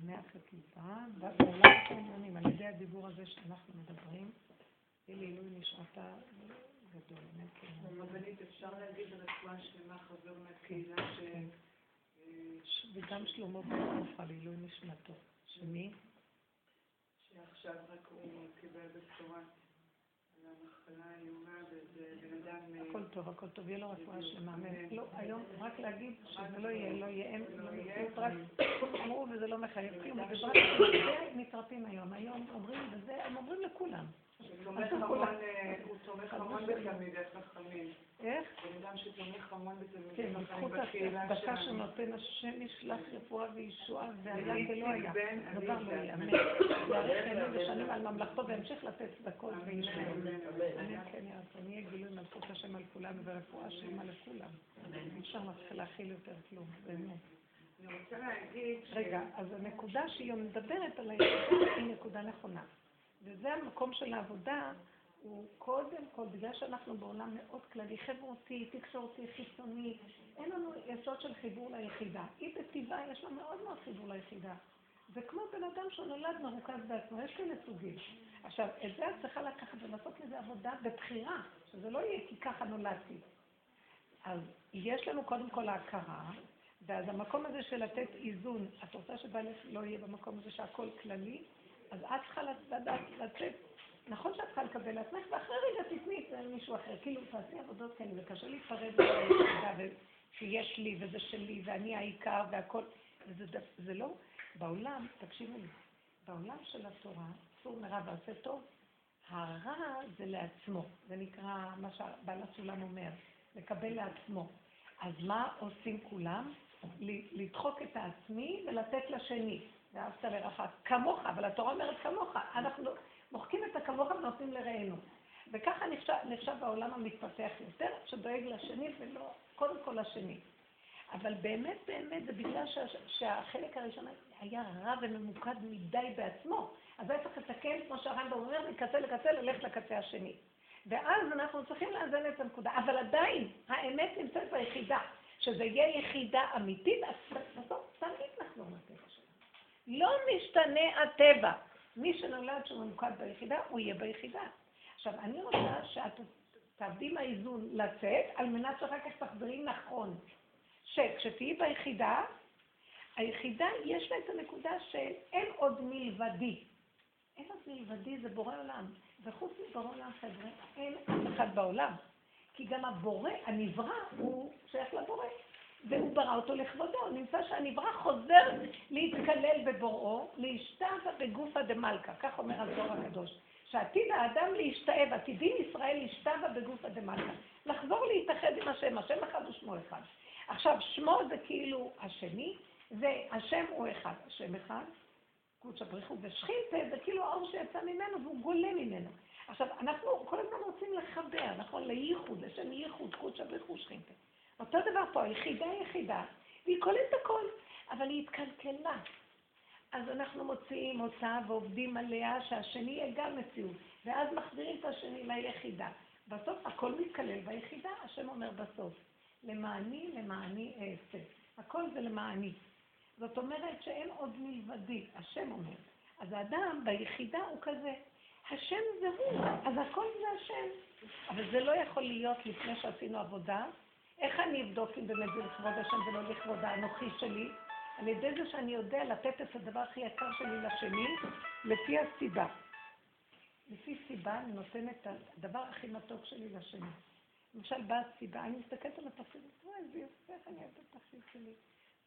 שמח וכיפה, בעולם העניינים, על ידי הדיבור הזה שאנחנו מדברים, אלי אלוי נשאתה גדול. רבנית, אפשר להגיד רצועה שלמה חבר מהקהילה וגם שלמה בקוף על אלוי נשמתו. שמי? שעכשיו רק הוא קיבל בצורה על המחלה היומה וזה בן אדם... הכל טוב, הכל טוב, יהיה לו רצועה שלמה. לא, היום רק להגיד שזה לא יהיה, לא יהיה, לא יהיה, רק אמרו וזה לא מחייב כלום, וברק זה מתרפים היום. היום אומרים וזה, הם אומרים לכולם. הוא תומך המון בתלמידי חכמים. איך? בן אדם שתומך המון בתלמידי חכמים בקהילה שלנו. בקש שנותן השם ישלח רפואה וישועה, והיה ולא היה. דבר לא יאמן. יערך עיניו ושנים על ממלכתו והמשך לתת צדקות וישועה. אני אהיה גילוי מלכות השם על כולם ורפואה שמה לכולם. אפשר מתחיל להכיל יותר כלום, באמת. אני רוצה להגיד... רגע, אז הנקודה שהיא מדברת עליה היא נקודה נכונה. וזה המקום של העבודה, הוא קודם כל, בגלל שאנחנו בעולם מאוד כללי, חברותי, תקשורתי, חיסוני, אין לנו יסוד של חיבור ליחידה. היא בטבעה, יש לה מאוד מאוד חיבור ליחידה. זה כמו בן אדם שנולד מרוכז בעצמו, יש כאלה סוגים. עכשיו, את זה את צריכה לקחת ולעשות לזה עבודה בבחירה, שזה לא יהיה כי ככה נולדתי. אז יש לנו קודם כל ההכרה, ואז המקום הזה של לתת איזון, את רוצה שבעלך לא יהיה במקום הזה שהכל כללי, אז את צריכה לצאת, נכון שאת צריכה לקבל עצמך, ואחרי רגע תתני מישהו אחר, כאילו תעשי עבודות כאלה, זה קשה להתפרד שיש לי וזה שלי ואני העיקר והכל, זה לא, בעולם, תקשיבו לי, בעולם של התורה, סור מרע ועשה טוב, הרע זה לעצמו, זה נקרא מה שבעל הסולם אומר, לקבל לעצמו, אז מה עושים כולם? לדחוק את העצמי ולתת לשני. ואהבת לרעך, כמוך, אבל התורה אומרת כמוך, אנחנו מוחקים את הכמוך ונותנים לרענו. וככה נחשב בעולם המתפתח יותר, שדואג לשני ולא, קודם כל לשני. אבל באמת, באמת, זה בגלל שהחלק הראשון היה רע וממוקד מדי בעצמו. אז היה צריך לתקן, כמו שהרמב"ם אומר, מקצה לקצה, ללך לקצה השני. ואז אנחנו צריכים לאזן את הנקודה, אבל עדיין האמת נמצאת ביחידה, שזה יהיה יחידה אמיתית, אז בסוף תמיד אנחנו נמצאים. לא משתנה הטבע. מי שנולד שהוא ממוקד ביחידה, הוא יהיה ביחידה. עכשיו, אני רוצה שאת תעבדי מהאיזון לצאת, על מנת שאחר כך תחזרי נכון. שכשתהיי ביחידה, היחידה יש לה את הנקודה של אין עוד מלבדי. אין עוד מלבדי, זה בורא עולם. וחוץ מבורא עולם, חבר'ה, אין אף אחד בעולם. כי גם הבורא, הנברא, הוא שייך לבורא. והוא ברא אותו לכבודו, נמצא שהנברא חוזר להתקלל בבוראו, להשתאב בגופה דמלכה, כך אומר הזוהר הקדוש, שעתיד האדם להשתאב, עתידים ישראל להשתאב בגופה דמלכה, לחזור להתאחד עם השם, השם אחד הוא שמו אחד. עכשיו שמו זה כאילו השני, והשם הוא אחד, השם אחד, קודש הבריחו ושכינת, זה כאילו האור שיצא ממנו והוא גולה ממנו. עכשיו אנחנו כל הזמן רוצים לחבר, נכון? לייחוד, לשם ייחוד, קודש הבריחו שכינת. אותו דבר פה, היחידה היא יחידה, והיא קולטת הכל, אבל היא התקלקלה. אז אנחנו מוציאים אותה ועובדים עליה שהשני יהיה גם מציאות, ואז מחזירים את השני ליחידה. בסוף הכל מתקלל ביחידה, השם אומר בסוף, למעני, למעני אעשה. הכל זה למעני. זאת אומרת שאין עוד מלבדי, השם אומר. אז האדם ביחידה הוא כזה, השם זה הוא, אז הכל זה השם. אבל זה לא יכול להיות לפני שעשינו עבודה, איך אני אבדוק אם באמת זה לכבוד השם ולא לכבוד האנוכי שלי? על ידי זה שאני יודע לתת את הדבר הכי יקר שלי לשני, לפי הסיבה. לפי סיבה אני נותן את הדבר הכי מתוק שלי לשני. למשל באה הסיבה, אני מסתכלת על התפקיד, וואי, זה יופי, איך אני אוהבת את התפקיד שלי?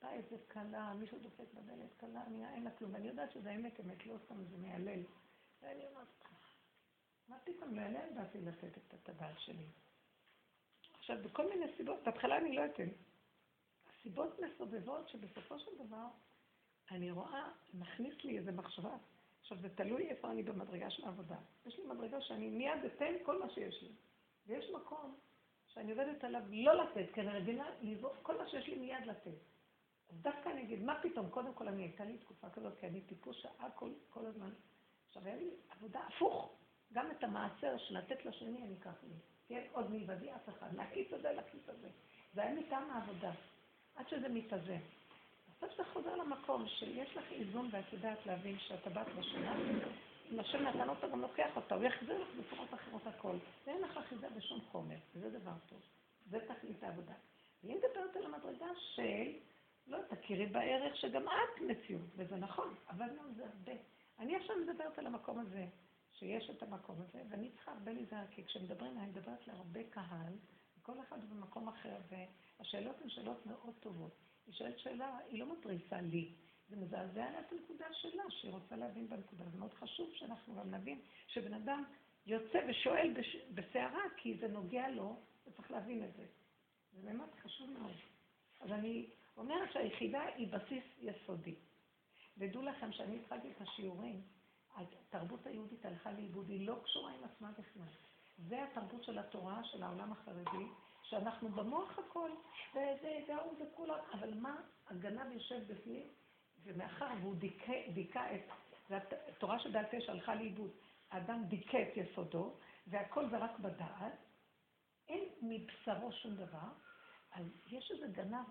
באה איזה קלה, מישהו דופק בדלת, קלה, אין לה כלום. ואני יודעת שזה האמת, אמת, לא סתם, זה מעלל. ואני אומרת, מה פתאום מעלל באתי לתת את הטבעת שלי? עכשיו, בכל מיני סיבות, בהתחלה אני לא אתן. הסיבות מסובבות שבסופו של דבר, אני רואה, מכניס לי איזה מחשבה. עכשיו, זה תלוי איפה אני במדרגה של העבודה. יש לי מדרגה שאני מיד אתן כל מה שיש לי. ויש מקום שאני עובדת עליו לא לתת, כי אני רגילה לזרוק כל מה שיש לי מיד לתת. אז דווקא אני אגיד, מה פתאום? קודם כל, אני הייתה לי תקופה כזאת, כי אני טיפוש שעה כל הזמן. עכשיו, היה לי עבודה הפוך. גם את המעשר שנתת לשני אני אקח לי. כן, עוד מלבדי אף אחד, להקיץ הזה, להקיץ הזה. זה היה מטעם העבודה, עד שזה מתאזן. אז אז אתה חוזר למקום שיש לך איזון ואת יודעת להבין שאתה באת בשנה, אם השם נתן אותה גם לוקח אותה, הוא יחזיר לך בצורות אחרות הכל. ואין לך אחיזה בשום חומר, זה דבר טוב. זה תכלית העבודה. והיא מדברת על המדרגה של, לא תכירי בערך שגם את מציאות, וזה נכון, אבל לא זה הרבה. אני עכשיו מדברת על המקום הזה, שיש את המקום הזה, ואני צריכה הרבה לזהר, כי כשמדברים, אני מדברת להרבה קהל, כל אחד במקום אחר, והשאלות הן שאלות מאוד טובות. היא שואלת שאלה, היא לא מטריסה לי, זה מזעזע לה את הנקודה שלה, שהיא רוצה להבין בנקודה. זה מאוד חשוב שאנחנו גם נבין שבן אדם יוצא ושואל בשערה, כי זה נוגע לו, וצריך להבין את זה. זה באמת חשוב מאוד. אז אני אומרת שהיחידה היא בסיס יסודי. ודעו לכם שאני התחלתי את השיעורים, התרבות היהודית הלכה לאיבוד, היא לא קשורה עם עצמה בכלל. זה התרבות של התורה, של העולם החרדי, שאנחנו במוח הכל, זה כולם, אבל מה? הגנב יושב בפנים, ומאחר והוא דיקה את, התורה שבעל פה שהלכה לאיבוד, האדם דיקה את יסודו, והכל זה רק בדעת, אין מבשרו שום דבר, אז יש איזה גנב,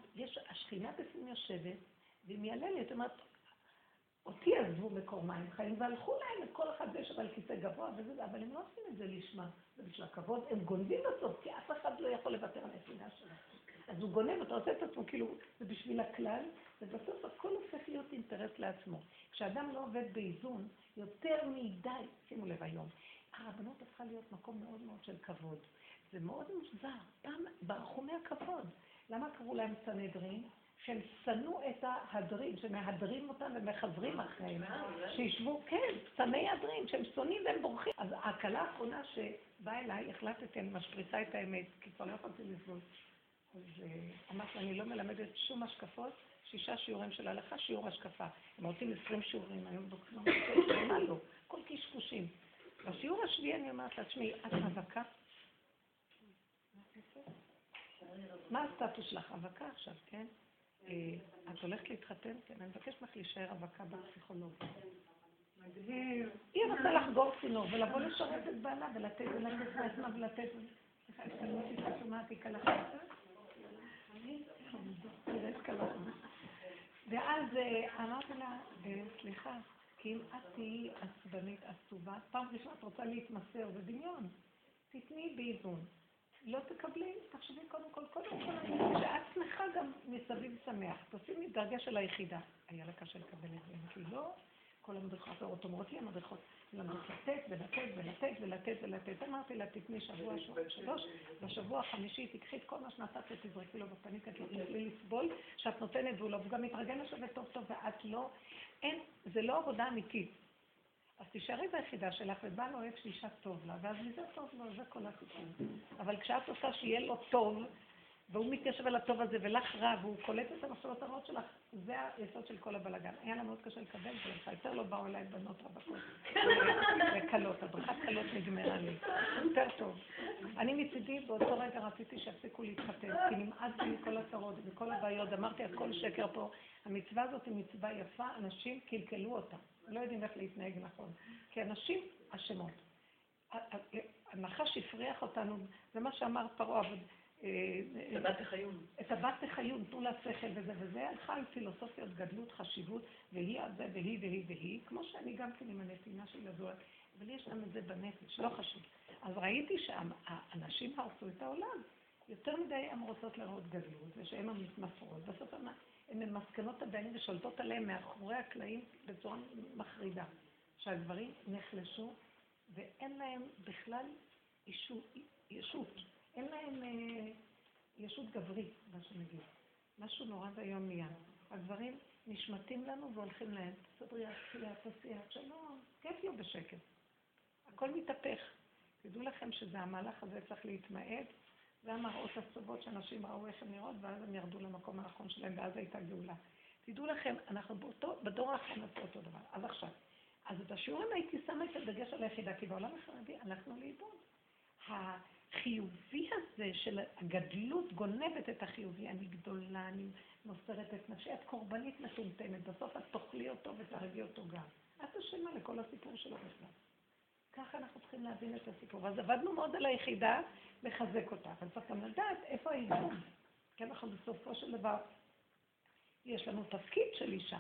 השכינה בפנים יושבת, והיא מייללת, זאת אומרת, אותי עזבו מקור מים חיים, והלכו להם את כל אחד ויש אבל כיסא גבוה וזה, אבל הם לא עושים את זה לשמה, זה בשביל הכבוד, הם גונבים בסוף, כי אף אחד לא יכול לוותר על היחידה שלו. אז הוא גונב, אתה עושה את עצמו, כאילו, זה בשביל הכלל, ובסוף הכל הופך להיות אינטרס לעצמו. כשאדם לא עובד באיזון, יותר מדי, שימו לב היום, הרבנות הפכה להיות מקום מאוד מאוד של כבוד. זה מאוד מוזר, פעם ברחו מהכבוד. למה קראו להם סנהדרין? שהם סנו את ההדרים, שמהדרים אותם ומחזרים אחריהם, שישבו, כן, סני הדרים, שהם סונים והם בורחים. אז ההקלה האחרונה שבאה אליי, החלטתי, אני משפריצה את האמת, כי כבר לא יכולתי לזבול. אז אמרתי, אני לא מלמדת שום השקפות, 6 שיעורים של הלכה, שיעור השקפה. הם רוצים 20 שיעורים, היום דוקטור, מה לא? כל קשקושים. בשיעור השביעי אני אומרת לה, תשמעי, את האבקה? מה הסטטוס שלך? האבקה עכשיו, כן? את הולכת להתחתן? כן, אני מבקש ממך להישאר אבקה בפסיכולוג. מדהים. היא רוצה לחגור צינור ולבוא לשרת את בעלה ולתת ולתת ולתת. סליחה, אני לא תתקשו מה עתיק על החלטה. נראית קלות. ואז אמרת לה, סליחה, כי אם את תהיי עצבנית עצובה, פעם ראשונה את רוצה להתמסר בדמיון. תתני באיזון. לא תקבלי, תחשבי קודם כל, שאת שמחה גם מסביב שמח. תשימי דרגה של היחידה. היה לה קשה לקבל את זה, כי לא, כל המדרכות האורות אומרות לי, המדרכות לתת ולתת. אמרתי לה, תתני שבוע, שלוש, בשבוע החמישי תקחי את כל מה שנתת ותזרקי לו בפנים, כי את לא תוכלי לסבול, שאת נותנת והוא לא, וגם מתרגל לשבת טוב, ואת לא, אין, זה לא עבודה אמיתית. אז תישארי ביחידה שלך, ובא לו איפה שאישה טוב לה, ואז מזה טוב לו, זה כל הסיפור. אבל כשאת עושה שיהיה לו טוב, והוא מתיישב על הטוב הזה, ולך רע, והוא קולט את המחשבות הרעות שלך, זה היסוד של כל הבלגן. היה לה מאוד קשה לקבל, ולך יותר לא באו אליי בנות רבקות. וקלות, הדרכת קלות נגמרה לי. יותר טוב. אני מצידי, באותו רגע רציתי שיפסיקו להתחתן, כי נמאס לי כל הצרות וכל הבעיות. אמרתי, הכל שקר פה. המצווה הזאת היא מצווה יפה, אנשים קלקלו אותה. לא יודעים איך להתנהג נכון, כי אנשים אשמות. הנחש הפריח אותנו, זה מה שאמר פרעה. את הבת תחיון. את הבת תחיון, תנו לה שכל וזה וזה, הלכה על פילוסופיות, גדלות, חשיבות, והיא על זה, והיא, כמו שאני גם כן עם הנתינה של הזו, אבל יש לנו את זה בנפש, לא חשוב. אז ראיתי שהאנשים הרסו את העולם, יותר מדי הם רוצות לראות גדלות, ושהם המתמפרות, בסוף המה. הן מסקנות עדיין ושולטות עליהן מאחורי הקלעים בצורה מחרידה, שהדברים נחלשו ואין להם בכלל ישות, אין להם ישות גברית, מה שמגיע. משהו נורא ביום מיד. הדברים נשמטים לנו והולכים להם. סדרי, עשייה, תעשייה, שלום, כיף לו בשקט. הכל מתהפך. תדעו לכם שזה המהלך הזה צריך להתמעט, זה המראות הסובות שאנשים ראו איך הם נראות, ואז הם ירדו למקום הנכון שלהם, ואז הייתה גאולה. תדעו לכם, אנחנו בדור האחרון נעשה אותו דבר. אז עכשיו, אז את השיעורים הייתי שמה את הדגש על היחידה, כי בעולם החרדי אנחנו לאיבוד. החיובי הזה של הגדלות גונבת את החיובי, אני גדולה, אני מוסרת את נפשי, את קורבנית מטומטמת, בסוף את תאכלי אותו ותהרגי אותו גם. את אשמה לכל הסיפור שלו בכלל. ככה אנחנו צריכים להבין את הסיפור. אז עבדנו מאוד על היחידה לחזק אותה. אבל צריך גם לדעת איפה האיזון. כי אנחנו בסופו של דבר, יש לנו תפקיד של אישה.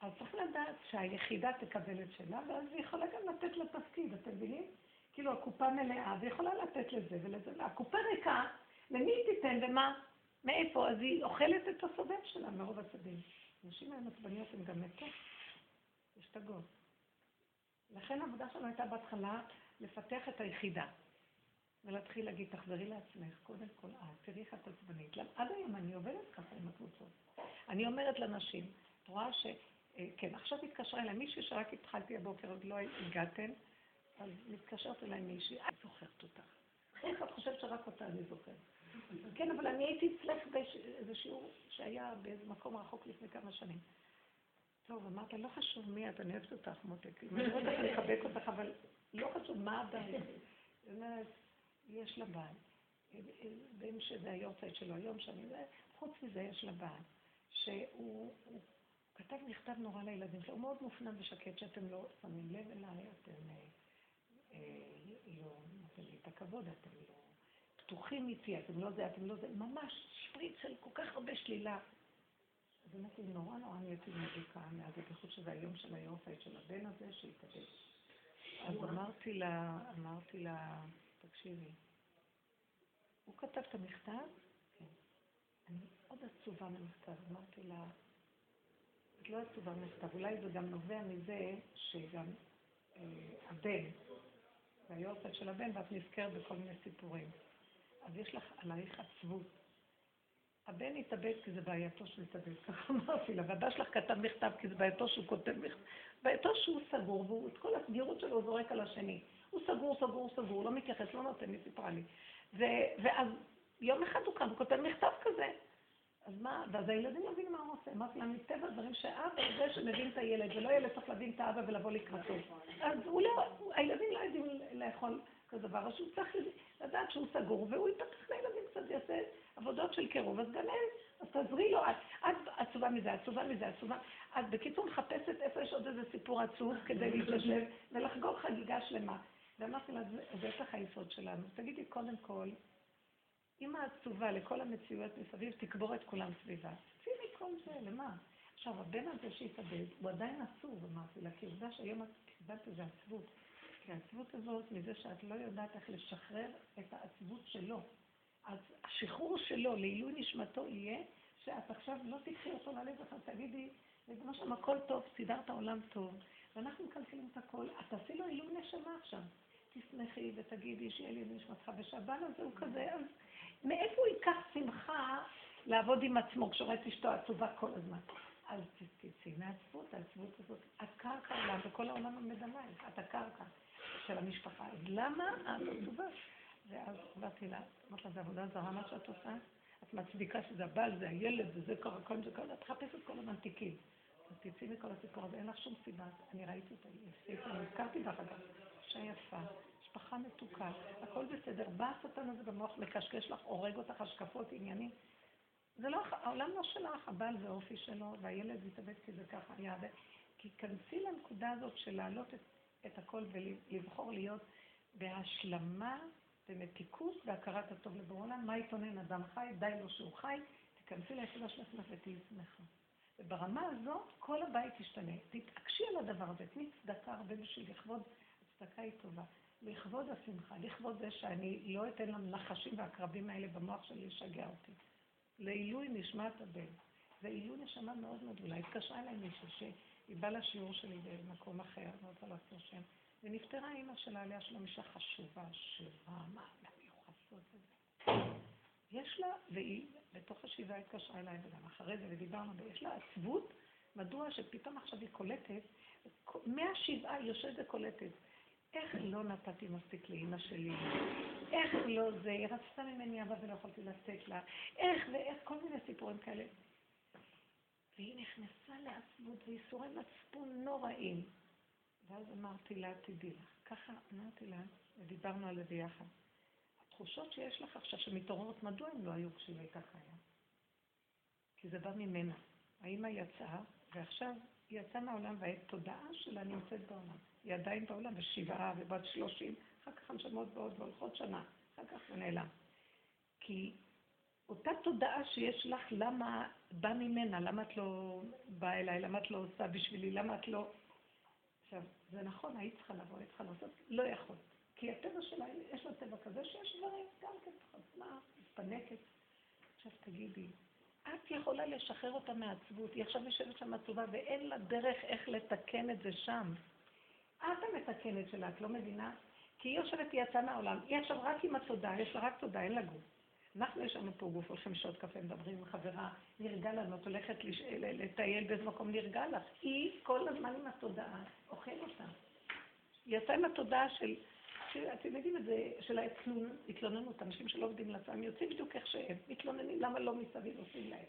אז צריך לדעת שהיחידה תקבל את שלה, ואז היא יכולה גם לתת לתפקיד, אתם מבינים? כאילו הקופה מלאה, ויכולה לתת לזה ולזה. הקופה ריקה, למי היא תיתן ומה? מאיפה? אז היא אוכלת את הסובב שלה, מרוב הסבים. אנשים האלה מצבניות הם גם מתות. יש תגור. לכן העבודה שלנו הייתה בהתחלה לפתח את היחידה. ולהתחיל להגיד, תחזרי לעצמך, קודם כל, תראי איך את עצבנית. עד היום אני עובדת ככה עם הקבוצות. אני אומרת לנשים, את רואה כן, עכשיו מתקשרה אליי מישהי שרק התחלתי הבוקר, עוד לא הגעתם, אז מתקשרת אליי מישהי, אני זוכרת אותך. איך את חושבת שרק אותה אני זוכרת? כן, אבל אני הייתי אצלך באיזה שיעור שהיה באיזה מקום רחוק לפני כמה שנים. טוב, אמרת, לא חשוב מי, את אני אוהבת אותך, מותק. אני לא יודעת לחבק אותך, אבל לא חשוב מה הבעיה. יש לה בעל, בין שזה היורצייט שלו היום שאני יודע, חוץ מזה יש לה בעל, שהוא כתב מכתב נורא לילדים שלו, הוא מאוד מופנם ושקט שאתם לא שמים לב אליי, אתם לא נותנים לי את הכבוד, אתם לא פתוחים איתי, אתם לא זה, ממש שפריץ של כל כך הרבה שלילה. אז באמת היא נורא נהייתי מדליקה מאז, בייחוד שזה היום של היורצייט של הבן הזה שהתאבד. אז אמרתי לה, תקשיבי, הוא כתב את המכתב, כן. אני עוד עצובה ממכתב, אמרתי לה, את לא עצובה ממכתב, אולי זה גם נובע מזה שגם הבן, והיורצת של הבן, ואת נזכרת בכל מיני סיפורים. אז יש לך עלייך עצבות. הבן התאבד כי זה בעייתו שהוא התאבד, ככה אמרתי לה, והבא שלך כתב מכתב כי זה בעייתו שהוא כותב מכתב, בעייתו שהוא סגור, והוא את כל הסגירות שלו זורק על השני. הוא סגור, לא מתייחס, לא נותן, היא סיפרה לי. ואז יום אחד הוא קם, הוא כותב מכתב כזה. אז מה, ואז הילדים מבינים מה הוא עושה. אמרתי לה, מטבע דברים שאבא זה שמבין את הילד, ולא ילד צריך להבין את האבא ולבוא לקראתו. אז הילדים לא יודעים לאכול כזה דבר, שהוא צריך לדעת שהוא סגור, והוא יתפתח לילדים קצת, יעשה עבודות של קירוב, אז גנן, אז תעזרי לו, את עצובה מזה. אז בקיצור מחפשת איפה יש עוד איזה סיפור עצוב כדי להתיישב ולחגור חגיגה שלמה. ואמרתי לה, זה יש לך היסוד שלנו. תגידי, קודם כל, אם העצובה לכל המציאויות מסביב, תקבור את כולם סביבה. תציעי לי כל זה, למה? עכשיו, הבן הזה שהתאבד, הוא עדיין עצוב, אמרתי לה, כי עובדה שהיום את קיבלת איזה עצבות. כי העצבות הזאת, מזה שאת לא יודעת איך לשחרר את העצבות שלו. אז השחרור שלו לעילוי נשמתו יהיה שאת עכשיו לא תקחי אותו ללב לך, תגידי, לבנו שם הכל טוב, סידרת העולם טוב, ואנחנו מקלקלים את הכל, את תעשי לו עילוי נשמה עכשיו. תשמחי ותגידי שיהיה לי נשמתך בשבן הזה הוא כזה, אז מאיפה הוא ייקח שמחה לעבוד עם עצמו כשהוא רואה את אשתו עצובה כל הזמן? אז תצאי מהעצבות, העצבות הזאת, הקרקע עולם, וכל העולם עומד עלייך, את הקרקע של המשפחה, אז למה את עצובה? ואז באתי לה, אמרת לה, זה עבודה זרה מה שאת עושה? את מצדיקה שזה הבעל, זה הילד, וזה קרקון, זה קרקון, את חפשת כל המנתיקים. אז תצאי מכל הסיפור הזה, אין לך שום סיבה, אני ראיתי אותה, אני הזכרתי לך אגב, אישה יפה, משפחה מתוקה, הכל בסדר, בא הסתן הזה במוח, מקשקש לך, הורג אותך, השקפות, עניינים. זה לא, העולם לא שלך, הבעל זה אופי שלו, והילד מתאבד כי זה ככה, יעבד. כי כנסי לנקודה הזאת של להעלות את הכל ולבחור להיות בהשלמה, במתיקות והכרת הטוב לבורונה, מה יתונן אדם חי, די לו שהוא חי, תיכנסי ליחידה של עצמך ותהי שמחה. וברמה הזאת כל הבית ישתנה, תתעקשי על הדבר הזה, תני צדקה הרבה בשביל לכבוד, הצדקה היא טובה, לכבוד השמחה, לכבוד זה שאני לא אתן למלחשים והקרבים האלה במוח שלי לשגע אותי. לעילוי נשמת הבן, זה עילוי נשמה מאוד מדולה, התקשרה אליי מישהו שהיא באה לשיעור שלי במקום אחר, לא רוצה לעשות שם, ונפטרה אימא שלה עליה שלום, אישה חשובה, שירה, מה, מיוחסות וזה. יש לה, והיא, בתוך השבעה התקשרה אליי וגם אחרי זה, ודיברנו, ויש לה עצבות, מדוע שפתאום עכשיו היא קולטת, מהשבעה היא יושבת וקולטת, איך לא נתתי מספיק לאמא שלי, איך לא זה, היא רצתה ממני אבא ולא יכולתי לתת לה, איך ואיך, כל מיני סיפורים כאלה. והיא נכנסה לעצבות ואיסורי מצפון נוראים. ואז אמרתי לה, תדעי לך. ככה אמרתי לה, ודיברנו על זה ביחד. התחושות שיש לך עכשיו שמתעוררות, מדוע הם לא היו כשהיא הייתה חיה? כי זה בא ממנה. האמא יצאה, ועכשיו היא יצאה מהעולם, והתודעה שלה נמצאת בעולם. היא עדיין בעולם, ב7 וב30, אחר כך הנשמות באות והולכות שנה, אחר כך זה נעלם. כי אותה תודעה שיש לך, למה בא ממנה, למה את לא באה אליי, למה את לא עושה בשבילי, למה את לא... עכשיו, זה נכון, היית צריכה לבוא, היית צריכה לעשות, לא יכול. כי הטבע שלה, יש לה טבע כזה שיש דברים, גם כן, חזמה, מתפנקת. עכשיו תגידי, את יכולה לשחרר אותה מהעצבות, היא עכשיו יושבת שם עצובה ואין לה דרך איך לתקן את זה שם. את המתקנת שלה, את לא מבינה? כי היא יושבת, היא יצאה מהעולם, היא עכשיו רק עם התודעה, יש לה רק תודעה, אין לה גוף. אנחנו יש לנו פה גוף, הולכים לשעות קפה, מדברים עם חברה, נרגע לנו, את הולכת לטייל באיזה מקום, נרגע לך. היא כל הזמן עם התודעה, אוכל אותה. היא יצאה עם התודעה של, אתם יודעים את זה, של ההתלוננות, אנשים שלא עובדים לצעם, יוצאים בדיוק איך שהם, מתלוננים, למה לא מסביב עושים להם?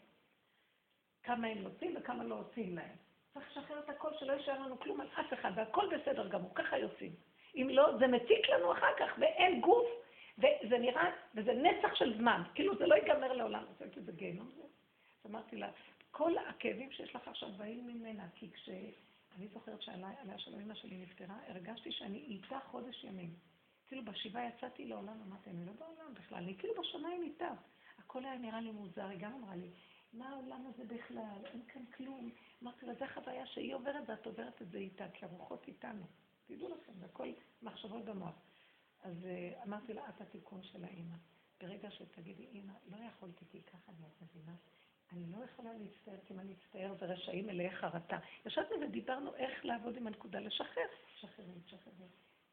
כמה הם עושים וכמה לא עושים להם. צריך לשחרר את הכל, שלא ישאר לנו כלום על אף אחד, והכל בסדר גמור, ככה יוצאים. אם לא, זה מציק לנו אחר כך, ואין גוף, וזה נראה, וזה נצח של זמן, כאילו זה לא ייגמר לעולם, זה כאילו זה גיהנום. אז אמרתי לה, כל הכאבים שיש לך עכשיו באים ממנה, כי כשאני זוכרת שעליה של אמא שלי נפטרה, הרגשתי שאני איתה חודש ימים. כאילו בשבעה יצאתי לעולם, אמרתי, אני לא בעולם בכלל, אני כאילו בשמיים איתה. הכל היה נראה לי מוזר, היא גם אמרה לי, מה העולם הזה בכלל, אין כאן כלום. אמרתי לה, זו חוויה שהיא עוברת ואת עוברת את זה איתה, כי הרוחות איתנו. תדעו לכם, זה הכל מחשבות במוח. אז אמרתי לה, את התיקון של האמא. ברגע שתגידי, אמא, לא יכולתי כי ככה אני את מבינה. אני לא יכולה להצטער, כי אם אני אצטער זה רשעים אלי חרטה. ישבנו ודיברנו איך לעבוד עם הנקודה, לשחרר. שחרר.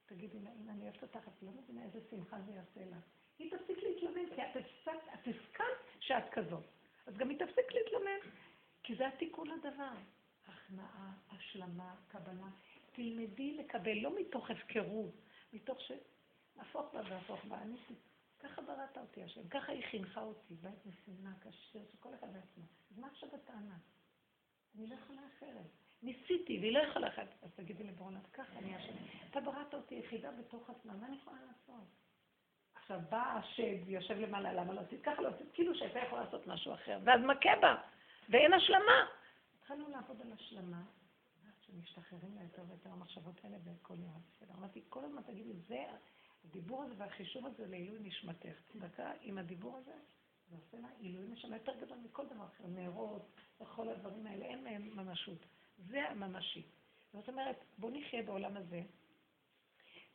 תגידי לה, אמא, אני אוהבת אותך, את לא מבינה איזה שמחה זה יעשה לה. היא תפסיק להתלונן, כי את הסכמת שאת כזאת. אז גם היא תפסיק להתלונן, כי זה התיקון לדבר. הכנעה, השלמה, קבלה. תלמדי לקבל, לא מתוך הפקרות, מתוך ש... הפוך בה, אני ככה בראת אותי השם, ככה היא חינכה אותי, בית משימה, קשה, שכל אחד בעצמה. אז מה עכשיו הטענה? אני לא יכולה אחרת. ניסיתי, והיא לא יכולה אחרת. אז תגידי לברונת, ככה אני השם. אתה בראת אותי יחידה בתוך עצמה, מה אני יכולה לעשות? עכשיו בא השד ויושב למעלה, למה לא עשית? ככה לא עשית, כאילו שאתה יכולה לעשות משהו אחר. ואז מכה בה, ואין השלמה. התחלנו לעבוד על השלמה. שמשתחררים ליותר ויותר המחשבות האלה בכל יום. אמרתי, כל הזמן תגידי, זה הדיבור הזה והחישוב הזה לעילוי נשמתך. דקה, עם הדיבור הזה, זה עושה לה עילוי נשמה יותר גדול מכל דבר אחר. נערות, וכל הדברים האלה, אין מהם ממשות. זה הממשי. זאת אומרת, בוא נחיה בעולם הזה.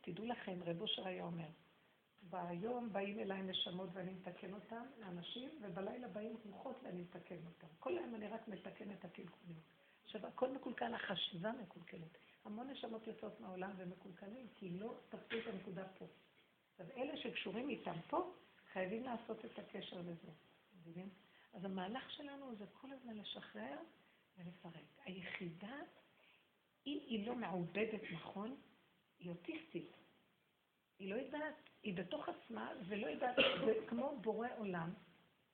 תדעו לכם, רב אושר היה אומר, ביום באים אליי נשמות ואני מתקן אותם לאנשים, ובלילה באים רוחות ואני מתקן אותם. כל היום אני רק מתקן את הקלקולים. עכשיו, הכל מקולקל, החשיבה מקולקלת. המון נשמות יוצאות מהעולם ומקולקלים, כי לא תפסו את הנקודה פה. אז אלה שקשורים איתם פה, חייבים לעשות את הקשר לזה. מבינים? אז המהלך שלנו זה כל הזמן לשחרר ולפרק. היחידה, אם היא לא מעובדת נכון, היא אוטיסטית. היא לא יודעת, היא בתוך עצמה ולא יודעת, זה כמו בורא עולם.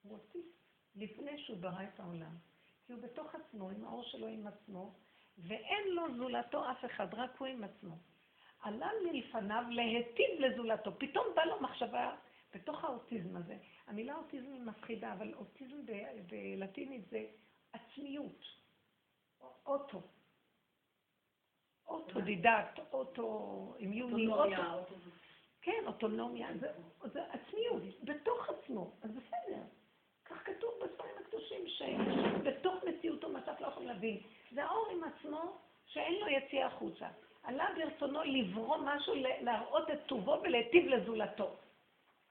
הוא אוטיסט לפני שהוא ברא את העולם. כי הוא בתוך עצמו, עם האור שלו עם עצמו, ואין לו זולתו אף אחד, רק הוא עם עצמו. עלה מלפניו להטיב לזולתו, פתאום בא לו מחשבה בתוך האוטיזם הזה. המילה אוטיזם היא מפחידה, אבל אוטיזם בלטינית זה עצמיות, אוטו. אוטודידקט, אוטו... אוטונומיה, אוטובוס. כן, אוטונומיה, זה עצמיות, בתוך עצמו, אז בסדר. כך כתוב בספרים הקדושים שבתוך מציאותו מצב לא יכול להבין. זה האור עם עצמו שאין לו יציאה החוצה. עלה ברצונו לברוא משהו, להראות את טובו ולהיטיב לזולתו.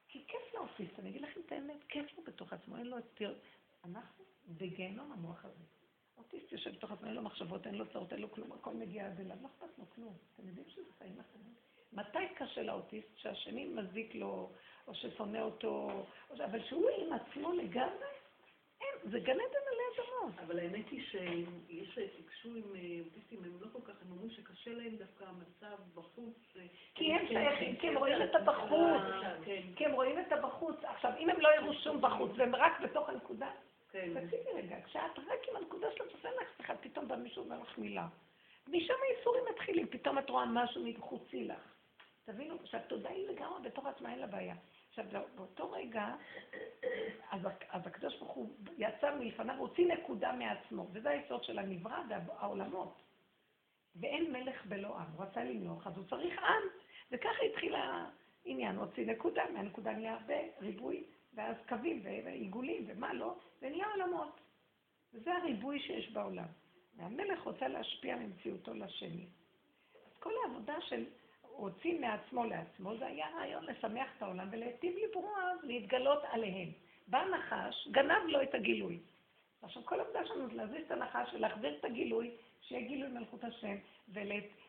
כי כיף לאוטיסט, אני אגיד לכם את האמת, כיף לו בתוך עצמו, אין לו תראות. אנחנו בגיהנום המוח הזה. אוטיסט יושב בתוך עצמו, אין לו מחשבות, אין לו צרות, אין לו כלום, הכל מגיע עד אליו, לא אכפת לו כלום. אתם יודעים שזה חיים אחרים? מתי קשה לאוטיסט שהשני מזיק לו או ששונא אותו, אבל שהוא עם עצמו לגמרי, זה גן עדן עלי אדמות. אבל האמת היא שיש תקשו עם אוטיסטים, הם לא כל כך, הם אומרים שקשה להם דווקא המצב בחוץ. כי הם שייכים, כי הם רואים את הבחוץ. כי הם רואים את הבחוץ. עכשיו, אם הם לא יראו שום בחוץ, והם רק בתוך הנקודה, תציגי רגע, כשאת רק עם הנקודה שלא תעשה לך, אחד פתאום בא מישהו ואומרך מילה. משם האיסורים מתחילים, פתאום את רואה משהו מחוצי לך. תבינו, שהתודעה היא לגמרי בתוך עצמה, אין לה בעיה. עכשיו, באותו רגע, אז הקדוש ברוך הוא יצא מלפניו, הוציא נקודה מעצמו, וזה היסוד של הנברא והעולמות. ואין מלך בלא עם, הוא רצה למלוך, אז הוא צריך עם. וככה התחיל העניין, הוציא נקודה, מהנקודה נהיה הרבה ריבוי ואז קווים ועיגולים ומה לא, ונהיה עולמות. וזה הריבוי שיש בעולם. והמלך רוצה להשפיע ממציאותו לשני. אז כל העבודה של הוציא מעצמו לעצמו, זה היה רעיון לשמח את העולם ולהיטיב לברוע ולהתגלות עליהם. בא נחש, גנב לו את הגילוי. עכשיו כל עבודה שלנו זה להזיז את הנחש ולהחזיר את הגילוי, שיהיה גילוי מלכות השם,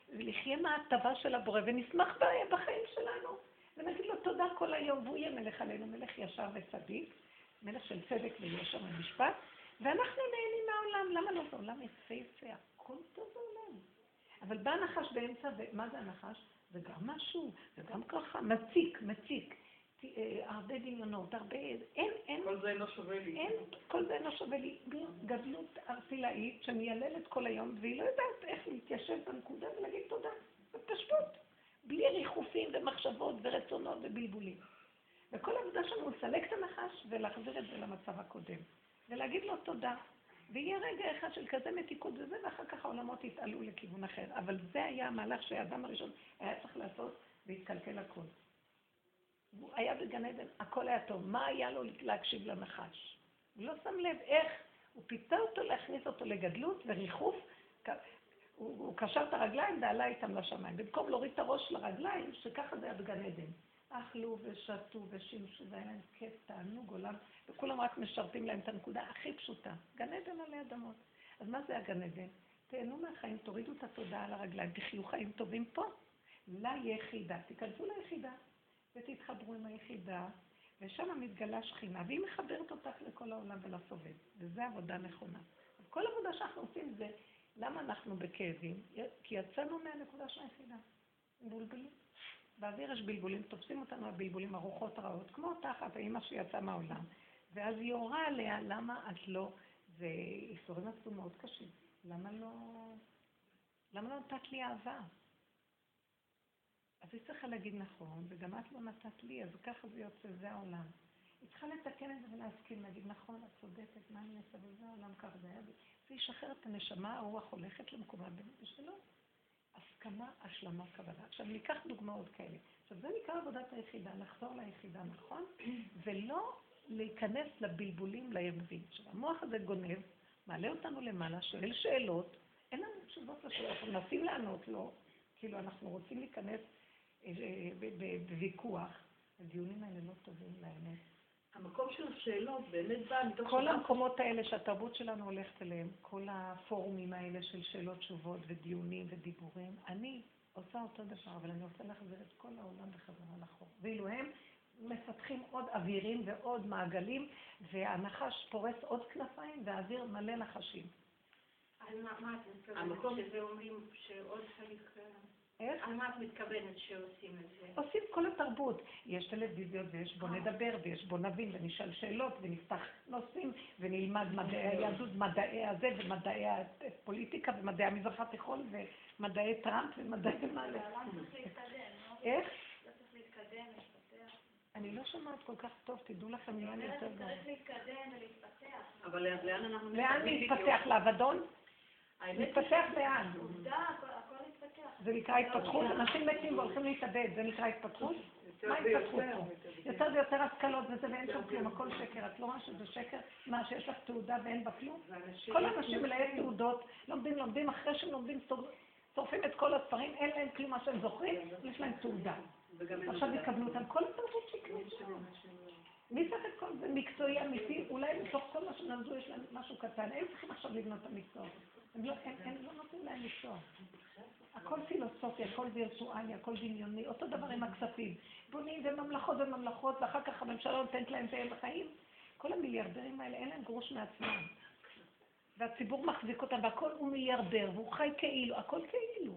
ולחיה מהטבה של הבורא, ונשמח בחיים שלנו. ונגיד לו תודה כל היום, והוא יהיה מלך עלינו, מלך ישר וצדיק, מלך של צדק וישר ומשפט, ואנחנו נהנים מהעולם. למה לא? זה עולם יפה, הכל טוב בעולם. אבל בא הנחש באמצע, מה זה הנחש? זה גם משהו, זה גם ככה, מציק. הרבה דמיונות, הרבה... אין... כל זה לא שווה לי. גדלות ארסילאית שמייללת כל היום, והיא לא יודעת איך להתיישב בנקודה ולהגיד תודה. פשוט. בלי ריחופים ומחשבות ורצונות ובלבולים. וכל העבודה שלנו הוא לסלק את הנחש ולהחזיר את זה למצב הקודם. ולהגיד לו תודה. ויהיה רגע אחד של כזה מתיקות וזה, ואחר כך העולמות יתעלו לכיוון אחר. אבל זה היה המהלך שהאדם הראשון היה צריך לעשות והתקלקל הכל. הוא היה בגן עדן, הכל היה טוב. מה היה לו להקשיב לנחש? הוא לא שם לב איך הוא פיתה אותו להכניס אותו לגדלות וריחוף. הוא קשר את הרגליים ועלה איתם לשמיים. במקום להוריד את הראש לרגליים, שככה זה היה בגן עדן. אכלו ושתו ושימשו, והיה להם כיף, תענוג עולם, וכולם רק משרתים להם את הנקודה הכי פשוטה. גן עדן עלי אדמות. אז מה זה הגן עדן? תהנו מהחיים, תורידו את התודעה על הרגליים, תחיו חיים טובים פה. ליחידה, תיכנסו ליחידה. ותתחברו עם היחידה, ושם מתגלה שכינה, והיא מחברת אותך לכל העולם ולסובב, וזו עבודה נכונה. אז כל עבודה שאנחנו עושים זה, למה אנחנו בכאבים? כי יצאנו מהנקודה של היחידה, בולבולים. באוויר יש בלבולים, תופסים אותנו הבלבולים, הרוחות רעות, כמו אותך, האמא שיצאה מהעולם, ואז היא הורה עליה, למה את לא, זה איסורים עצו מאוד קשים, למה לא נתת לי אהבה? אז היא צריכה להגיד נכון, וגם את לא נתת לי, אז ככה זה יוצא, זה העולם. היא צריכה לתקן את זה ולהסכים, להגיד נכון, את צודקת, מה אני אעשה, וזה העולם ככה זה היה. זה ישחרר את הנשמה, הרוח הולכת למקומה בשלו. הסכמה, השלמה, כוונה. עכשיו ניקח דוגמאות כאלה. עכשיו זה נקרא עבודת היחידה, לחזור ליחידה, נכון? ולא להיכנס לבלבולים, לירבים. עכשיו המוח הזה גונב, מעלה אותנו למעלה, שואל שאלות, אין לנו תשובות לשאלות, אנחנו מנסים לענות לו, כאילו אנחנו רוצים להיכנס בוויכוח, הדיונים האלה לא טובים לאמת. המקום של השאלות באמת בא מתוך... כל המקומות האלה שהתרבות שלנו הולכת אליהם, כל הפורומים האלה של שאלות, תשובות ודיונים ודיבורים, אני עושה אותו דבר, אבל אני רוצה להחזיר את כל העולם בחזרה לחור. ואילו הם מפתחים עוד אווירים ועוד מעגלים, והנחש פורס עוד כנפיים והאוויר מלא נחשים. על מה אתם מתכוונת שזה אומרים שעוד חלק... על מה את מתכוונת שעושים את זה? עושים כל התרבות. יש טלוויזיות ויש בוא נדבר ויש בוא נבין ונשאל שאלות ונפתח נושאים ונלמד מדעי היהדות, מדעי הזה ומדעי הפוליטיקה ומדעי המזרח התיכון ומדעי טראמפ ומדעי מלא. איך? לא צריך להתקדם, להתפתח. אני לא שומעת כל כך טוב, תדעו לכם לאן יותר גרוע. צריך להתקדם ולהתפתח. אבל לאן אנחנו... לאן להתפתח? לעבדון? להתפתח לאן? עובדה, הכל להתפתח. זה נקרא התפתחות? אנשים מתים והולכים להתאבד, זה נקרא התפתחות? מה התפתחות פה? יותר ויותר השכלות וזה ואין שם כלום, הכל שקר, את לא רואה שזה שקר? מה, שיש לך תעודה ואין בה כלום? כל האנשים מלאים תעודות, לומדים, אחרי שהם לומדים, שורפים את כל הספרים, אין להם כלום מה שהם זוכרים, יש להם תעודה. עכשיו יקבלו אותם, כל התרבות שקרית שלנו. מי צריך את כל זה מקצועי אמיתי? אולי מתוך כל מה שנזו יש להם משהו קטן, הם צריכים עכשיו לבנות את המקצוע. הם לא נותנים להם מקצוע. הכל פילוסופי, הכל וירטואלי, הכל דמיוני, אותו דבר עם הכספים. בונים וממלכות, ואחר כך הממשלה נותנת להם זה לחיים. כל המיליארדרים האלה, אין להם גרוש מעצמם. והציבור מחזיק אותם, והכל הוא מיליארדר, והוא חי כאילו, הכל כאילו.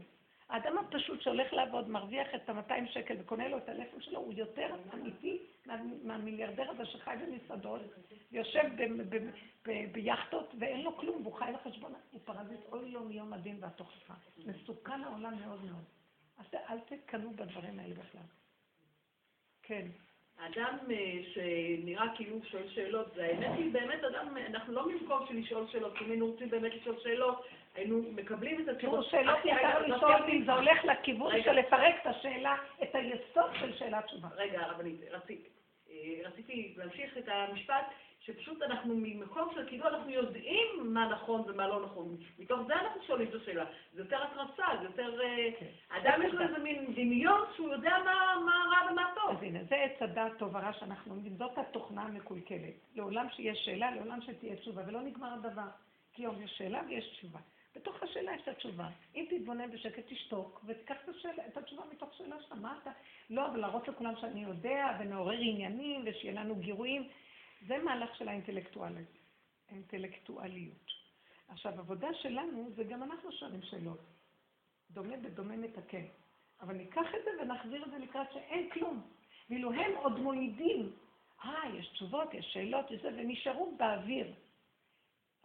האדם הפשוט שהולך לעבוד, מרוויח את ה-200 שקל וקונה לו את הלפון שלו, הוא יותר אמיתי מהמיליארדר הזה שחי במסעדות, ויושב ביחטות ואין לו כלום, והוא חי לחשבון, הוא פרזיט אוי לו מיום הדין והתוכחה. מסוכן העולם מאוד מאוד. אז אל תקנו בדברים האלה בכלל. כן. האדם שנראה כאילו שואל שאלות, זה האמת היא באמת אדם, אנחנו לא ממקום שלשאול שאלות, אם היינו רוצים באמת לשאול שאלות, היינו מקבלים את התשובות. שאלות יותר לשאול אם זה הולך לכיוון של לפרק את השאלה, את היסוד של שאלה תשובה. רגע, אבל רציתי, רציתי להמשיך את המשפט, שפשוט אנחנו ממקום של כאילו אנחנו יודעים מה נכון ומה לא נכון. מתוך זה אנחנו שואלים את השאלה. זה יותר התרסה, זה יותר... אדם יש לו איזה מין דמיון שהוא יודע מה רע ומה טוב. אז הנה, זה עץ הדעת טוב הרע שאנחנו אומרים, זאת התוכנה המקולקלת. לעולם שיש שאלה, לעולם שתהיה תשובה, ולא נגמר הדבר. כי יום יש שאלה ויש תשובה. בתוך השאלה יש את התשובה. אם תתבונן בשקט, תשתוק, ותיקח את התשובה מתוך שאלה שלך. מה אתה? לא, אבל להראות לכולם שאני יודע, ונעורר עניינים, ושיהיה לנו גירויים. זה מהלך של האינטלקטואליות. עכשיו, עבודה שלנו זה גם אנחנו שואלים שאלות. דומה בדומה מתקן. אבל ניקח את זה ונחזיר את זה לקראת שאין כלום. ואילו הם עוד מולידים. יש תשובות, יש שאלות, יש זה, ונשארו באוויר.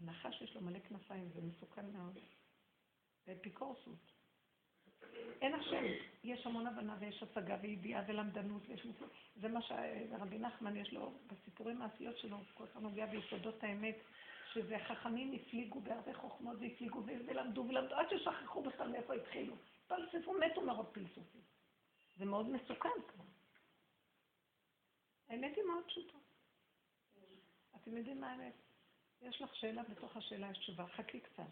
הנחש יש לו מלא כנפיים, זה מסוכן מאוד. זה אפיקורסות. אין השם. יש המון הבנה ויש השגה וידיעה ולמדנות ויש מוסלו. זה מה שרבי נחמן יש לו בסיפורים מעשיות שלו, כל כך נוגע ביסודות האמת, שזה חכמים הפליגו בהרבה חוכמות והפליגו ולמדו, עד ששכחו בכלל מאיפה התחילו. פלספו מתו מרוב פלסופים. זה מאוד מסוכן כבר. האמת היא מאוד פשוטה. אתם יודעים מה האמת? יש לך שאלה, בתוך השאלה יש תשובה, חכי קצת.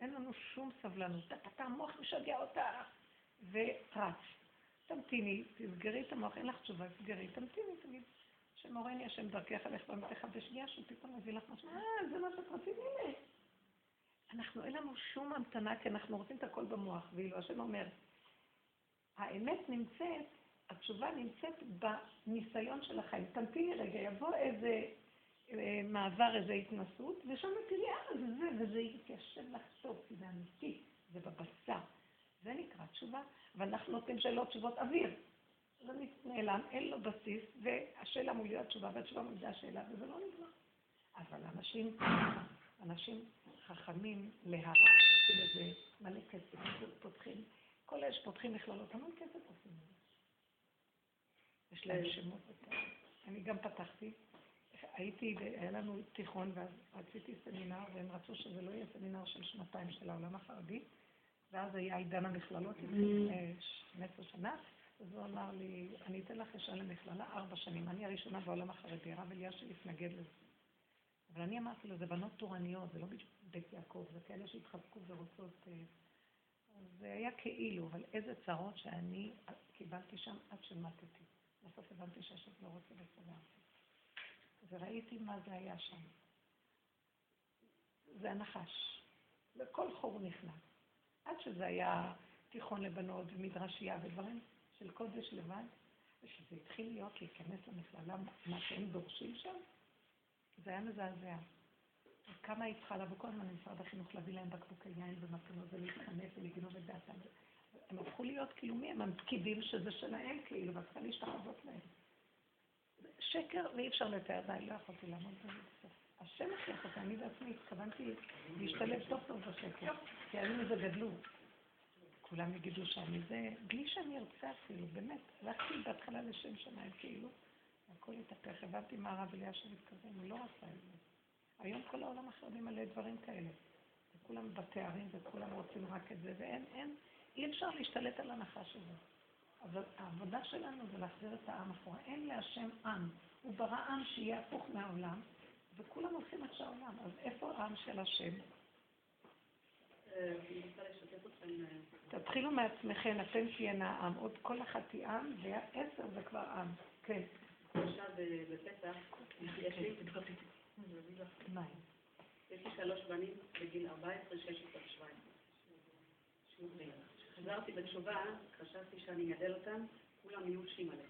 אין לנו שום סבלנות, אתה המוח משגע אותה, ורץ. תמתיני, תסגרי את המוח, אין לך תשובה, תסגרי, תמתיני, תגיד, שמורני השם דרכך עליך במתך בשנייה, שפתאום מביא לך משהו, זה מה שאת רצים, הנה. אנחנו, אין לנו שום המתנה, כי אנחנו רוצים את הכל במוח, ואילו השם אומר, האמת נמצאת, התשובה נמצאת בניסיון של החיים. תמתיני רגע, יבוא איזה... מעבר איזו התנסות, ושם תראי, וזה יתיישב לך טוב, כי זה אמיתי, זה בבשר. זה נקרא תשובה, אבל אנחנו נותנים שאלות תשובות אוויר. זה נעלם, אין לו בסיס, והשאלה מולידה התשובה, והתשובה מולידה השאלה, וזה לא נגמר. אבל אנשים חכמים להרע, עושים את זה מלא כסף, פותחים, כל האש פותחים מכללות, המון כסף עושים את זה. יש להם שמות יותר. אני גם פתחתי, היה לנו תיכון ואז רציתי סמינר והם רצו שזה לא יהיה סמינר של שנתיים של העולם החרדי ואז היה עידן המכללות לפני 15 שנה אז הוא אמר לי, אני אתן לך ישר למכללה 4 שנים, אני הראשונה בעולם החרדי, הרב אלישע התנגד לזה אבל אני אמרתי לו, זה בנות תורניות, זה לא בית יעקב, זה כאלה שהתחזקו ורוצות זה היה כאילו, אבל איזה צרות שאני קיבלתי שם עד שמתתי בסוף הבנתי שהשם לא רוצה בסדר וראיתי מה זה היה שם. זה הנחש. וכל חור נכנס. עד שזה היה תיכון לבנות ומדרשייה ודברים של קודש לבד, ושזה התחיל להיות להיכנס למכללה, מה שהם דורשים שם, זה היה מזעזע. וכמה היא צריכה לבוא כל הזמן למשרד החינוך להביא להם בקבוקי יין ומתנות ולהתכנס ולגנוב את דעתם. הם הפכו להיות כאילו מי הם הפקידים שזה שלהם כאילו, והצריכה להשתחוות להם. שקר, ואי אפשר לתאר, די, לא יכולתי לעמוד בזה. השם הכי חותה, אני בעצמי התכוונתי להשתלב טוב טוב בשקר, כי אני מזה גדלו. כולם יגידו שאני זה, בלי שאני ארצה אפילו, באמת, הלכתי בהתחלה לשם שמיים כאילו, הכל התהפך, הבנתי מה הרב אלישע מתכוון, הוא לא רצה את זה. היום כל העולם החרדי מלא דברים כאלה, וכולם בתארים וכולם רוצים רק את זה, ואין, אי אפשר להשתלט על הנחש הזה. אבל העבודה שלנו זה להחזיר את העם אחורה. אין להשם עם. הוא ברא עם שיהיה הפוך מהעולם, וכולם הולכים את שהעולם. אז איפה העם של השם? תתחילו מעצמכם, אתם תהיינה העם. עוד כל אחת היא עם, וה10 זה כבר עם. כן. עכשיו בפסח, יש לי תקרות. יש לי 3 בנים בגיל 14, 16, 17. חזרתי בתשובה, חשבתי שאני אגדל אותם, כולם יולשים עליהם.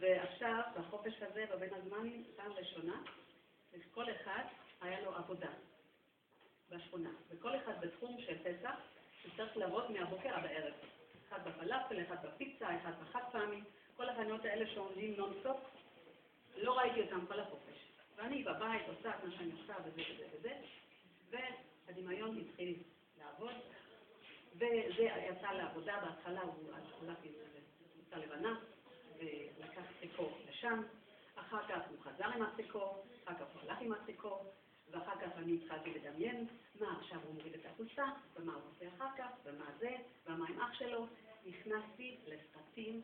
ועכשיו, בחופש הזה, בבין הזמנים, פעם ראשונה, כל אחד היה לו עבודה בשכונה. וכל אחד בתחום של פסח, שצריך לעבוד מהבוקר עד הערב. אחד בפלאפל, אחד בפיצה, אחד בחד פעמי. כל החנויות האלה שעומדים נונסטופ, לא ראיתי אותם כל החופש. ואני בבית עושה את מה שאני עושה וזה וזה וזה, והדמיון התחיל לעבוד. וזה יצא לעבודה, בהתחלה הוא הלך יצא לבנה ולקח סיקור לשם, אחר כך הוא חזר עם הסיקור, אחר כך הוא הלך עם הסיקור, ואחר כך אני התחלתי לדמיין מה עכשיו הוא מוריד את החולצה, ומה הוא עושה אחר כך, ומה זה, ומה עם אח שלו. נכנסתי לפרטים,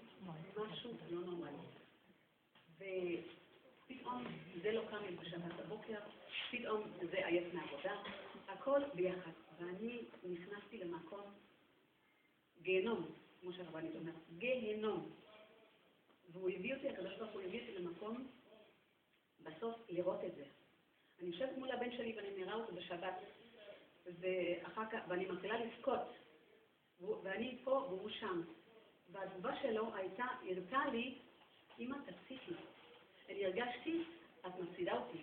משהו לא נורמלי. ופתאום זה לא קם לי בשבת הבוקר, פתאום זה עייף מהעבודה, הכל ביחד. ואני נכנסתי למקום גיהנום, כמו שהרבנית אומרת, גיהנום. והוא הביא אותי, הקדוש ברוך הוא הביא אותי למקום, בסוף לראות את זה. אני יושבת מול הבן שלי ואני נראה אותו בשבת, ואחר כך, ואני מתחילה לבכות, ואני פה והוא שם. והתגובה שלו הייתה, הרצה לי, אמא תפסיקי. אני הרגשתי, את מפסידה אותי.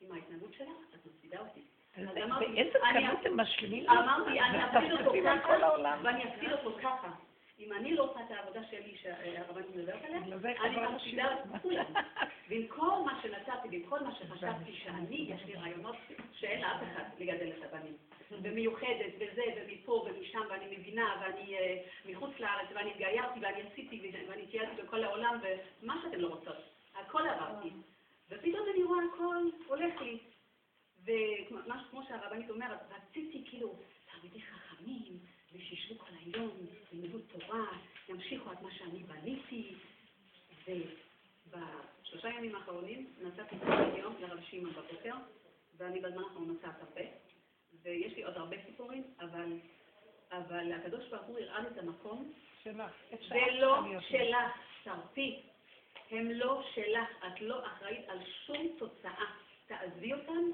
עם ההתנהגות שלה, את מפסידה אותי. באיזה קלות הם משלימים? אמרתי, אני אפסיד אותו ככה, ואני אפסיד אותו ככה. אם אני לא עושה את העבודה שלי שהרבנית מדברת עליה, אני מפסידה את כולם. ועם כל מה שנתתי, ועם כל מה שחשבתי שאני, יש לי רעיונות שאין לאף אחד לגדל את הבנים. ומיוחדת, וזה, ומפה, ומשם, ואני מבינה, ואני מחוץ לארץ, ואני התגיירתי, ואני עשיתי, ואני תיאלתי בכל העולם, ומה שאתם לא רוצות. הכל עברתי. ופתאום אני רואה הכל הולך לי. וכמו שהרבנית אומרת, רציתי כאילו, תלמידי חכמים, ושישבו כל היום, לימדו תורה, ימשיכו את מה שאני בניתי. ובשלושה ימים האחרונים נעצתי כל יום לרב שמעון בבוקר, ואני בזמן אנחנו נעשה הרבה, ויש לי עוד הרבה סיפורים, אבל הקדוש ברוך הוא הראה לי את המקום. שלך. זה לא שלך, תרפי. הם לא שלך, את לא אחראית על שום תוצאה. תעזבי אותם.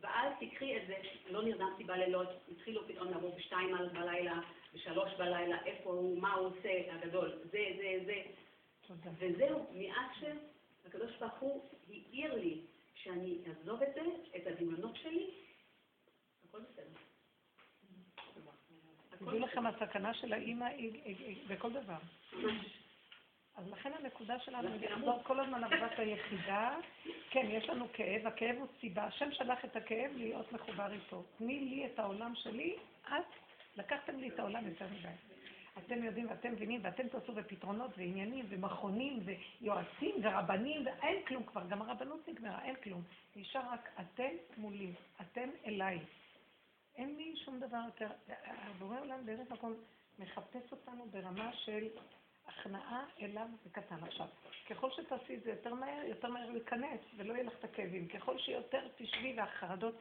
ואז תקחי את זה, לא נרדמתי בלילות, התחילו פתאום לבוא בשתיים בלילה, בשלוש בלילה, איפה הוא, מה הוא עושה, הגדול, זה. תודה. וזהו, מאז שהקדוש ברוך הוא העיר לי שאני אעזוב את זה, את הדמיונות שלי, הכל בסדר. תדעו לכם, הסכנה של האמא בכל דבר. אז לכן הנקודה שלנו היא לחזור כל הזמן עבודת היחידה. כן, יש לנו כאב, הכאב הוא סיבה. השם שלח את הכאב להיות מחובר איתו. תני לי את העולם שלי, אז לקחתם לי את העולם יותר מדי. אתם יודעים ואתם מבינים ואתם תעשו בפתרונות ועניינים ומכונים ויועצים ורבנים ואין כלום כבר. גם הרבנות נגמרה, אין כלום. נשאר רק אתם מולי, אתם אליי. אין לי שום דבר יותר. הבורא עולם בארץ הכל מחפש אותנו ברמה של... הכנעה אליו וקטן עכשיו. ככל שתעשי זה יותר מהר להיכנס ולא יהיה לך את הכאבים. ככל שיותר תשבי והחרדות,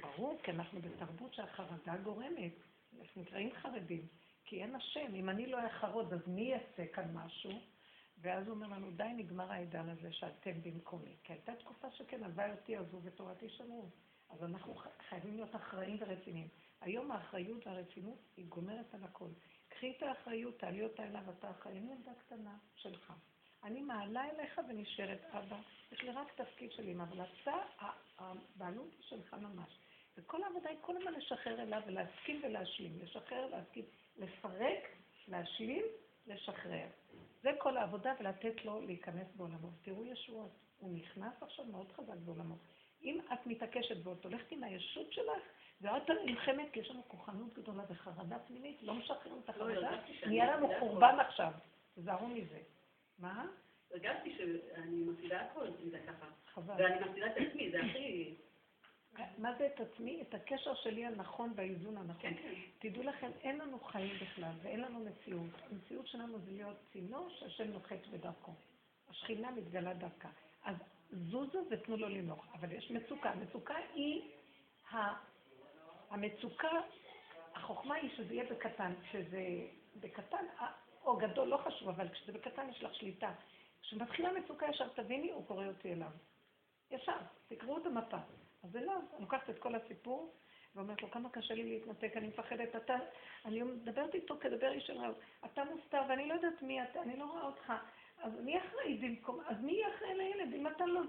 ברור כי אנחנו בתרבות שהחרדה גורמת. אנחנו נקראים חרדים, כי אין השם. אם אני לא אחרוד אז מי יעשה כאן משהו? ואז הוא אומר לנו, די נגמר העידן הזה שאתם במקומי. כי הייתה תקופה שכן, הלוואי אותי עזו ותורתי שמרו. אז אנחנו חייבים להיות אחראים ורציניים. היום האחריות והרצינות היא גומרת על הכל. קחי את האחריות, תעלי אותה אליו, אתה אחראי, אני ילדה קטנה שלך. אני מעלה אליך ונשארת אבא. יש לי רק תפקיד של אמא, אבל אתה, הבעלות היא שלך ממש. וכל העבודה היא כל הזמן לשחרר אליו ולהסכים ולהשלים. לשחרר, להסכים, לפרק, להשלים, לשחרר. זה כל העבודה ולתת לו להיכנס בעולמו. תראו ישועות, הוא נכנס עכשיו מאוד חזק בעולמו. אם את מתעקשת ועוד הולכת עם הישות שלך, ואת נלחמת, כי יש לנו כוחנות גדולה וחרדה פנימית, לא משחררים את החרדה, נהיה לנו חורבן עכשיו, תזהרו מזה. מה? הרגשתי שאני מפסידה הכל, זה ככה. חבל. ואני מפסידה את עצמי, זה הכי... מה זה את עצמי? את הקשר שלי הנכון והאיזון הנכון. תדעו לכם, אין לנו חיים בכלל ואין לנו מציאות. המציאות שלנו זה להיות צינור שהשם נוחת בדרכו. השכינה מתגלה דרכה. אז זוזו ותנו לו לנוח, אבל יש מצוקה. המצוקה היא המצוקה, החוכמה היא שזה יהיה בקטן, כשזה בקטן או גדול, לא חשוב, אבל כשזה בקטן יש לך שליטה. כשמתחילה מצוקה ישר תביני, הוא קורא אותי אליו. ישר, תקראו את המפה. אז אליו, אני לוקחת את כל הסיפור, ואומרת לו, כמה קשה לי להתנתק, אני מפחדת, אתה, אני מדברת איתו כדבר איש של רב, אתה מוסתר ואני לא יודעת מי אתה, אני לא רואה אותך. אז מי אחראי במקום, אז מי אחראי לילד, אם אתה לא...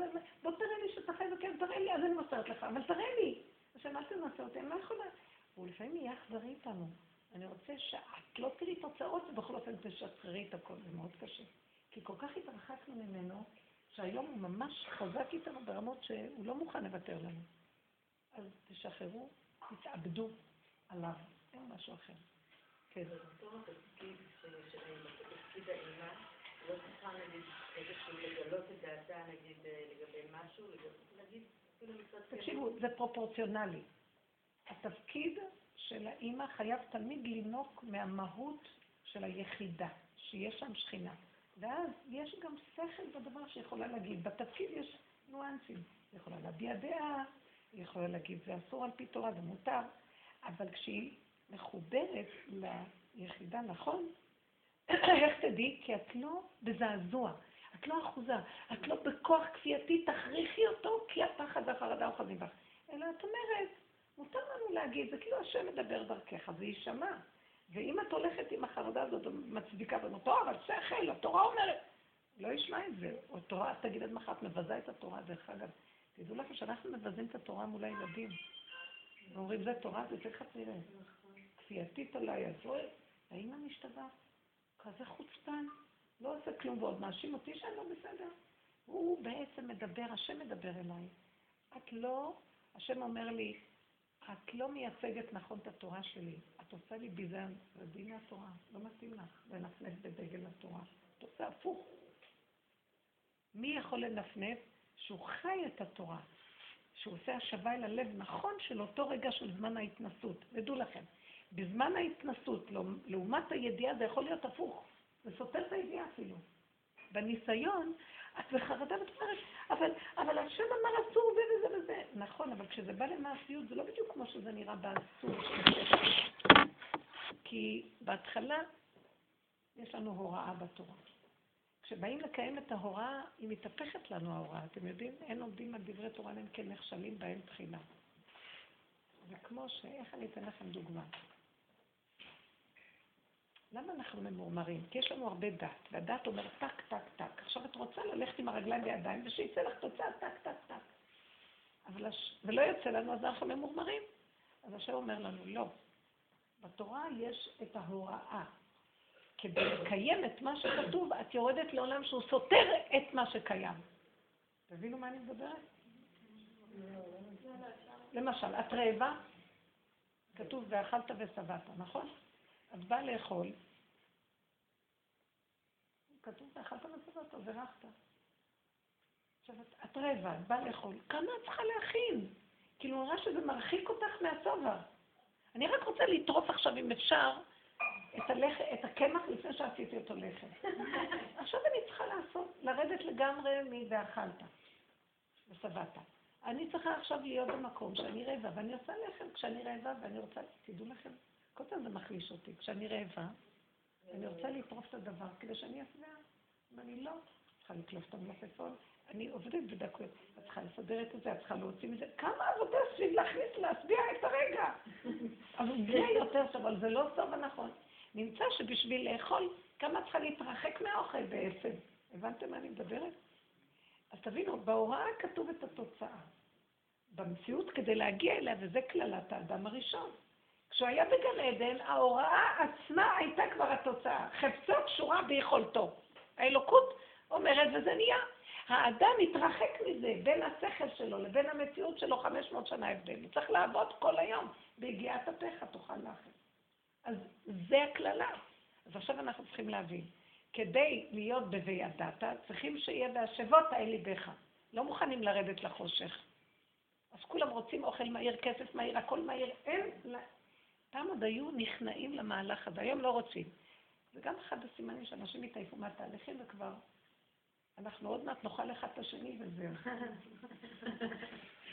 בוא תראה לי שאתה חי וכן, תראה לי, אז אני מוסרת לך, אבל תראה לי. עכשיו, אל תנסה אותי, אני לא יכולה. הוא לפעמים יהיה אכזרי איתנו. אני רוצה שאת לא תראי תוצאות, ובכל אופן תשחררי את הכל, זה מאוד קשה. כי כל כך התרחקנו ממנו, שהיום הוא ממש חזק איתנו ברמות שהוא לא מוכן לוותר לנו. אז תשחררו, תתאבדו עליו, אין משהו אחר. כן. בתור התפקיד של האימה, לא צריכה נגיד איזשהו לגלות את דעתה, נגיד לגבי משהו, נגיד... תקשיבו, זה פרופורציונלי. התפקיד של האמא חייב תמיד לנוק מהמהות של היחידה, שיש שם שכינה. ואז יש גם שכל בדבר שיכולה להגיד, בתפקיד יש נואנסים, היא יכולה להביע דעה, היא יכולה להגיד, זה אסור על פי תורה, זה מותר, אבל כשהיא מחוברת ליחידה נכון, איך תדעי? כי את לא בזעזוע, את לא אחוזה, את לא בכוח כפייתי, תכריחי אותו, כי הפחד והחרדה אוחזים בך. אלא את אומרת, מותר לנו להגיד, זה כאילו השם מדבר דרכך, זה יישמע. ואם את הולכת עם החרדה הזאת מצדיקה בנו, תואר, אז שכל, התורה אומרת, לא ישמע את זה. או תורה, תגיד עד מחר, את מבזה את התורה, דרך אגב. תדעו לך, כשאנחנו מבזים את התורה מול הילדים, ואומרים, זה תורה, זה צריך תראה. כפייתית עליי, אז לא, האמא משתבח, כזה חוצפן, לא עושה כלום ועוד מאשים אותי שאני לא בסדר. הוא בעצם מדבר, השם מדבר אליי. את לא, השם אומר לי, את לא מייצגת נכון את התורה שלי. את עושה לי ביזיון, רדי מהתורה, לא מתאים לך, לנפנף בדגל התורה. את עושה הפוך. מי יכול לנפנף? שהוא חי את התורה. שהוא עושה השווה אל הלב נכון של אותו רגע של זמן ההתנסות. ידעו לכם, בזמן ההתנסות, לעומת הידיעה, זה יכול להיות הפוך. זה סותר את הידיעה אפילו. בניסיון, את בחרדה ואת אומרת, אבל השם אמר אסור זה וזה וזה. נכון, אבל כשזה בא למעשיות, זה לא בדיוק כמו שזה נראה באסור. כי בהתחלה יש לנו הוראה בתורה. כשבאים לקיים את ההוראה, היא מתהפכת לנו ההוראה. אתם יודעים, אין עומדים על דברי תורה, הם כן נכשלים בהם תחילה. וכמו שאיך אני אתן לכם דוגמה. למה אנחנו ממורמרים? כי יש לנו הרבה דת, והדת אומר טק, טק, טק. עכשיו את רוצה ללכת עם הרגליים בידיים, ושיצא לך תוצאה, טק, טק, טק. ולא יוצא לנו, אז אנחנו ממורמרים. אז השם אומר לנו, לא. בתורה יש את ההוראה. כדי לקיים את מה שכתוב, את יורדת לעולם שהוא סותר את מה שקיים. תבינו מה אני מדברת? למשל, את רעבה, כתוב ואכלת ושבעת, נכון? את באה לאכול, כתוב ואכלת ושבעת, ורחת. עכשיו, את רעבה, את באה לאכול, כמה את צריכה להכין? כאילו, נראה שזה מרחיק אותך מהצבע. אני רק רוצה לטרוף עכשיו, אם אפשר, את הקמח לפני שעשיתי אותו לחם. עכשיו אני צריכה לעשות, לרדת לגמרי מ"ואכלת", ושבעת. אני צריכה עכשיו להיות במקום שאני רעבה, ואני עושה לחם כשאני רעבה, ואני רוצה, תדעו לכם, כל פעם זה מחליש אותי, כשאני רעבה, אני רוצה לטרוף את הדבר כדי שאני אסבע, ואני לא צריכה לקלוף את המלפפון, אני עובדת בדקות, את צריכה לסדר את זה, את צריכה להוציא מזה, כמה עבודה סביב להכניס, להסביע את הרגע. אבל זה יותר טוב, אבל זה לא סוף הנכון. נמצא שבשביל לאכול, כמה צריכה להתרחק מהאוכל בעצם. הבנתם מה אני מדברת? אז תבינו, בהוראה כתוב את התוצאה. במציאות כדי להגיע אליה, וזה כללת האדם הראשון. כשהוא היה בגן עדן, ההוראה עצמה הייתה כבר התוצאה. חפצו קשורה ביכולתו. האלוקות אומרת, וזה נהיה. האדם מתרחק מזה בין השכל שלו לבין המציאות שלו 500 שנה הבדל. הוא צריך לעבוד כל היום. בהגיעת הפך תוכל לאחר. אז זה הכללה. אז עכשיו אנחנו צריכים להבין. כדי להיות בוידעת, צריכים שיהיה בהשבות האלי בך. לא מוכנים לרדת לחושך. אז כולם רוצים אוכל מהיר, כסף מהיר, הכל מהיר. אין... פעם עוד היו נכנעים למהלך הזה, היום לא רוצים. זה גם אחד הסימנים שאנשים התעייפו מהתהליכים וכבר... אנחנו עוד מעט נאכל אחד את השני וזהו.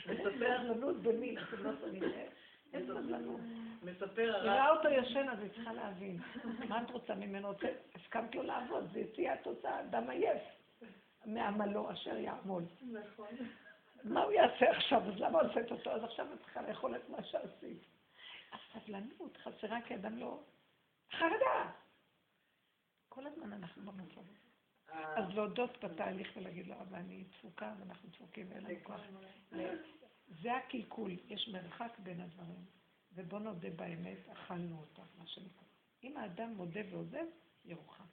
מספר לנו במין, אתם לא שמים לב. אין סבלנות. מספר הרב. נראה אותו ישן, אז היא צריכה להבין. מה את רוצה ממנו? הסכמת לו לעבוד, זה יציאה התוצאה, אדם עייף. מעמלו אשר יעמול. נכון. מה הוא יעשה עכשיו? אז למה הוא עושה את אותו? אז עכשיו את צריכה לאכול את מה שעשית. הסבלנות חסרה כי אדם לא... חרדה! כל הזמן אנחנו במצב הזה. אז להודות בתהליך ולהגיד לו, אבל אני תפוקה ואנחנו תפוקים ואין לנו כוח. זה הקלקול, יש מרחק בין הדברים. ובוא נודה באמת, אכלנו אותה, מה שנקרא. אם האדם מודה ועוזב, ירוחה.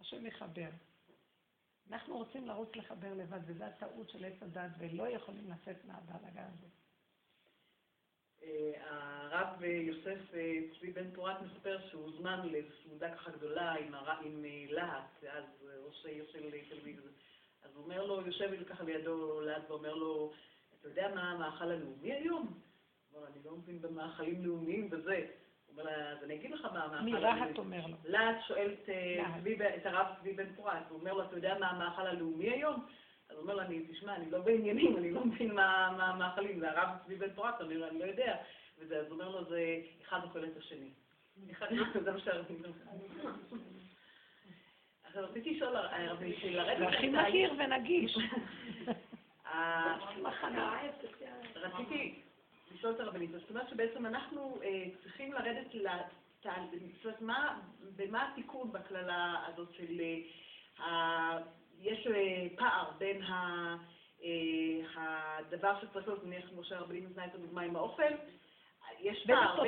השם יחבר. אנחנו רוצים לרוץ לחבר לבד, וזו הטעות של עץ הדת, ולא יכולים לצאת מהבלגה הזאת. הרב יוסף צבי בן פורת מספר שהוא הוזמן לסעודה ככה גדולה עם להט, אז ראש העיר של תל אביב, אז הוא אומר לו, יושב ככה לידו להט ואומר לו, אתה יודע מה המאכל הלאומי היום? הוא אומר, אני לא מבין במאכלים לאומיים וזה. הוא אומר לה, אז אני אגיד לך מרהט אומר לו. להט שואל את הרב צבי בן פורת, הוא אומר לו, אתה יודע מה המאכל הלאומי היום? אז הוא אומר לו, תשמע, אני לא בעניינים, אני לא מבין מה המאכלים, זה הרב צבי בן פורת, אני לא יודע. אז הוא אומר לו, זה אחד אוכל את השני. אחד זה משאר. אז רציתי לשאול הרבי, זה הכי מהיר ונגיש. רציתי לשאול את הרבנית, זאת אומרת שבעצם אנחנו צריכים לרדת במה התיקון בכללה הזאת של יש פער בין הדבר שצריך להיות, נניח כמו שהרבנית נתנה את הדוגמה עם האוכל, יש פער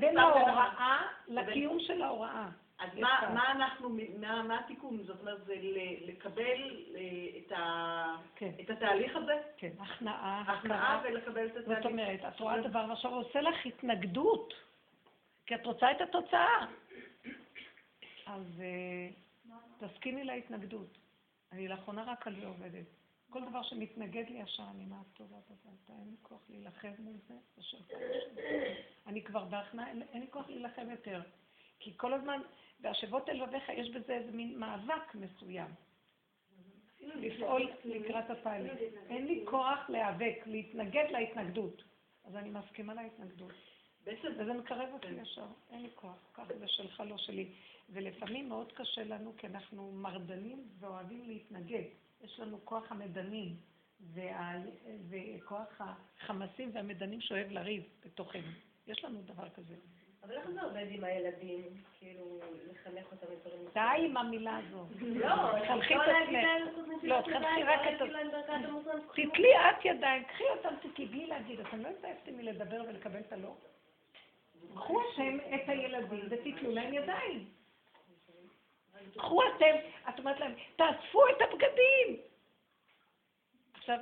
בין ההוראה לקיום של ההוראה. אז מה התיקון? זאת אומרת, זה לקבל את התהליך הזה? כן, הכנעה ולקבל את התהליך. זאת אומרת, את רואה דבר ועכשיו עושה לך התנגדות, כי את רוצה את התוצאה. אז תסכימי להתנגדות. אני לאחרונה רק על זה עובדת. כל דבר שמתנגד לי ישר, אני מה טובה בזה, אין לי כוח להילחם מול זה. אני כבר בהכנעה, אין לי כוח להילחם יותר. כי כל הזמן, בהשבות אל לבך, יש בזה איזה מין מאבק מסוים. לפעול לקראת התהליך. אין לי כוח להיאבק, להתנגד להתנגדות. אז אני מסכימה להתנגדות. וזה מקרב אותי ישר. אין לי כוח, כך זה שלך, לא שלי. ולפעמים מאוד קשה לנו, כי אנחנו מרדנים ואוהבים להתנגד. יש לנו כוח המדנים, וכוח החמסים והמדנים שאוהב לריב בתוכנו. יש לנו דבר כזה. אבל איך זה עובד עם הילדים, כאילו, לחנך אותם את הורים? די עם המילה הזו. לא, תחנכי את עצמך. לא, תחנכי רק את עצמך. תתלי את ידיים, קחי אותם, תתלי להגיד. אתם לא התעייפתם מלדבר ולקבל את הלא? קחו אתם את הילדים ותתלו להם ידיים. קחו אתם, את אומרת להם, תאספו את הבגדים. עכשיו,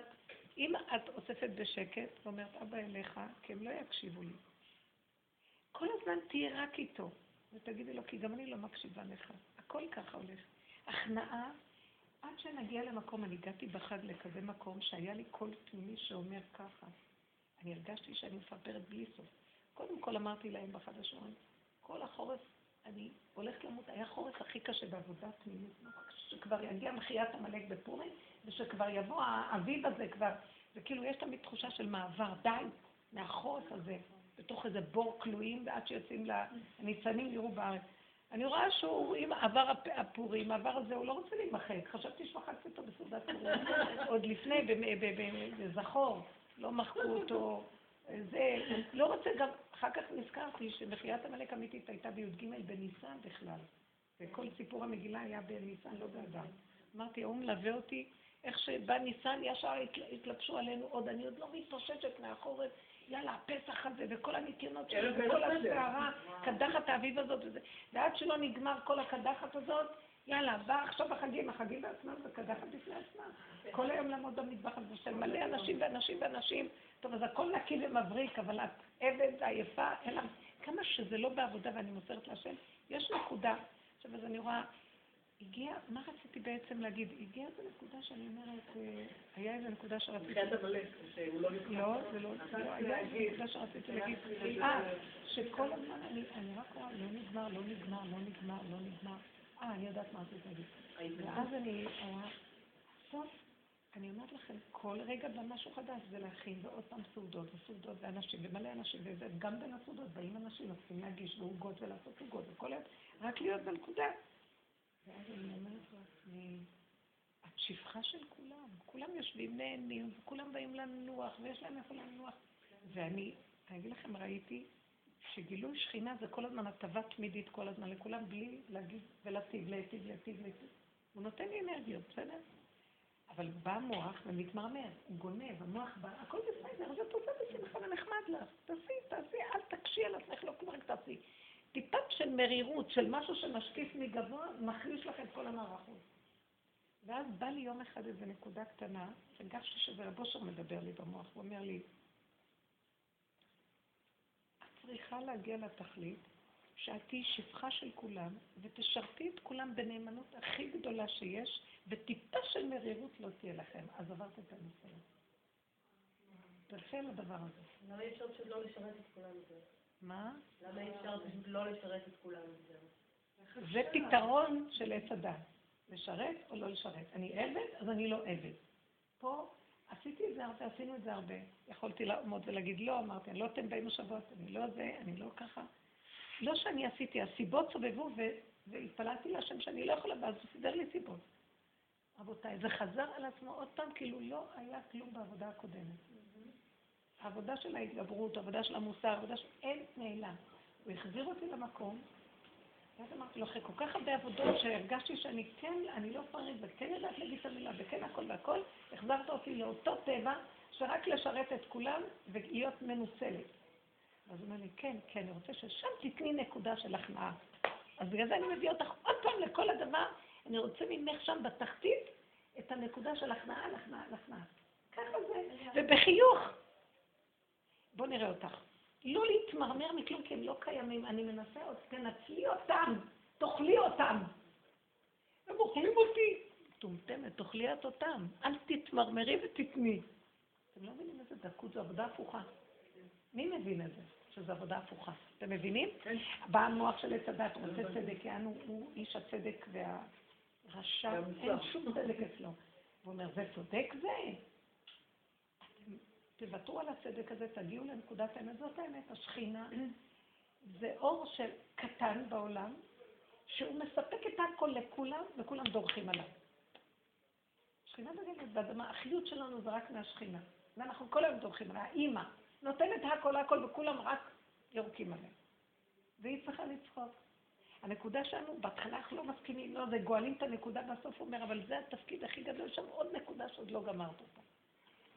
אם את אוספת בשקט ואומרת, אבא אליך, כי הם לא יקשיבו לי. כל הזמן תהיה רק איתו, ותגידי לו, כי גם אני לא מקשיבה לך. הכל ככה הולך. הכנעה, עד שנגיע למקום, אני הגעתי בחג לכזה מקום, שהיה לי קול פנימי שאומר ככה. אני הרגשתי שאני מפברת בלי סוף. קודם כל אמרתי להם בחג השעון, כל החורף, אני הולכת למות, היה חורף הכי קשה בעבודה פנימית, שכבר יגיע מחיית המלך בפורים, ושכבר יבוא האביב הזה כבר, וכאילו יש תמיד תחושה של מעבר די מהחורף הזה. בתוך איזה בור כלואים, ועד שיוצאים לניצנים לראו בארץ. אני רואה שהוא, אם עבר הפורים, העבר הזה, הוא לא רוצה להימחק. חשבתי שמחקתי אותו בסעודת פורים. עוד לפני, בזכור, לא מחקו אותו. זה, לא רוצה גם, אחר כך נזכרתי שמחיית עמלק אמיתית הייתה בי"ג בניסן בכלל. וכל סיפור המגילה היה בניסן, לא באדר. אמרתי, הוא מלווה אותי, איך שבא ניסן ישר התלבשו עלינו עוד, אני עוד לא מתפוששת מהחורף. יאללה, הפסח הזה, וכל הניקיונות שלו, וכל הסערה, קדחת האביב הזאת וזה. ועד שלא נגמר כל הקדחת הזאת, יאללה, בא עכשיו החגים, החגים בעצמם, זה קדחת בפני עצמם. כל היום לעמוד במטבח הזה של מלא אנשים ואנשים ואנשים. טוב, אז הכל נקי ומבריק, אבל את עבד, עייפה, אלא כמה שזה לא בעבודה ואני מוסרת להשם, יש נקודה. עכשיו, אז אני רואה, הגיע, מה רציתי בעצם להגיד? הגיע איזו נקודה שאני אומרת, היה איזו נקודה שרציתי... מחיית המלך, שהוא לא נקודה. לא, זה לא, היה איזו נקודה שרציתי להגיד. שכל הזמן אני רק רואה, לא נגמר. אני יודעת מה רציתי להגיד. ואז אני... טוב, אני אומרת לכם, כל רגע במשהו חדש זה להכין, ועוד פעם סעודות, וסעודות, ואנשים, ומלא אנשים, וזה גם בין הסעודות, באים אנשים, עושים להגיש ועוגות ולעשות עוגות, וכל יום, רק להיות בנקודה. ואז אני אומרת לעצמי, את שפחה של כולם, כולם יושבים נהנים, וכולם באים לנוח, ויש להם איפה לנוח. ואני, אני אגיד לכם, ראיתי שגילוי שכינה זה כל הזמן הטבה תמידית, כל הזמן לכולם, בלי להגיד ולהטיב, להטיב. הוא נותן לי אנרגיות, בסדר? אבל בא המוח ומתמרמר, הוא גונב, המוח בא, הכל בסדר, אז את רוצה בשמחה ונחמד לך, תעשי, אל תקשי על עצמך, לא כלומר, תעשי. טיפת של מרירות, של משהו שמשקיף מגבוה, מחליש לך את כל המערכות. ואז בא לי יום אחד איזו נקודה קטנה, הרגשתי שזה הבושר מדבר לי במוח, הוא אומר לי, את צריכה להגיע לתכלית, שאת תהיי שפחה של כולם, ותשרתי את כולם בנאמנות הכי גדולה שיש, וטיפה של מרירות לא תהיה לכם. אז עברת את הניסיון. תלכי לדבר הזה. לא, יש עוד שלא לשרת את כולם את זה. מה? למה אפשר לא לשרת את כולם יותר? זה פתרון של הצדה. לשרת או לא לשרת. אני עבד, אז אני לא עבד. פה עשיתי את זה הרבה, עשינו את זה הרבה. יכולתי לעמוד ולהגיד לא, אמרתי, אני לא אתם באים השבות, אני לא זה, אני לא ככה. לא שאני עשיתי, הסיבות סובבו והתפלעתי להשם שאני לא יכולה, ואז הוא סידר לי סיבות. רבותיי, זה חזר על עצמו עוד פעם, כאילו לא היה כלום בעבודה הקודמת. העבודה של ההתגברות, העבודה של המוסר, העבודה של אין נעילה. הוא החזיר אותי למקום, ואז אמרתי לו, אחרי כל כך הרבה עבודות שהרגשתי שאני כן, אני לא פריד, וכן יודעת להגיד את המילה, וכן הכל והכל, החזרת אותי לאותו טבע שרק לשרת את כולם ולהיות מנוצלת. אז הוא אומר לי, כן, כן, אני רוצה ששם תתני נקודה של הכנעה. אז בגלל זה אני מביא אותך עוד פעם לכל הדבר, אני רוצה ממך שם בתחתית את הנקודה של הכנעה, לכנעה, לכנעה. ככה זה, ובחיוך. בוא נראה אותך. לא להתמרמר מכלום, כי הם לא קיימים. אני מנסה עוד, תנצלי אותם, תאכלי אותם. הם אוכלים אותי. תומתמת, תאכלי את אותם. אל תתמרמרי ותתני. אתם לא מבינים איזה דקות, זו עבודה הפוכה. מי מבין את זה? שזו עבודה הפוכה. אתם מבינים? כן. בא המוח של הצדק, רוצה צדק, יענו, הוא איש הצדק והרשע, אין שום צדק אצלו. הוא אומר, זה צודק זה? תוותרו על הצדק הזה, תגיעו לנקודת האמת, זאת האמת, השכינה. זה אור של קטן בעולם, שהוא מספק את הכל לכולם, וכולם דורכים עליו. השכינה בגלל, באדמה, החיות שלנו זה רק מהשכינה. ואנחנו כל היום דורכים עליה, האמא. נותנת הכל הכל וכולם רק יורקים עליהם. והיא צריכה לצחוק. הנקודה שלנו, בהתחלה אנחנו לא מסכימים, לא, זה גואלים את הנקודה בסוף אומר, אבל זה התפקיד הכי גדול, שם עוד נקודה שעוד לא גמרת אותה.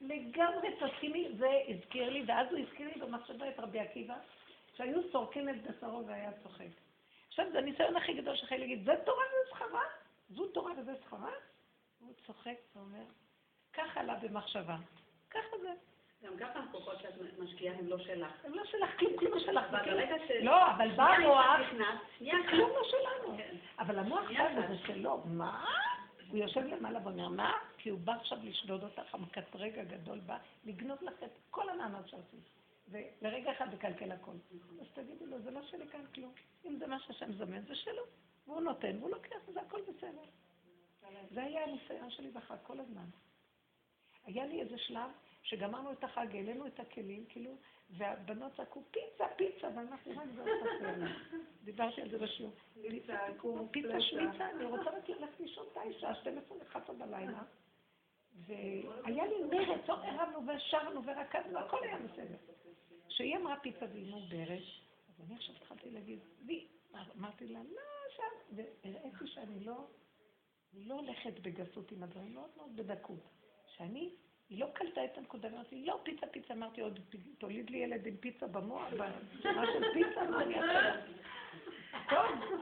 לגמרי תסכימי, זה הזכיר לי, ואז הוא הזכיר לי במחשבה את רבי עקיבא, שהיו סורקים את בשרו והיה צוחק. עכשיו, זה הניסיון הכי גדול שחייל להגיד, זה תורה וזה סחרה? זו תורה וזה סחרה? הוא צוחק ואומר, כך עלה במחשבה. ככה זה. גם ככה הכוחות שאת משקיעה הם לא שלך. הם לא שלך, כלום לא שלך. לא, אבל בא המוח, זה כלום לא שלנו. אבל המוח בא וזה שלו. מה? הוא יושב למעלה ואומר, מה? כי הוא בא עכשיו לשדוד אותך, המקטרג הגדול בא, לגנוב לך את כל המעמד שעשית. ולרגע אחד לקלקל הכל. אז תגידו לו, זה לא שלי כאן כלום. אם זה מה שהשם זמן, זה שלו. והוא נותן, והוא לוקח, זה הכל בסדר. זה היה הניסיון שלי בחג כל הזמן. היה לי איזה שלב, שגמרנו את החג, העלינו את הכלים, כאילו, והבנות צעקו, פיצה, פיצה, ואנחנו רק זה עושה. דיברתי על זה בשיעור. פיצה, פיצה שמיצה, אני רוצה רק ללכת לישון את האישה, 12:00 בלילה. והיה לי מרץ, הרבנו ושרנו ורקדנו, הכל היה בסדר. כשהיא אמרה פיצה והיא מוגברת, אז אני עכשיו התחלתי להגיד, אמרתי לה, לא, שם, והראיתי שאני לא הולכת בגסות עם הדברים, מאוד מאוד בדקות, שאני היא לא קלטה את הנקודה, אמרתי לי, לא, פיצה, פיצה, אמרתי, עוד תוליד לי ילד עם פיצה במוח, מה של פיצה, מה אני אצלת? טוב,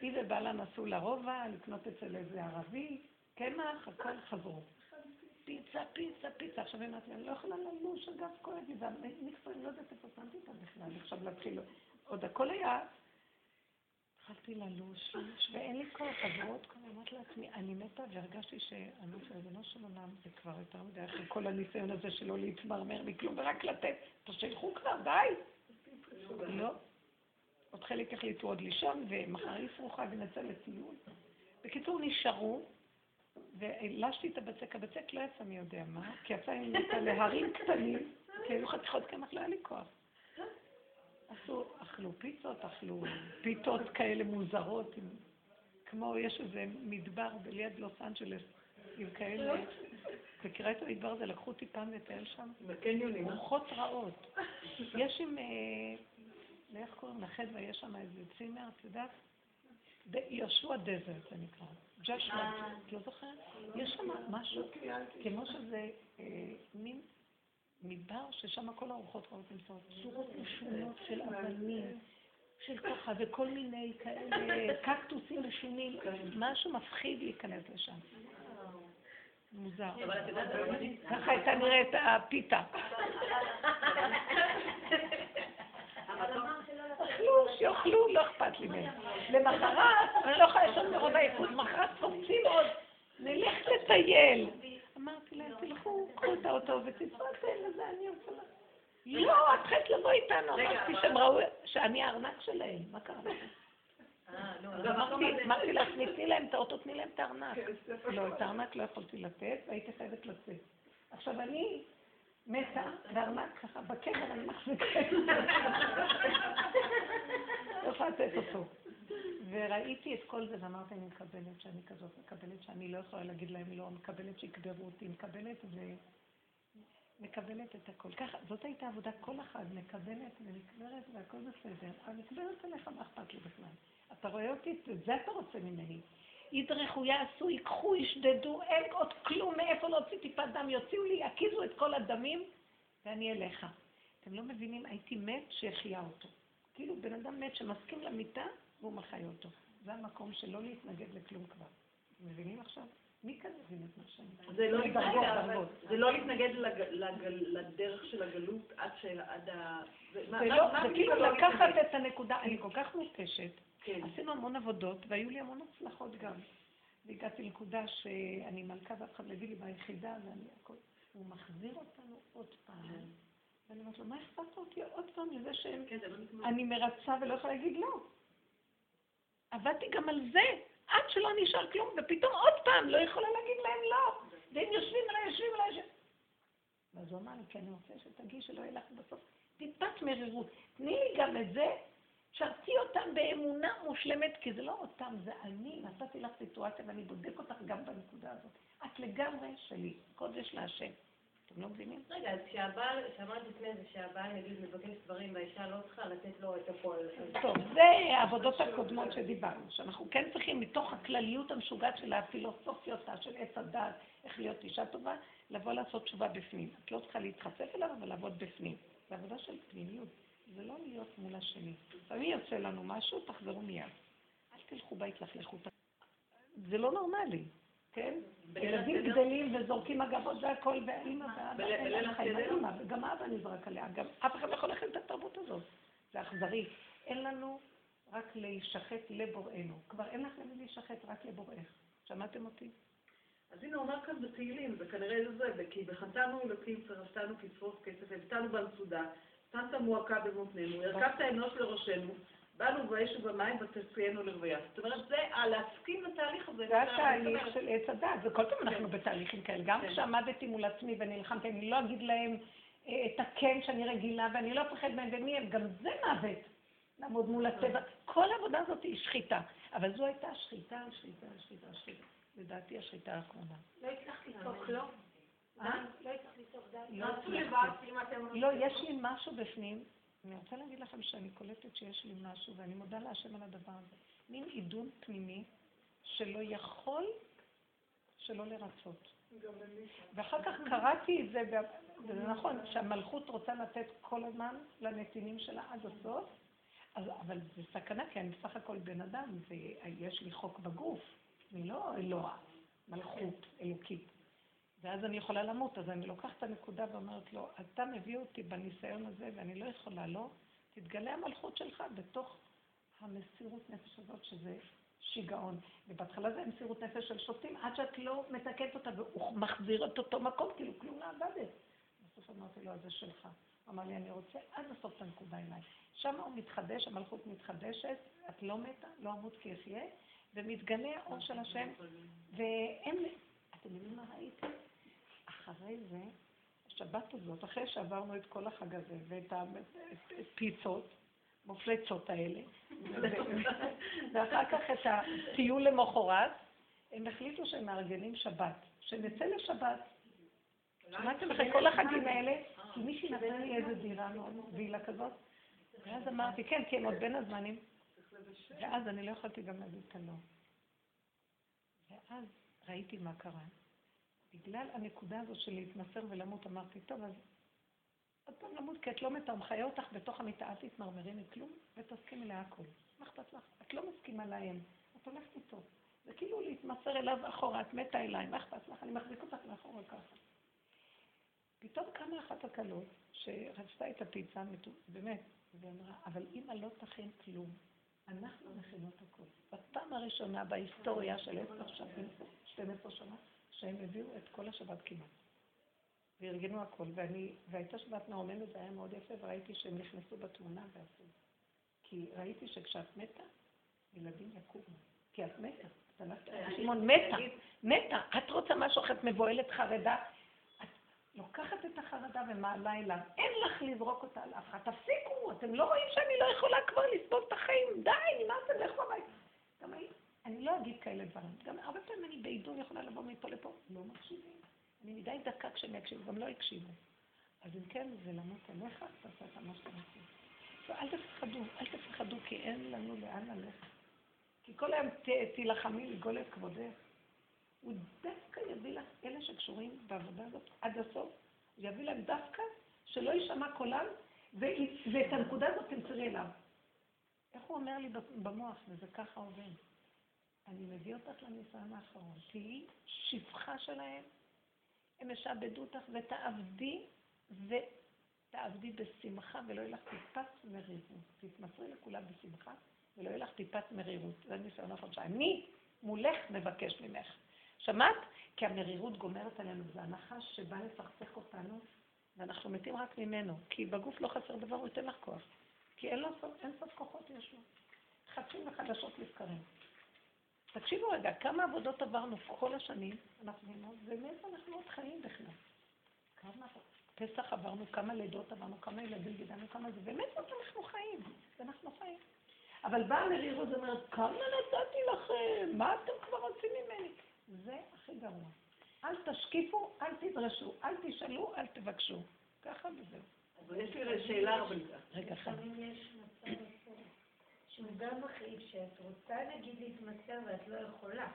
היא ובעלה נסעו לרובע, לקנות אצל איזה ערבי, קמח, הכל חזרו. פיצה, פיצה, פיצה, עכשיו אמרתי, אני לא יכולה ללוש, אגב, כואב לי, ומקפו, אני לא יודעת איפה שמתי איתה בכלל, עכשיו להתחיל, עוד הכל היה, התחלתי ללוש, ואין לי כוח, עברות כבר, אמרתי לעצמי, אני מתה והרגשתי שהנוף הרגנו של עולם זה כבר יותר מדי, אחרי כל הניסיון הזה שלא להתמרמר מכלום ורק לתת, תשלחו כבר, די! לא. עוד חלק החליטו עוד לישון, ומחר יפרוחה ונצא לטיול. בקיצור נשארו, ולשתי את הבצק, הבצק לא יצא מי יודע מה, כי יצא עם להרים קטנים, כי היו חתיכות כמעט לא היה לי כוח. אכלו פיצות, אכלו פיתות כאלה מוזרות, כמו יש איזה מדבר ליד לוס אנג'לס, עם כאלה, תקרא את המדבר הזה, לקחו טיפה מטייל שם, רוחות רעות. יש עם, איך קוראים לחדווה, יש שם איזה צימר, את יודעת? יהושע דזרט, זה נקרא, ג'שמנט, את לא זוכרת? יש שם משהו, כמו שזה מין, מדבר ששם כל הארוחות רעות נמצאות, צורות משונות של אבנים, של ככה וכל מיני כאלה, קקטוסים משונים, משהו מפחיד להיכנס לשם. מוזר. ככה הייתה נראית הפיתה. אכלו, שיאכלו, לא אכפת לי מהם. למחרת, אני לא יכולה לשאול מרוב העיקוד, מחרת קורצים עוד, נלך לטייל. אמרתי להם, תלכו, קחו את האוטו ותצאו, תן לזה, אני רוצה לה. לא, את חייבת לבוא איתנו, אמרתי שהם ראו שאני הארנק שלהם, מה קרה? אמרתי לה, תני להם את האוטו, תני להם את הארנק. לא, את הארנק לא יכולתי לתת, והייתי חייבת לצאת. עכשיו אני מתה, והארנק ככה, בקבר אני מחזיקה. לא יכולה לתת אותו. וראיתי את כל זה ואמרתי, אני מקבלת שאני כזאת, מקבלת שאני לא יכולה להגיד להם לא, מקבלת שיקברו אותי, מקבלת את הכל. ככה, זאת הייתה עבודה, כל אחד מקבלת ונקברת והכל בסדר. המקברת עליך, מה אכפת לי בכלל? אתה רואה אותי, זה אתה רוצה ממני. ידרכו, יעשו, ייקחו, ישדדו, אין עוד כלום, מאיפה להוציא טיפה דם, יוציאו לי, יקיזו את כל הדמים ואני אליך. אתם לא מבינים, הייתי מת שהחייה אותו. כאילו בן אדם מת שמסכים למיטה והוא מחיה אותו. זה המקום שלא להתנגד לכלום כבר. מבינים עכשיו? מי כאן מבין את מה שאני? זה לא להתנגד לדרך של הגלות עד ה... זה כאילו לקחת את הנקודה, אני כל כך מופשת. עשינו המון עבודות והיו לי המון הצלחות גם. והגעתי לנקודה שאני מלכה ואף אחד להביא לי ביחידה ואני הכל... הוא מחזיר אותנו עוד פעם. ואני אומרת לו, מה אכפת אותי עוד פעם לזה שהם... אני מרצה ולא יכולה להגיד לא. עבדתי גם על זה. עד שלא נשאר כלום, ופתאום עוד פעם לא יכולה להגיד להם לא. והם יושבים עליי, ואז הוא אמר לי, כי אני רוצה שתגיעי שלא ילך בסוף. טיפת מרירות. תני לי גם את זה, שרתי אותם באמונה מושלמת, כי זה לא אותם, זה אני. נתתי לך סיטואציה ואני בודק אותך גם בנקודה הזאת. את לגמרי שלי, קודש להשם. אתם לא מבינים? רגע, אז כשאמרת לפני זה שהבעל נגיד מבקש דברים והאישה לא צריכה לתת לו את הכל. טוב, זה העבודות הקודמות שדיברנו, שאנחנו כן צריכים מתוך הכלליות המשוגעת של הפילוסופיותה, של עץ הדעת, איך להיות אישה טובה, לבוא לעשות תשובה בפנים. את לא צריכה להתחשף אליו, אבל לעבוד בפנים. זה עבודה של פנימיות, זה לא להיות מול השני. ומי יוצא לנו משהו, תחזרו מיד. אל תלכו בית לחלכו. זה לא נורמלי. כן? ילדים גדלים וזורקים אגבות והכל, ואימא ואבא, וגם אבא נזרק עליה. גם אף אחד לא יכול להכין את התרבות הזאת. זה אכזרי. אין לנו רק להישחט לבוראנו. כבר אין לכם להישחט רק לבוראך. שמעתם אותי? אז הנה אומר כאן בתהילים, וכנראה זה, כי בחטאנו אלוקים, פרשתנו כצרוף כסף, הבטנו בנסודה, שמת מועקה במותנינו, הרכבת האנוש לראשנו, באנו באש ובמים ותציינו לרוויה. זאת אומרת, זה להסכים לתהליך הזה. זה התהליך של עץ הדת, וכל פעם אנחנו בתהליכים כאלה. גם כשעמדתי מול עצמי ונלחמתי, אני לא אגיד להם את הכן שאני רגילה, ואני לא אפחד מהם ומיהם, גם זה מוות. לעמוד מול הטבע. כל העבודה הזאת היא שחיטה. אבל זו הייתה שחיטה, שחיטה, שחיטה, שחיטה. לדעתי השחיטה האחרונה. לא הצלחתי לצעוק, לא? לא הצלחתי לצעוק דעת. לא, יש לי משהו בפנים. אני רוצה להגיד לכם שאני קולטת שיש לי משהו, ואני מודה להשם על הדבר הזה. מין עידון פנימי שלא יכול שלא לרצות. ואחר כך קראתי את זה, וזה נכון, שהמלכות רוצה לתת כל הזמן לנתינים שלה עד הסוף, אבל זה סכנה, כי אני בסך הכל בן אדם, ויש לי חוק בגוף, אני לא אלוהה, מלכות אלוקית. ואז אני יכולה למות, אז אני לוקחת את הנקודה ואומרת לו, אתה מביא אותי בניסיון הזה ואני לא יכולה, לא, תתגלה המלכות שלך בתוך המסירות נפש הזאת שזה שיגעון. ובהתחלה זה המסירות נפש של שופטים, עד שאת לא מתקנת אותה והוא מחזיר את אותו מקום, כאילו כלום נעבדת. בסוף אמרתי לו, אז זה שלך. אמר לי, אני רוצה עד לסוף את הנקודה אליי. שם הוא מתחדש, המלכות מתחדשת, את לא מתה, לא עמוד כי יחיה, ומתגלה האור של השם, ואין... אתם יודעים מה ראיתי? אחרי זה, השבת הזאת, אחרי שעברנו את כל החג הזה ואת הפיצות, מופלצות האלה, ואחר כך את הטיול למחרת, הם החליטו שהם מארגנים שבת, שנצא לשבת. שמעתם אחרי כל החגים האלה? כי מישהי נתנה לי איזה דירה מאוד וילה כזאת, ואז אמרתי, כן, כי הם עוד בין הזמנים, ואז אני לא יכולתי גם להגיד את הלא. ואז ראיתי מה קרה. בגלל הנקודה הזאת של להתמסר ולמות, אמרתי, טוב, אז עוד פעם למות, כי את לא מתמחיה אותך בתוך המתעת התמרמרים מכלום, ותסכימי להכל. מה אכפת לך? את לא מסכימה להם, את הולכת איתו. זה כאילו להתמסר אליו אחורה, את מתה אליי, מה אכפת לך? אני מחזיק אותך לאחורה ככה. פתאום קמה אחת הקלות שרצתה את הפיצה, באמת, ואמרה, אבל אמא לא תכין כלום, אנחנו נכינות הכל. בפעם הראשונה בהיסטוריה של 12 שנה, שהם הביאו את כל השבת כמעט. וארגנו הכל, והייתה שבת נעוממת, זה היה מאוד יפה, וראיתי שהם נכנסו בתמונה ועשו. כי ראיתי שכשאת מתה, ילדים יקומו. כי את מתה, תלכת, שמעון, מתה, מתה. את רוצה משהו, את מבועלת חרדה, את לוקחת את החרדה ומעלה אליו. אין לך לזרוק אותה על אף אחד, תפסיקו, אתם לא רואים שאני לא יכולה כבר לסבוב את החיים, די, מה אתם לכו הבית? גם אני לא אגיד כאלה דברים, גם הרבה פעמים אני בעידון יכולה לבוא מפה לפה, לא מקשיבים. אני מדי דקה כשהם יקשיבו, גם לא יקשיבו. אז אם כן, זה למות עליך, תעשה את מה שאתה עושה. ואל תפחדו, אל תפחדו, כי אין לנו לאן ללכת. כי כל היום תילחמי לגאול את כבודך. הוא דווקא יביא לך, אלה שקשורים בעבודה הזאת עד הסוף, יביא להם דווקא שלא יישמע קולם, ואת הנקודה הזאת תמצרי אליו. איך הוא אומר לי במוח, וזה ככה עובד. אני מביא אותך לניסיון האחרון, תהיי שפחה שלהם, הם ישעבדו אותך ותעבדי בשמחה ולא ילך טיפת מרירות. תתמסרי לכולם בשמחה ולא ילך טיפת מרירות. זה ניסיון האחרון שאני מולך מבקש ממך. שמעת? כי המרירות גומרת עלינו, זה הנחש שבא לפרסך אותנו ואנחנו מתים רק ממנו, כי בגוף לא חסר דבר, הוא ייתן לך כוח. כי אין סוף כוחות יש לו. חדשים וחדשות לבקרים. תקשיבו רגע, כמה עבודות עברנו כל השנים, אנחנו נמות, ומאיפה אנחנו עוד חיים בכלל? כמה פסח עברנו, כמה לידות עברנו, כמה ילדים גידלנו, כמה זה, ומאיפה אנחנו חיים? ואנחנו חיים. אבל באה מרירות ואומרת, כמה נתתי לכם? מה אתם כבר רוצים ממני? זה הכי גרוע. אל תשקיפו, אל תדרשו, אל תשאלו, אל תבקשו. ככה וזהו. אבל יש לי שאלה, אבל רגע אחד. שהוא גם מחריב שאת רוצה נגיד להתמסר ואת לא יכולה,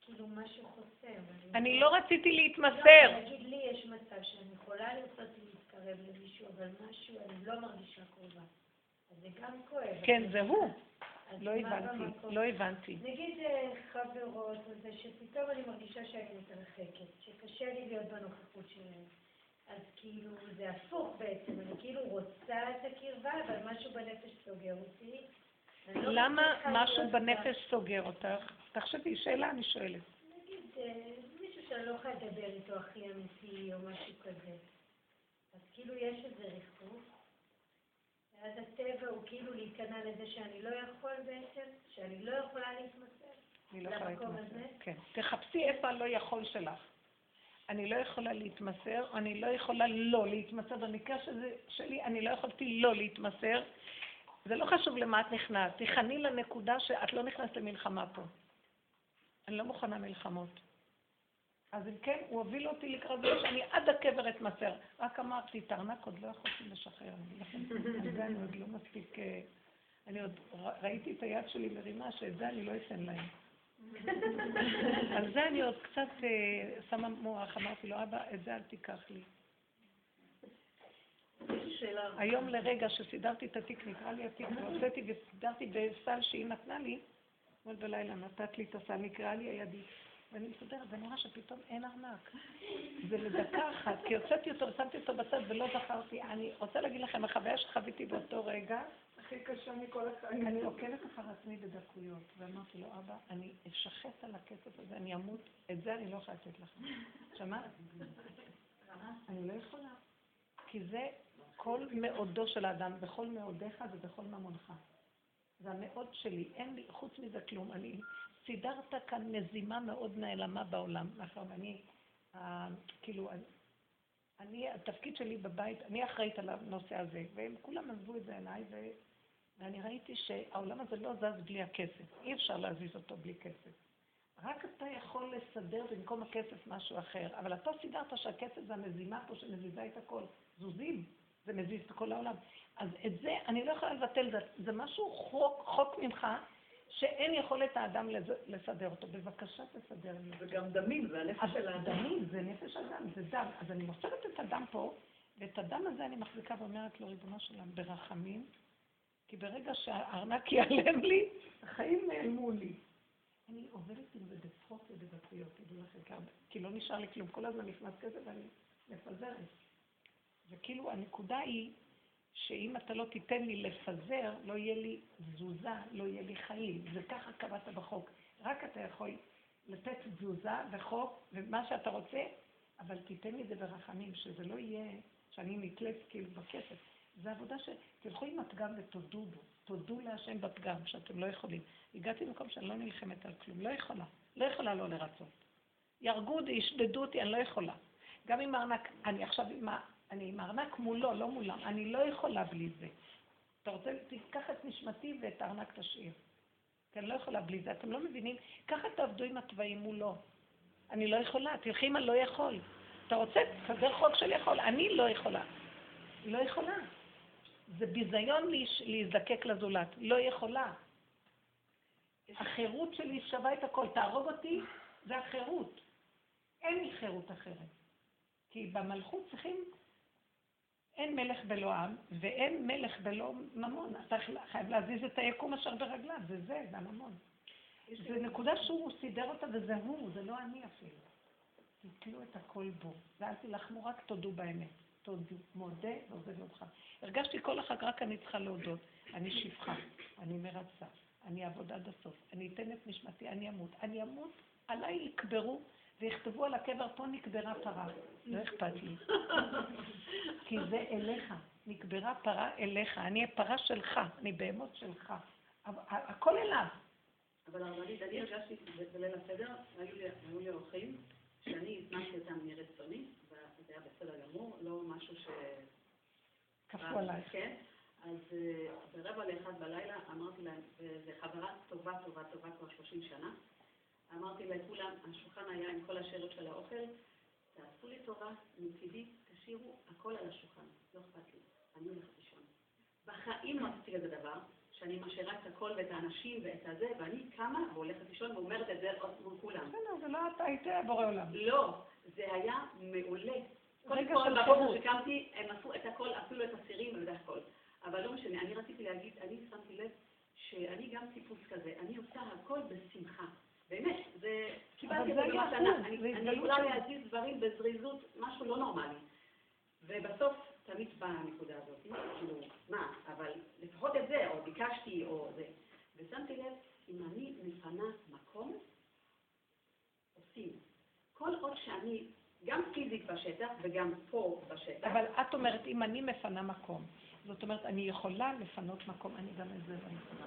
כאילו משהו חוסר. אני לא רציתי להתמסר. לא, נגיד לי יש מצב שאני יכולה לרצות להתקרב למישהו, אבל משהו אני לא מרגישה קרובה. אז זה גם כואב. כן, זה הוא. לא הבנתי. נגיד חברות, זה שפתאום אני מרגישה שאני מתרחקת, שקשה לי להיות בנוכחות שלהם. אז כאילו זה הפוך בעצם, אני כאילו רוצה את הקרבה, אבל משהו בנפש סוגר אותי. למה משהו בנפש סוגר אותך? תחשבי, שאלה אני שואלת. נגיד, מישהו שאני לא יכולה לדבר איתו הכי אמיתי או משהו כזה. אז כאילו יש איזה ריחוק. אז הטבע הוא כאילו להיכנע לזה שאני לא יכול בעצם, שאני לא יכולה להתמסר. אני לא יכולה להתמסר, כן. תחפשי איפה לא יכול שלך. אני לא יכולה להתמסר, או אני לא יכולה לא להתמסר. במקרה שלי, אני לא יכולתי לא להתמסר. זה לא חשוב למה את נכנסת, תיכני לנקודה שאת לא נכנסת למלחמה פה. אני לא מוכנה מלחמות. אז אם כן, הוא הוביל אותי לקראת זה שאני עד הקבר אתמסר. רק אמרתי, תרנק עוד לא יכולתי לשחרר. על זה אני עוד לא מספיק... אני עוד ראיתי את היד שלי מרימה, שאת זה אני לא אתן להם. על זה אני עוד קצת שמה מוח, אמרתי לו, אבא, את זה אל תיקח לי. היום לרגע שסידרתי את התיק, נקרא לי התיק, והוצאתי וסידרתי בסל שהיא נתנה לי, עוד בלילה נתת לי את הסל, נקרא לי הידי, ואני מסודרת, ואני רואה שפתאום אין ארנק. זה לדקה אחת, כי הוצאתי אותו, שמתי אותו בצד ולא זכרתי. אני רוצה להגיד לכם, החוויה שחוויתי באותו רגע, הכי קשה מכל החיים. אני עוקבת אחר עצמי בדקויות, ואמרתי לו, אבא, אני אשחט על הכסף הזה, אני אמות, את זה אני לא יכולה לתת לכם. שמעת? אני לא יכולה. כי זה כל מאודו של האדם, בכל מאודיך ובכל ממונך. זה המאוד שלי, אין לי, חוץ מזה כלום. אני סידרת כאן מזימה מאוד נעלמה בעולם. נכון, אני התפקיד שלי בבית, אני אחראית על הנושא הזה, והם כולם עזבו את זה עיניי, ואני ראיתי שהעולם הזה לא זז בלי הכסף. אי אפשר להזיז אותו בלי כסף. רק אתה יכול לסדר במקום הכסף משהו אחר, אבל אתה סידרת שהכסף זה המזימה פה שמזיזה את הכל. זוזים, זה מזיז את כל העולם. אז את זה אני לא יכולה לבטל, זה משהו חוק ממך שאין יכולת האדם לסדר אותו. בבקשה תסדר לי. זה גם דמים, זה הנפש של האדם. דמים, זה נפש אדם, זה דם. אז אני מוסרת את הדם פה, ואת הדם הזה אני מחזיקה ואומרת לו, ריבונו שלם, ברחמים, כי ברגע שהארנק ייעלם לי, החיים נעלמו לי. אני עובדת עם זה בפחות ובבקויות, כי לא נשאר לי כלום, כל הזמן נכנס כזה ואני מפזרת. וכאילו הנקודה היא שאם אתה לא תיתן לי לפזר, לא יהיה לי תזוזה, לא יהיה לי חיים. זה ככה קבעת בחוק. רק אתה יכול לתת תזוזה וחוק, ומה שאתה רוצה, אבל תיתן לי את זה ברחמים, שזה לא יהיה, שאני נתלס כאילו בכסף. זו עבודה שתלכו עם הפגם ותודו בו, תודו להשם בפגם, שאתם לא יכולים. הגעתי למקום שאני לא נלחמת על כלום, לא יכולה, לא יכולה לא לרצות. ירגו אותי, ישדדו אותי, אני לא יכולה. גם עם ארנק, אני עכשיו עם ארנק מולו, לא מולם, אני לא יכולה בלי זה. אתה רוצה, תיקח את נשמתי ואת ארנק תשאיר. כי אני לא יכולה בלי זה, אתם לא מבינים? ככה תעבדו עם התוואים מולו. אני לא יכולה, תלכי עם הלא יכול. אתה רוצה, תסדר חוק של יכול, אני לא יכולה. לא יכולה. זה ביזיון להזדקק לזולת, לא יכולה. החירות שלי שווה את הכל, תהרוג אותי, זה החירות. אין לי חירות אחרת. כי במלכות צריכים, אין מלך בלא עם, ואין מלך בלא ממון. אתה חייב להזיז את היקום אשר ברגליו, זה הממון. זה נקודה שהוא סידר אותה וזה הוא, זה לא אני אפילו. תתלו את הכל בו, ואל תלחמו, רק תודו באמת. תודו, מודה ועוזב אותך. הרגשתי כל אחר רק אני צריכה להודות. אני שפחה, אני מרצה, אני אעבוד עד הסוף, אני אתן את נשמתי, אני אמות, עליי יקברו ויכתבו על הקבר פה נקברה פרה. לא אכפת לי. כי זה אליך, נקברה פרה אליך, אני הפרה שלך, אני בהמות שלך. הכל אליו. אבל הרבנית, אני הרגשתי בליל הסדר, היו לי אורחים שאני הזמנתי אותם מרצוני, וזה היה בסדר גמור, לא משהו ש... כפו עליי. כן, אז ברבע לאחד בלילה אמרתי להם, וזו חברה טובה טובה טובה כבר 30 שנה, אמרתי להם כולם, השולחן היה עם כל השאלות של האוכל, תעשו לי טובה, מצידי, תשאירו הכל על השולחן, לא אכפת לי, אני הולכת לישון. בחיים לא עשיתי לזה דבר, שאני משאירה את הכל ואת האנשים ואת הזה, ואני קמה והולכת לישון ואומרת את זה עוד כולם. זה לא אתה הייתה בורא עולם. לא, זה היה מעולה. קודם כל, בבוקר שקמתי, הם עשו את הכל, אפילו את הסירים ואת הכל. אבל לא משנה, אני רציתי להגיד, אני שמתי לב שאני גם טיפוס כזה, אני עושה הכל בשמחה. באמת, זה... קיבלתי את זה במתנה, אני יכולה להזיז דברים בזריזות, משהו לא נורמלי. ובסוף... תמיד באה הנקודה הזאת, מה, אבל לפחות את זה, או ביקשתי, או זה. ושמתי לב, אם אני מפנה מקום, עושים. כל עוד שאני, גם פיזית בשטח, וגם פה בשטח. אבל את אומרת, אם אני מפנה מקום, זאת אומרת, אני יכולה לפנות מקום, אני גם את זה לא יכולה.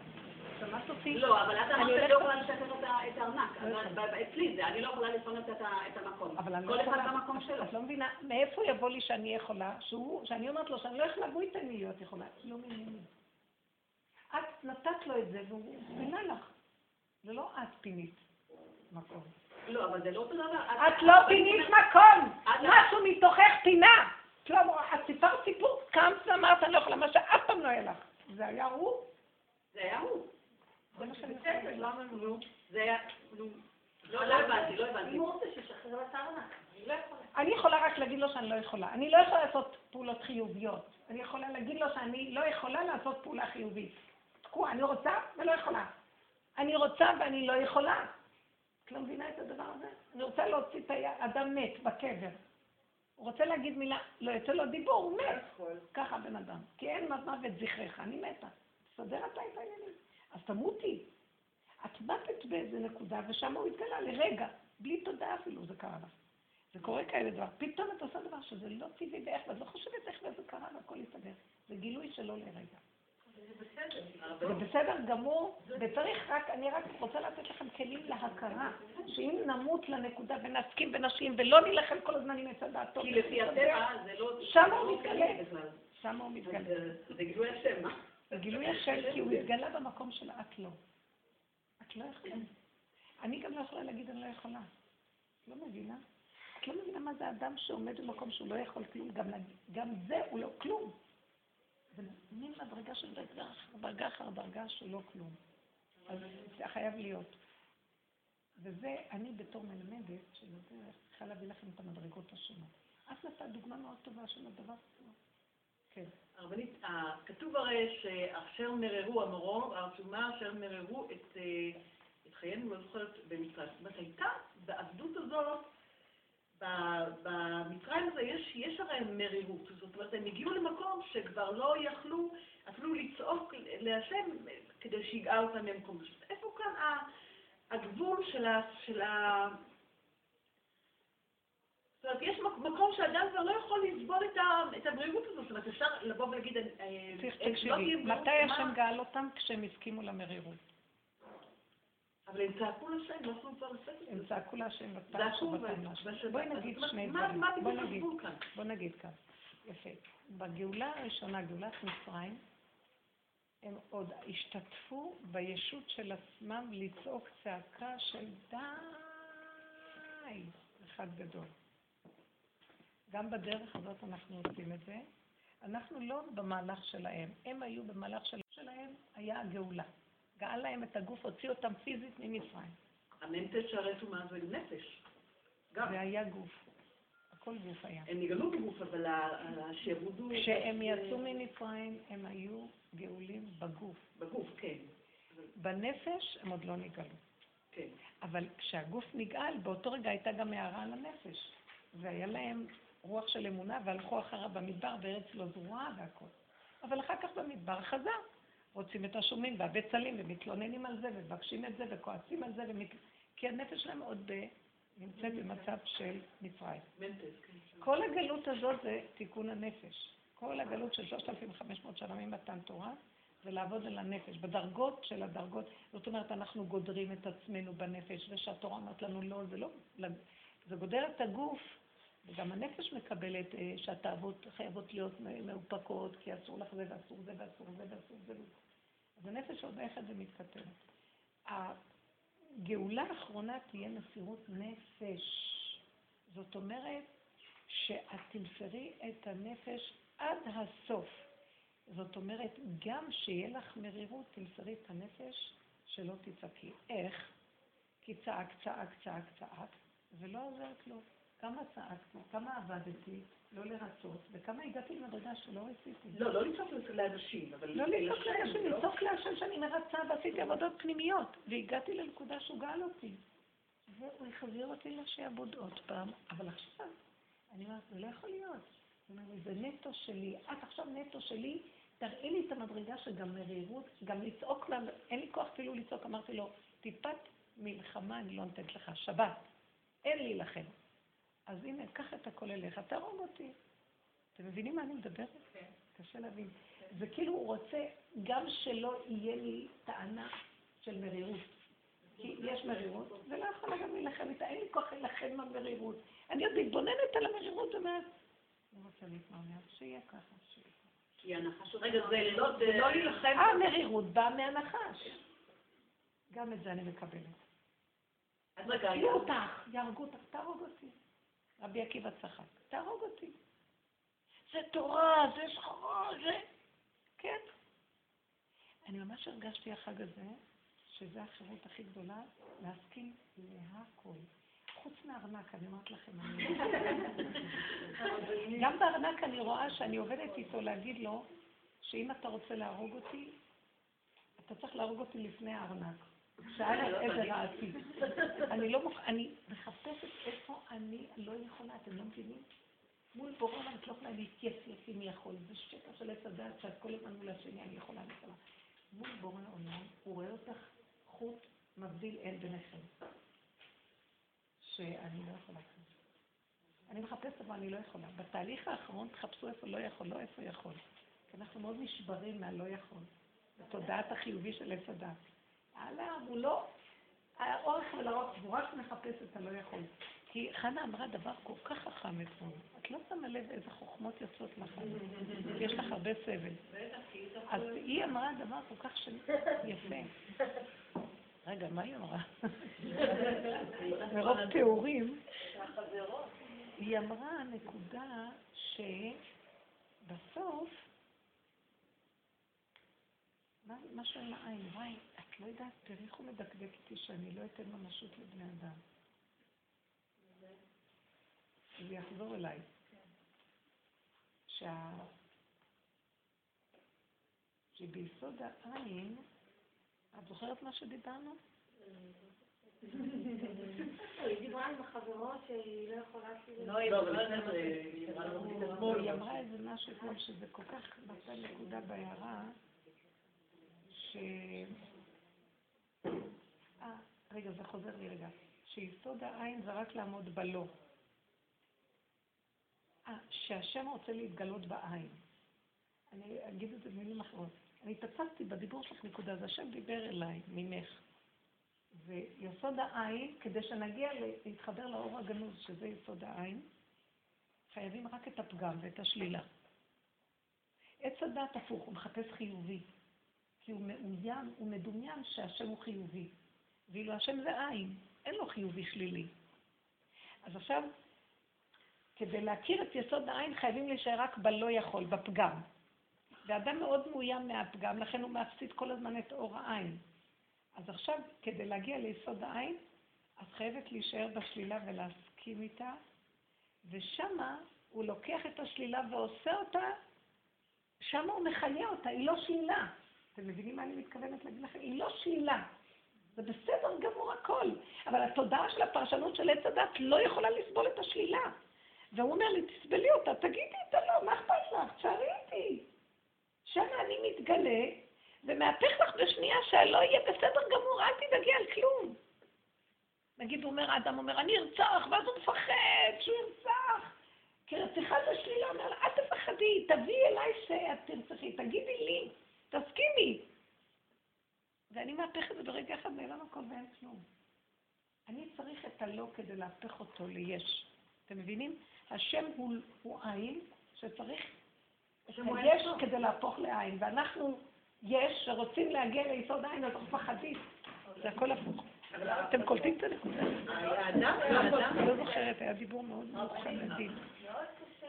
שמעת אותי? לא, אבל את אמרת, לא יכולה לשחרר את הארנק. אצלי זה, אני לא יכולה לפנות את המקום. כל אחד במקום שלו. את לא מבינה, מאיפה יבוא לי שאני יכולה, שאני אומרת לו, שאני לא יכולה, בואי תן להיות יכולה. לא מבינים. את נתת לו את זה, והוא פינה לך. זה לא את פינית מקום. לא, אבל זה לא אותו דבר. את לא פינית מקום! משהו מתוכך פינה! את סיפר סיפור, קמת ואמרת, אני לא יכולה, מה שאף פעם לא היה לך. זה היה הוא? זה היה הוא. זה מה שאני חושבת, למה נו? זה היה, נו, לא הבנתי. אם הוא רוצה ששחרר את הארנק, אני לא יכולה. אני יכולה רק להגיד לו שאני לא יכולה. אני לא יכולה לעשות פעולות חיוביות. אני יכולה להגיד לו שאני לא יכולה לעשות פעולה חיובית. תקוע, אני רוצה ולא יכולה. אני רוצה ואני לא יכולה. את לא מבינה את הדבר הזה? אני רוצה להוציא את האדם מת בקבר. הוא רוצה להגיד מילה, לא יוצא לו דיבור, הוא מת. ככה בן אדם. כי אין מוות זכריך, אני מתה. תסדר אתה את העניינים. אז תמותי. את מתת באיזה נקודה, ושם הוא התגלה לרגע. בלי תודה אפילו, זה קרה לה. זה קורה כאלה דבר. פתאום את עושה דבר שזה לא טבעי ואיך, ואת לא חושבת איך וזה קרה, והכל יסדר. זה גילוי שלא לרגע. זה בסדר. זה בסדר גמור, וצריך רק, אני רק רוצה לתת לכם כלים להכרה, שאם נמות לנקודה ונסכים ונשים ולא נלחם כל הזמן עם הצדה הטוב. כי לפי הטבע זה לא... שם הוא מתגלה. שם הוא מתגלה. זה גילוי השם, מה? זה גילוי השם, כי הוא מתגלה במקום של את לא. את לא יכולה. אני גם לא יכולה להגיד, אני לא יכולה. לא מבינה? את לא מבינה מה זה אדם שעומד במקום שהוא לא יכול כלום, גם זה הוא לא כלום. זה מין הדרגה של דרגה אחר דרגה שלא כלום. אז זה חייב להיות. וזה, אני בתור מלמדת, שאני צריכה להביא לכם את המדרגות השונות. את נתת דוגמה מאוד טובה של הדבר הזה. כן. הרבנית, כתוב הרי שאשר מררו המורו, הרצומה אשר מררו את חיינו, לא זוכרת במצרים. זאת אומרת, הייתה בעבדות הזאת, במצרים הזה יש הרי מרירות, זאת אומרת, הם הגיעו למקום שכבר לא יכלו אפילו לצעוק להשם כדי שיגעה אותם ממקום. איפה כאן הגבול של זאת אומרת, יש מקום שאדם כבר לא יכול לסבול את הבריאות הזאת. זאת אומרת, אפשר לבוא ולהגיד... תקשיבי, מתי השם גאל אותם? כשהם הסכימו למרירות. אבל הם צעקו לשם, לא עשו כבר לספק. הם צעקו לשם ותאו שבתם לשם. בואי נגיד שני דברים. בואי נגיד כאן. יפה. בגאולה הראשונה, גאולת מצרים, הם עוד השתתפו בישות של עצמם לצעוק צעקה של די אחד גדול. גם בדרך הזאת אנחנו עושים את זה. אנחנו לא במהלך שלהם. הם היו במהלך שלהם, היה הגאולה. גאל להם את הגוף, הוציא אותם פיזית ממצרים. המנטש שהרסו מאז היו נפש. גם. זה היה גוף. הכל גוף היה. הם נגלו בגוף, אבל השעבודו... כשהם יצאו ממצרים, הם היו גאולים בגוף. בגוף, כן. בנפש הם עוד לא נגלו. כן. אבל כשהגוף נגאל, באותו רגע הייתה גם הערה על הנפש. והיה להם רוח של אמונה, והלכו אחרה במדבר, בארץ לא זרועה והכל. אבל אחר כך במדבר חזר. רוצים את השומים והבצלים ומתלוננים על זה ומבקשים את זה וכועסים על זה כי הנפש שלהם עוד נמצאת במצב של מצרים. כל הגלות הזאת זה תיקון הנפש. כל הגלות של 3,500 שנה ממתן תורה זה לעבוד על הנפש, בדרגות של הדרגות. זאת אומרת, אנחנו גודרים את עצמנו בנפש, ושהתורה אומרת לנו לא, זה לא, זה גודר את הגוף, וגם הנפש מקבלת שהתאוות חייבות להיות מאופקות, כי אסור לך זה ואסור זה ואסור זה ואסור זה. אז הנפש עוד איך את זה מתכתב. הגאולה האחרונה תהיה מסירות נפש. זאת אומרת שאת תמסרי את הנפש עד הסוף. זאת אומרת, גם שיהיה לך מרירות, תמסרי את הנפש שלא תצעקי. איך? כי צעק, ולא עוזר כלום. כמה צעקתי, כמה עבדתי, לא לרצות, וכמה הגעתי למדרגה שלא רציתי. לא לצעוק לאנשים, אבל... לא לצעוק לאנשים, לצעוק לאנשים שאני מרצה ועשיתי עבודות פנימיות, והגעתי לנקודה שהוא גאל אותי. והוא החזיר אותי לשעבוד עוד פעם, אבל עכשיו, אני אומרת, זה לא יכול להיות. זאת אומרת, זה נטו שלי, את עכשיו נטו שלי, תראי לי את המדרגה שגם מרירות, גם לצעוק, אין לי כוח כאילו לצעוק, אמרתי לו, טיפת מלחמה אני לא נתת לך, שבת, אין לי לכם. אז הנה, קח את הכל אליך, תהרוג אותי. אתם מבינים מה אני מדברת? כן. קשה להבין. זה כאילו הוא רוצה גם שלא יהיה לי טענה של מרירות. כי יש מרירות, ולא יכולה גם להילחם איתה, אין לי כוח להילחם במרירות. אני עוד מתבוננת על המרירות, אומרת, אני רוצה להתמרמר, שיהיה ככה, שיהיה ככה. כי הנחש... רגע, זה לא להילחם... המרירות באה מהנחש. גם את זה אני מקבלת. אז רגע... תהיו אותך, יהרגו אותך, תהרוג אותי. רבי עקיבא צחק, תהרוג אותי. זה תורה, זה שחורה, זה... כן. אני ממש הרגשתי החג הזה, שזה החירות הכי גדולה, להסכים להכל. חוץ מארנק, אני אומרת לכם, גם בארנק אני רואה שאני עובדת איתו להגיד לו, שאם אתה רוצה להרוג אותי, אתה צריך להרוג אותי לפני הארנק. שאלה איזה רעתי. אני מחפשת איפה אני לא יכולה, אתם לא מבינים? מול בורא אני לא יכולה להתייסף אם יכול, זה שקע של הצדד שאת כל הזמן מול השני אני יכולה להתייסף. מול בורא העולם הוא רואה אותך חוט מבדיל אין ביניכם. שאני לא יכולה. אני מחפשת אבל אני לא יכולה. בתהליך האחרון תחפשו איפה לא יכול, לא איפה יכול. כי אנחנו מאוד נשברים מהלא יכול. בתודעת החיובי של הצדד. עליו, הוא לא... האורך ולראות, הוא רק מחפש את הלא יכול. כי חנה אמרה דבר כל כך חכם אתמול. את לא שמה לב איזה חוכמות יוצאות לך. יש לך הרבה סבל. אז היא אמרה דבר כל כך יפה. רגע, מה היא אמרה? מרוב תיאורים. היא אמרה נקודה שבסוף... מה של העין? וואי, את לא יודעת, תריך ומדקדק איתי שאני לא אתן ממשות לבני אדם. זה יחזור אליי. שביסוד העין, את זוכרת מה שדיברנו? היא דיברה עם החברות שהיא לא יכולה... היא אמרה איזה משהו כמו שזה כל כך נתן נקודה בהערה, רגע, זה חוזר לי רגע. שיסוד העין זה רק לעמוד בלא. שהשם רוצה להתגלות בעין. אני אגיד את זה במילים אחרות. אני התעצבתי בדיבור שלך נקודה, אז השם דיבר אליי, ממך. ויסוד העין, כדי שנגיע להתחבר לאור הגנוז, שזה יסוד העין, חייבים רק את הפגם ואת השלילה. עץ הדעת הפוך, הוא מחפש חיובי, כי הוא מאוים, הוא מדומיין שהשם הוא חיובי. ואילו השם זה עין, אין לו חיובי שלילי. אז עכשיו, כדי להכיר את יסוד העין, חייבים להישאר רק בלא יכול, בפגם. ואדם מאוד מאוים מהפגם, לכן הוא מפסיד כל הזמן את אור העין. אז עכשיו, כדי להגיע ליסוד העין, אז חייבת להישאר בשלילה ולהסכים איתה, ושמה הוא לוקח את השלילה ועושה אותה, שמה הוא מחיה אותה, היא לא שלילה. אתם מבינים מה אני מתכוונת להגיד לכם? היא לא שלילה. זה בסדר גמור הכל. אבל התודעה של הפרשנות של עץ הדת לא יכולה לסבול את השלילה. והוא אומר לי, תסבלי אותה, תגידי איתה לא, מה אכפת לך? תשארי איתי. שמה אני מתגלה, ומהפך לך בשנייה שהלא יהיה בסדר גמור, אל תדאגי על כלום. נגיד, הוא אומר, האדם אומר, אני ארצח, ואז הוא מפחד, שהוא ירצח. כי רציחה זה שלילה, אומר לה, אל תפחדי, תביאי אליי שאת תרצחי, תגידי לי, תסכימי. ואני מהפכת ברגע אחד, ואלמה קובע כלום. אני צריך את הלא כדי להפך אותו ליש. אתם מבינים? השם הוא עין שצריך יש כדי להפוך לעין, ואנחנו יש שרוצים להגיע ליסוד עין, אז אנחנו פחדים. זה הכל הפוך. אתם קולטים את הנקודה? אני לא זוכרת, היה דיבור מאוד מאוד חמדים. מאוד קשה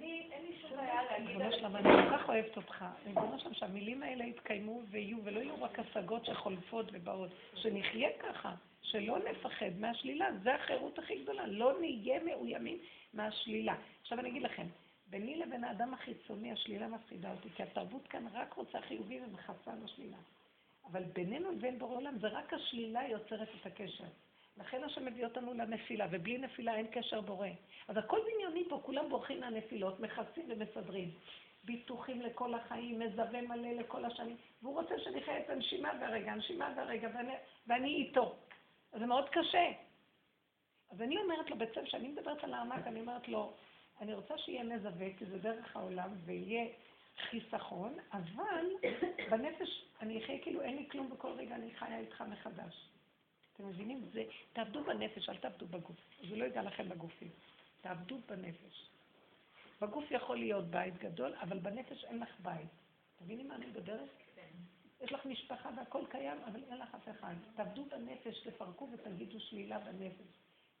לי, אין לי שום בעיה להגיד... בבונו שלמה, אני כל כך אוהבת אותך. בבונו שלמה, שהמילים האלה יתקיימו ויהיו, ולא יהיו רק השגות שחולפות ובאות. שנחיה ככה, שלא נפחד מהשלילה, זה החירות הכי גדולה. לא נהיה מאוימים מהשלילה. עכשיו אני אגיד לכם, ביני לבין האדם החיצוני, השלילה מפחידה אותי, כי התרבות כאן רק רוצה חיובי ומחצה על השלילה. אבל בינינו ובין בורא עולם, זה רק השלילה יוצרת את הקשר. לכן השם מביא אותנו לנפילה, ובלי נפילה אין קשר בורא. אז הכל דמיוני פה, כולם בורחים לנפילות, מחסים ומסדרים. ביטוחים לכל החיים, מזווה מלא לכל השנים, והוא רוצה שנחיה את הנשימה והרגע, הנשימה והרגע, ואני איתו. אז זה מאוד קשה. אז אני אומרת לו, בעצם שאני מדברת על העמק, אני אומרת לו, אני רוצה שיהיה מזווה, כי זה דרך העולם, ויהיה חיסכון, אבל בנפש אני אחיה כאילו אין לי כלום, בכל רגע אני חיה איתך מחדש. אתם מבינים? זה, תעבדו בנפש, אל תעבדו בגוף. זה לא ידע לכם בגופים. תעבדו בנפש. בגוף יכול להיות בית גדול, אבל בנפש אין לך בית. תבינים מה אני בדרך? יש לך משפחה והכל קיים, אבל אין לך אף אחד. תעבדו בנפש, תפרקו ותגידו שלילה בנפש.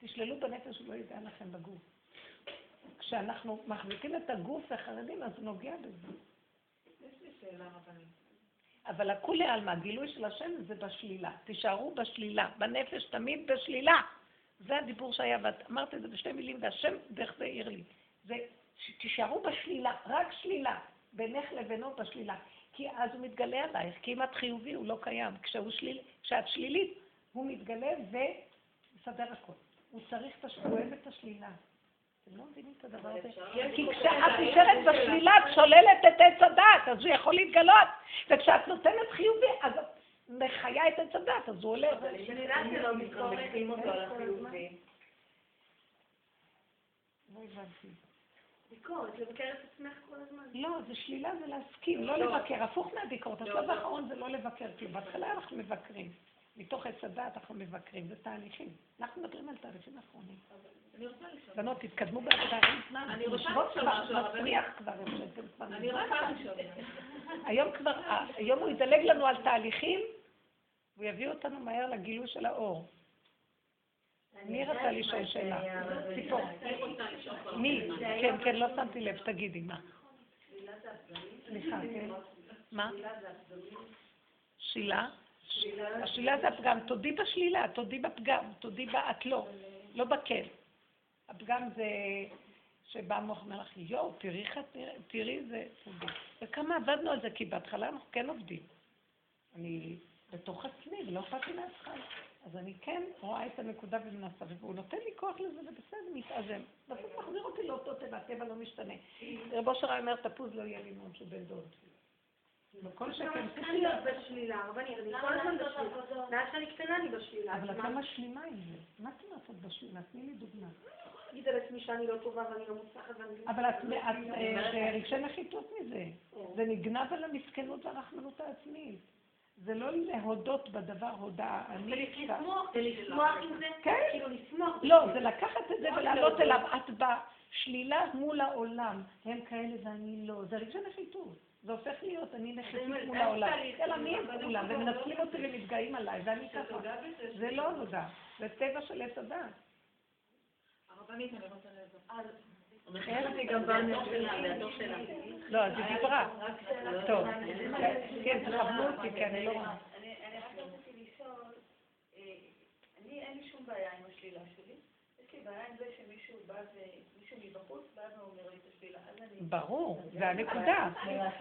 תשללו בנפש, הוא לא ידע לכם בגוף. כשאנחנו מחזיקים את הגוף והחרדים, אז נוגע בזה. יש לי שאלה רבנית. אבל הכול העלמה, הגילוי של השם זה בשלילה. תישארו בשלילה, בנפש תמיד בשלילה. זה הדיבור שהיה, ואת אמרת את זה בשתי מילים, והשם דרך זה העיר לי. זה תישארו בשלילה, רק שלילה, בינך לבינו בשלילה. כי אז הוא מתגלה עלייך, כי אם את חיובי הוא לא קיים. כשאת שלילית, הוא מתגלה ומסדר הכל. הוא צריך תשפועם את השלילה. אתם לא מבינים את הדבר הזה? כי כשאת נשארת בשלילה, את שוללת את עץ הדת, אז הוא יכול להתגלות. וכשאת נותנת חיובי, אז מחיה את עץ הדת, אז הוא עולה. אבל אם נראה שלא מתקורכים אותו על החיובי. לא הבנתי. ביקורת, לבקר את עצמך כל הזמן. לא, זה שלילה זה להסכים, לא לבקר. הפוך מהביקורת, השלב האחרון זה לא לבקר, כי בהתחלה אנחנו מבקרים. מתוך עץ הדת אנחנו מבקרים, זה תהליכים. אנחנו מדברים על תהליכים אחרונים. בנות, תתקדמו בעבודה, אין זמן. אני רוצה לשאול. היום הוא ידלג לנו על תהליכים, והוא יביא אותנו מהר לגילוי של האור. מי רצה לשאול שאלה? ציפור. מי? כן, כן, לא שמתי לב, תגידי, מה? שילה זה הסדרים. סליחה, כן. מה? שילה זה הסדרים. שילה? השלילה זה הפגם, תודי בשלילה, תודי בפגם, תודי באת לא, לא בכל. הפגם זה שבא מוח מלך, יו, תראי זה תודי. וכמה עבדנו על זה, כי בהתחלה אנחנו כן עובדים. אני בתוך עצמי, לא פאתי מהתחלה. אז אני כן רואה את הנקודה ומנסה, והוא נותן לי כוח לזה, ובסדר, מתאזם. בסוף מחזיר אותי לאותו טבע, הטבע לא משתנה. רבו שרה אומר, תפוז לא יהיה לי מום שהוא בן דוד. בכל שקל תחיל להיות בשלילה, רבני, אני כל הזמן בשלילה. נעשה לי קטנה, אני בשלילה. אבל אתה משלימה עם זה. מה אתם לעשות בשלילה? תני לי דוגמה. להגיד על עצמי שאני לא טובה ואני לא מוצלחת ואני... אבל זה רגשי נחיתות מזה. זה נגנב על המסכנות והרחמנות העצמית. זה לא להודות בדבר הודעה. זה לשמוח עם זה? כן. לא, זה לקחת את זה ולעלות אליו. את בשלילה מול העולם. הם כאלה ואני לא. זה רגשי נחיתות. זה הופך להיות, אני נחיתות מול העולם. אלא מי הם כולם? ומנצלים אותי ונפגעים עליי. ואני ככה. זה לא הודע. זה טבע של התודעה. הרבנית, אני רוצה לזה. איך אני גם באה מהתור שלה? לא, אז היא דיברה. טוב. כן, תחבנו אותי, כי אני לא רואה. אני רק רציתי לשאול, אין לי שום בעיה עם השלילה שלי. יש לי בעיה עם זה שמישהו בא מבחוץ בא ואומר לי את השלילה. ברור, זה הנקודה.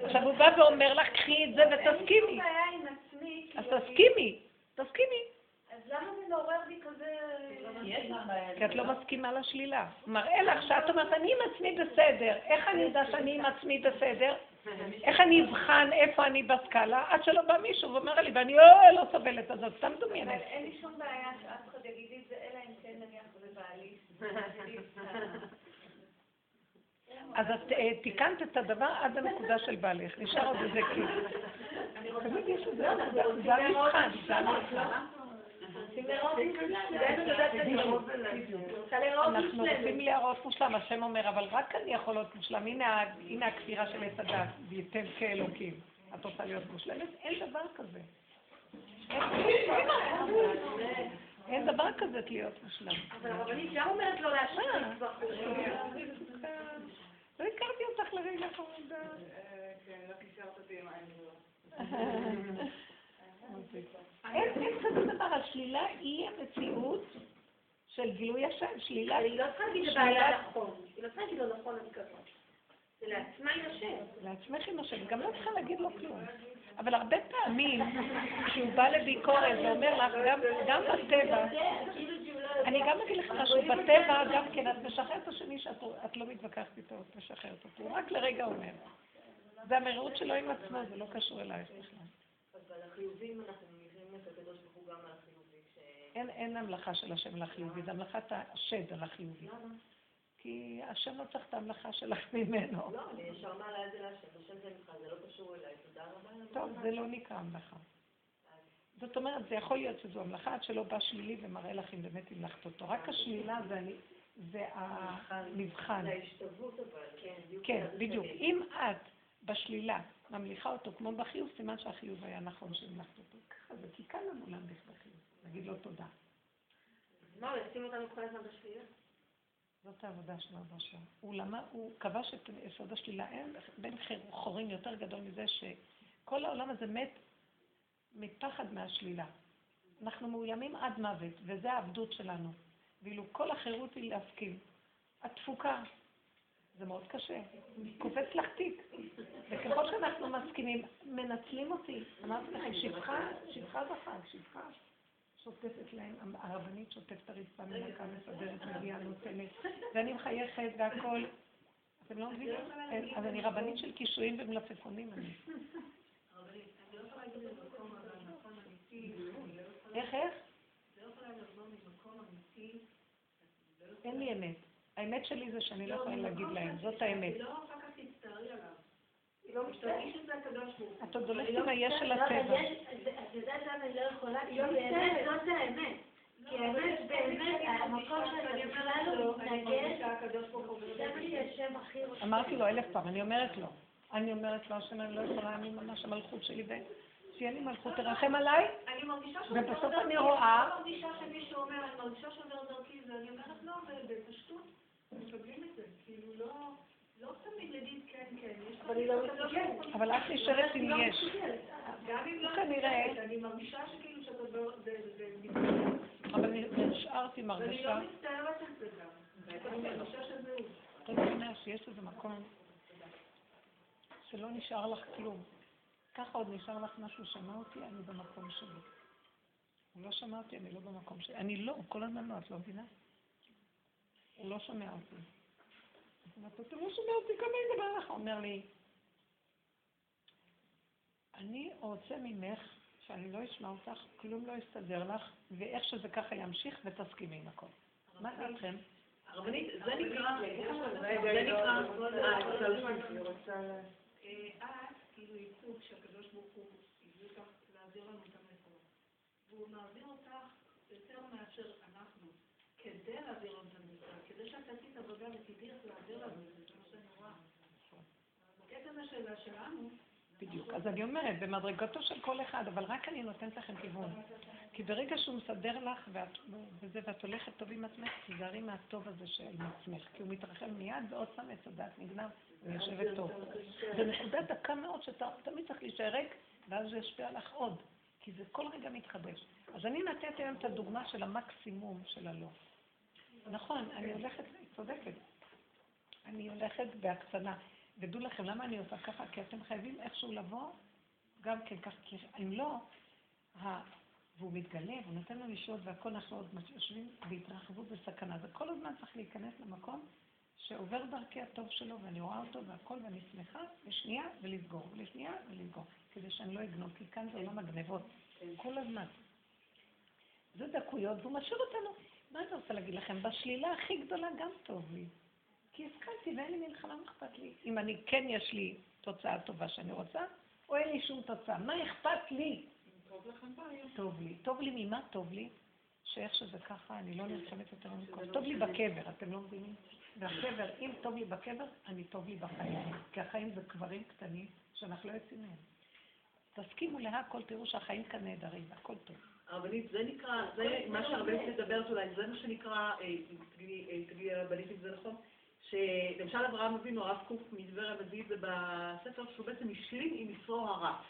עכשיו הוא בא ואומר לך, קחי את זה ותסכימי. אין לי שום בעיה עם עצמי. אז תסכימי, תסכימי. אז למה זה מעורר לי כזה... כי את לא מסכימה לשלילה. מראה לך שאת אומרת, אני עם עצמי בסדר. איך אני יודע שאני עם עצמי בסדר? איך אני אבחן איפה אני בסקאלה? עד שלא בא מישהו ואומר לי, ואני לא סובלת הזאת, סתם דומיינת. אבל אין לי שום בעיה שאף אחד יגיד לי את זה, אלא אם כן נניח בבעלי. אז את תיקנת את הדבר עד הנקודה של בעלך. נשאר עוד איזה כאילו. תמיד יש את זה, זה המבחן. זה המבחן. אנחנו רוצים להראות מושלם, השם אומר, אבל רק אני יכול להיות מושלם. הנה הכפירה של עץ הדת, וייתם כאלוקים. את רוצה להיות מושלמת? אין דבר כזה. אין דבר כזה להיות מושלם. אבל הרבנית גם אומרת לו להשתת כבר. לא הכרתי אותך לרגע חמודה. כן, לא קישרת אותי עם העניין. אין כזה דבר, השלילה היא המציאות של גילוי השם, שלילה. אני לא צריכה להגיד לבעלה נכון, היא לא צריכה להגיד לו נכון, אני כזאת. זה לעצמה עם השם. לעצמך עם השם, גם לא צריכה להגיד לו כלום. אבל הרבה פעמים, כשהוא בא לביקורת ואומר לך, גם בטבע, אני גם אגיד לך משהו, בטבע גם כן, את משחררת השני שאת לא מתווכחת איתו, את משחררת אותו. הוא רק לרגע אומר. זה המרירות שלו עם עצמו, זה לא קשור אלייך בכלל. אבל החיובים, אנחנו מבינים את הקדוש ברוך הוא גם על החיובים ש... אין המלאכה של השם לחיובי, זה המלאכת השד על החיובי. כי השם לא צריך את המלאכה שלך ממנו. לא, אני ישר מעלה את זה להשם, השם זה ממך, זה לא קשור אליי, תודה רבה. טוב, זה לא נקרא המלאכה. זאת אומרת, זה יכול להיות שזו המלאכה עד שלא בא שלילי ומראה לך אם באמת המלאכת אותו. רק השלילה זה המבחן. זה ההשתוות אבל. כן, בדיוק. אם את בשלילה ממליכה אותו כמו בחיוב, סימן שהחיוב היה נכון שמלכת אותו. ככה זה קיקה למולם בחיוב. נגיד לו תודה. אז מה, הוא ישים אותנו כל הזמן בשלילה? זאת העבודה של הרבה שעה. הוא כבש את יסוד השלילה. אין בין חורים יותר גדול מזה שכל העולם הזה מת מפחד מהשלילה. אנחנו מאוימים עד מוות, וזה העבדות שלנו. ואילו כל החירות היא להסכים. התפוקה. זה מאוד קשה, קופץ לך תיק, וככל שאנחנו מסכימים, מנצלים אותי, אמרתי לכם, שבחה בחג, שבחה שוטפת להם, הרבנית שוטפת הרצפה, מנקה מסדרת, מגיעה נותנת, ואני מחייכת והכל, אתם לא מבינים? אז אני רבנית של קישואים ומלפפונים, אני. הרבנית, אני לא יכולה להגיד במקום אמיתי, איך? לא יכולה לבוא ממקום אמיתי, אין לי אמת. האמת שלי זה שאני לא יכולה להגיד להם, זאת האמת. היא לא רק כך להצטערי עליו. היא לא מצטערי שזה הקדוש ברוך. את עוד הולכת עם היש של הטבע. את יודעת למה אני לא יכולה? היא לא מצטערת, זאת האמת. כי האמת באמת, המקום שאני בכלל לא מתנגד, זה מה שהשם הכי רוצה. אמרתי לו 1000 פעם, אני אומרת לו. אני אומרת לו, השם אני לא יכולה, אני ממש המלכות שלי בין. שיהיה לי מלכות, תרחם עליי, ובסוף אני רואה. אני מרגישה שמישהו אומר, אני מרגישה שעובר דרכי, ואני אומרת לא, ובפשטות. מקבלים את זה, כאילו לא תמיד להגיד כן, כן. אבל אך נשארת אם יש. גם אם לא נשארת, אני מרגישה שכאילו שאתה עובר אבל נשארתי מרגישה. ואני לא מצטערת את זה גם. אני מרגישה שזה הוא. אתה מבינה שיש איזה מקום שלא נשאר לך כלום. ככה עוד נשאר לך משהו, שמע אותי, אני במקום שלי. הוא לא שמע אותי, אני לא במקום שלי. אני לא, כל הזמן לא, את לא מבינה? הוא לא שומע אותי. אתה לא שומע אותי, כמה אני דבר לך? הוא אומר לי, אני רוצה ממך, שאני לא אשמע אותך, כלום לא יסתדר לך, ואיך שזה ככה ימשיך ותסכימי עם הכל. מה אתכם? רבנית, זה נקרא, אני רוצה כאילו ייצוג שהקדוש ברוך הוא הביא אותך להעביר לנו את המקום. והוא מעביר אותך יותר מאשר אנחנו, כדי להעביר לנו את המקום, כדי שאת תעשית עבודה ותדעי איך להעביר לנו את זה, זה נושא נורא. עצם השאלה שלנו, בדיוק. אז אני אומרת, במדרגתו של כל אחד, אבל רק אני נותנת לכם כיוון. כי ברגע שהוא מסדר לך ואת הולכת טוב עם עצמך, תיזהרי מהטוב הזה של עצמך, כי הוא מתרחל מיד ועוד שם את הדעת נגנב ויושבת טוב. זה נקודה דקה מאוד שתמיד צריך להישארק, ואז זה ישפיע לך עוד, כי זה כל רגע מתחדש. אז אני נתת היום את הדוגמה של המקסימום של הלא. נכון, אני הולכת, צודקת, אני הולכת בהקצנה. ודעו לכם למה אני עושה ככה, כי אתם חייבים איכשהו לבוא, גם כן כך, כי אם לא, והוא מתגלה, והוא נותן לו לשעות, והכל אנחנו עוד יושבים בהתרחבות וסכנה, וכל הזמן צריך להיכנס למקום שעובר דרכי הטוב שלו, ואני רואה אותו והכל, ואני שמחה, לשנייה ולסגור, ולשנייה ולסגור, כדי שאני לא אגנוב, כי כאן זה עולם הגנבות, כל הזמן. זה דקויות, והוא משאיר אותנו. מה אני רוצה להגיד לכם? בשלילה הכי גדולה גם טוב לי. כי הסכנתי ואין לי מלחמה, אכפת לי. אם אני כן יש לי תוצאה טובה שאני רוצה, או אין לי שום תוצאה. מה אכפת לי? טוב לכם בעיה. טוב לי. טוב לי ממה טוב לי? שאיך שזה ככה, אני לא נלחמת יותר ממקום. טוב לי בקבר, אתם לא מבינים? והקבר, אם טוב לי בקבר, אני טוב לי בחיים. כי החיים זה קברים קטנים שאנחנו לא יוצאים מהם. תסכימו להכל, תראו שהחיים כאן נהדרים, הכל טוב. הרבנית, זה נקרא, זה מה שהרבנית מדברת אולי, זה מה שנקרא, תגידי הרבנית אם זה נכון? שלמשל אברהם אבינו, הרב קוק מדבר הביא את זה בספר שהוא בעצם השלים עם ישרו הרע.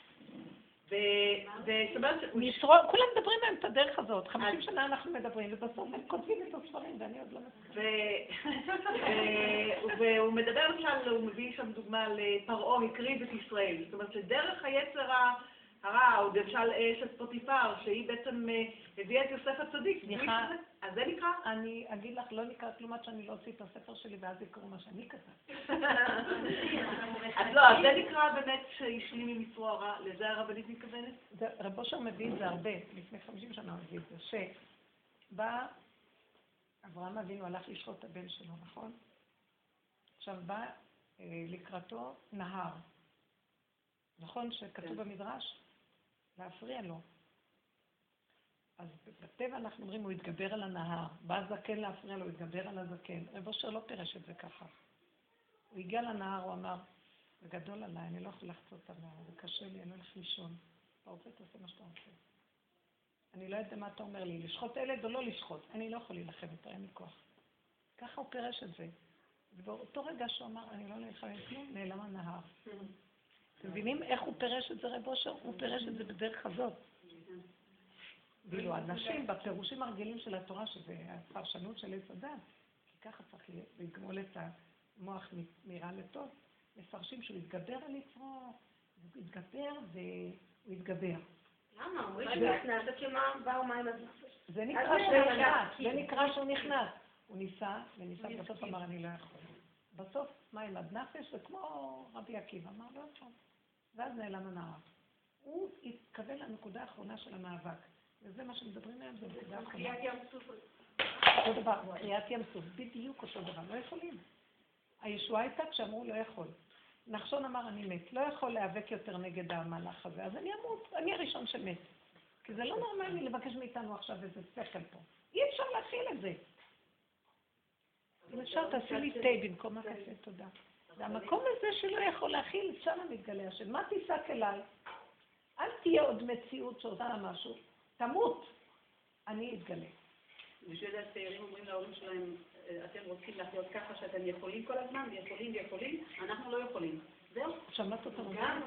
כולם מדברים מהם את הדרך הזאת, 50 שנה אנחנו מדברים ובסוף הם כותבים את הספרים ואני עוד לא מסכים. והוא מדבר למשל, הוא מביא שם דוגמה לפרעה הקריב את ישראל, זאת אומרת שדרך היצר הרע, או למשל של פוטיפר, שהיא בעצם הביאה את יוסף הצדיק. סליחה. אז זה נקרא? אני אגיד לך, לא נקרא כלום עד שאני לא אוציא את הספר שלי, ואז יקראו מה שאני כתב. אז לא, אז זה נקרא באמת שהשלים עם יצרו הרע, לזה הרבנית מתכוונת? רב אושר מביא את זה הרבה, לפני 50 שנה מביא את זה, שבא, אברהם אבינו הלך לשחוט את הבן שלו, נכון? עכשיו בא לקראתו נהר. נכון שכתוב במדרש? להפריע לו. אז בטבע אנחנו אומרים, הוא התגבר על הנהר, בא הזקן להפריע לו, הוא התגבר על הזקן. רב אושר לא פירש את זה ככה. הוא הגיע לנהר, הוא אמר, זה גדול עליי, אני לא יכול לחצות את הנהר, זה קשה לי, אני לא הולך לישון. אתה רוצה, תעשה מה שאתה רוצה. אני לא יודע מה אתה אומר לי, לשחוט ילד או לא לשחוט, אני לא יכול להילחם יותר, אין לי כוח. ככה הוא פירש את זה. ובאותו רגע שהוא אמר, אני לא נלחם עם כלום, נעלם הנהר. אתם מבינים איך הוא פירש את זה רב אושר? הוא פירש את זה בדרך הזאת. ואילו אנשים בפירושים הרגילים של התורה, שזה הפרשנות של עץ הדת, כי ככה צריך לגמול את המוח מרע לטוב, מפרשים שהוא יתגבר על יצרו, הוא יתגבר והוא יתגבר. למה? אומרים שהוא נכנס, עד שמה באו מים אז נכנס. זה נקרא שהוא נכנס, זה נקרא שהוא נכנס. הוא ניסה, בסוף אמר אני לא יכול. בסוף מים עד נפש, זה כמו רבי עקיבא, אמר לא יכול. ואז נעלם הנער. הוא התכוון לנקודה האחרונה של המאבק. וזה מה שמדברים עליהם, זה נקודה אחרונה. קריאת ים סוף. אותו דבר, קריאת ים סוף, בדיוק אותו דבר, לא יכולים. הישועה הייתה כשאמרו לא יכול. נחשון אמר אני מת, לא יכול להיאבק יותר נגד המהלך הזה, אז אני אמות, אני הראשון שמת. כי זה לא נורמלי לבקש מאיתנו עכשיו איזה שכל פה. אי אפשר להכיל את זה. אם אפשר תעשי לי תה במקום הקפה, תודה. והמקום הזה שלא יכול להכיל, שם המתגלה השם. מה תיסק אליי? אל תהיה עוד מציאות שעושה לה משהו. תמות. אני אתגלה. אני חושבת שהצעירים אומרים להורים שלהם, אתם רוצים לחיות ככה שאתם יכולים כל הזמן, יכולים, אנחנו לא יכולים. זהו. שמעת אותנו? גם.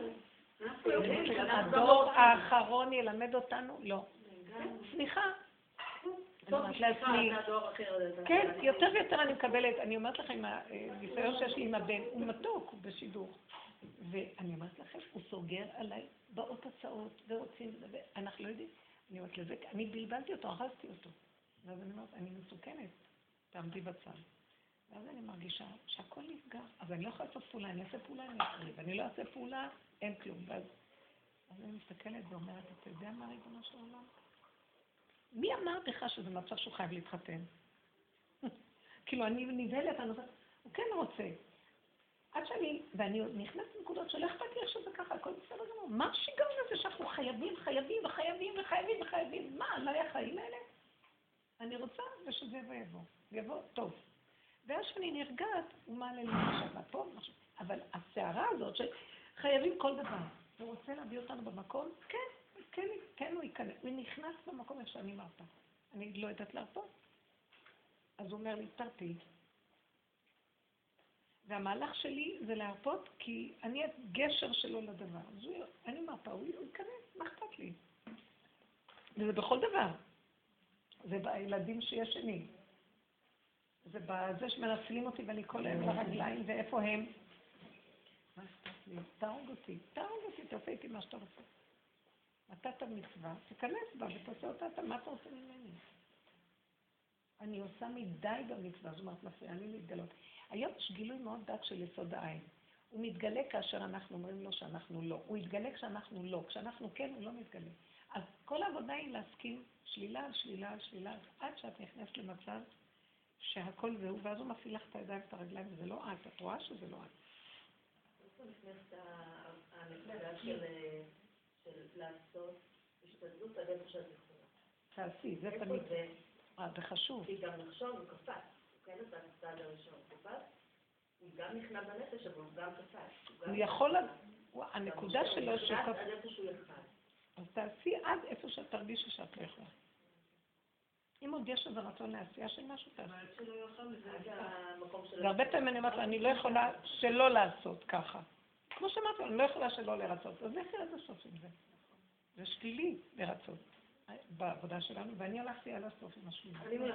הדור האחרון ילמד אותנו? לא. סליחה. כן, יותר ויותר אני מקבלת, אני אומרת לכם, הניסיון שיש לי עם הבן, הוא מתוק בשידוך, ואני אומרת לכם, הוא סוגר עליי, באות הצעות, ורוצים לדבר, אנחנו לא יודעים, אני אומרת לזה, אני בלבלתי אותו, הרסתי אותו, ואז אני אומרת, אני מסוכנת, תעמדי בצד, ואז אני מרגישה שהכל נפגע, אז אני לא יכולה לעשות פעולה, אני אעשה פעולה, אני אקריב, אני לא אעשה פעולה, אין כלום, ואז אני מסתכלת ואומרת, אתה יודע מה ריבונו של עולם? מי אמר לך שזה מצב שהוא חייב להתחתן? כאילו אני נבהלת, הוא כן רוצה. עד שאני, ואני נכנסת לנקודות שלא אכפת לי עכשיו וככה, הכל בסדר גמור. מה השיגעון הזה שאנחנו חייבים? מה, עלי החיים האלה? אני רוצה ושזה יבוא טוב. ואז שאני נרגעת, הוא מעלה לי משהו פה, אבל הסערה הזאת שחייבים כל דבר, הוא רוצה להביא אותנו במקום, כן, הוא נכנס במקום איפה שאני מרפה. אני לא יודעת להרפות. אז הוא אומר לי, תרפי. והמהלך שלי זה להרפות, כי אני הגשר שלו לדבר. אז אני מרפה, הוא ייכנס, מה אכפת לי? וזה בכל דבר. זה בילדים שיש לי. זה בזה שמנצלים אותי ואני כל היום ברגליים, ואיפה הם? מה אכפת לי? תהרוג אותי, תעשה איתי מה שאתה רוצה. נתת מצווה, תיכנס בה ותעשה אותה, מה אתה עושה ממני? אני עושה מדי במצווה, זאת אומרת, מפריעה לי להתגלות. היום יש גילוי מאוד דק של יסוד העין. הוא מתגלה כאשר אנחנו אומרים לו שאנחנו לא. הוא יתגלה כשאנחנו לא. כשאנחנו כן, הוא לא מתגלה. אז כל העבודה היא להסכים שלילה על שלילה על שלילה, עד שאת נכנסת למצב שהכל זהו, ואז הוא מפעיל לך את הידיים ואת הרגליים, וזה לא עד, את רואה שזה לא עד. איפה נכנסת הנקודה של לעשות השתדלות על איפה שאת יכולה? תעשי, זה תמיד. זה חשוב. כי גם לחשוב הוא קפץ. כן, אתה נצטעד הראשון, הוא קפץ, הוא גם נכנע בנפש, אבל הוא גם קפץ. הוא יכול... הנקודה שלו שקפץ... הוא עד איפה שהוא יחד. אז תעשי עד איפה שאת תרגישי שאת לא יכולה. אם עוד יש איזה רצון לעשייה של משהו, תעשי. אבל שלא יכול, זה המקום שלו. והרבה פעמים אני אומרת, אני לא יכולה שלא לעשות ככה. כמו שאמרתי, אני לא יכולה שלא לרצות. אז איך ירד הסוף עם זה? זה שלילי לרצות בעבודה שלנו, ואני הלכתי על הסוף עם השלילה. אבל אם הוא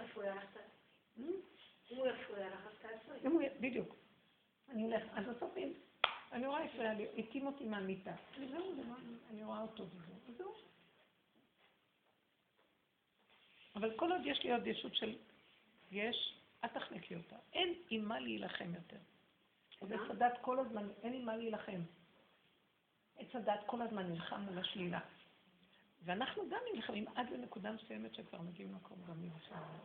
יפריע לך, אז בדיוק. אני הולך, אז הסוף עם... אני רואה יפריע לי, הקים אותי מהמיטה. וזהו, אני רואה אותו וזהו. אבל כל עוד יש לי עוד ישות של... יש, את תחנקי אותה. אין עם מה להילחם יותר. עץ הדת כל הזמן, אין לי מה להילחם. עץ הדת כל הזמן נלחם מול השלילה. ואנחנו גם נלחמים עד לנקודה מסוימת שכבר מגיעים למקום גם ירושלים.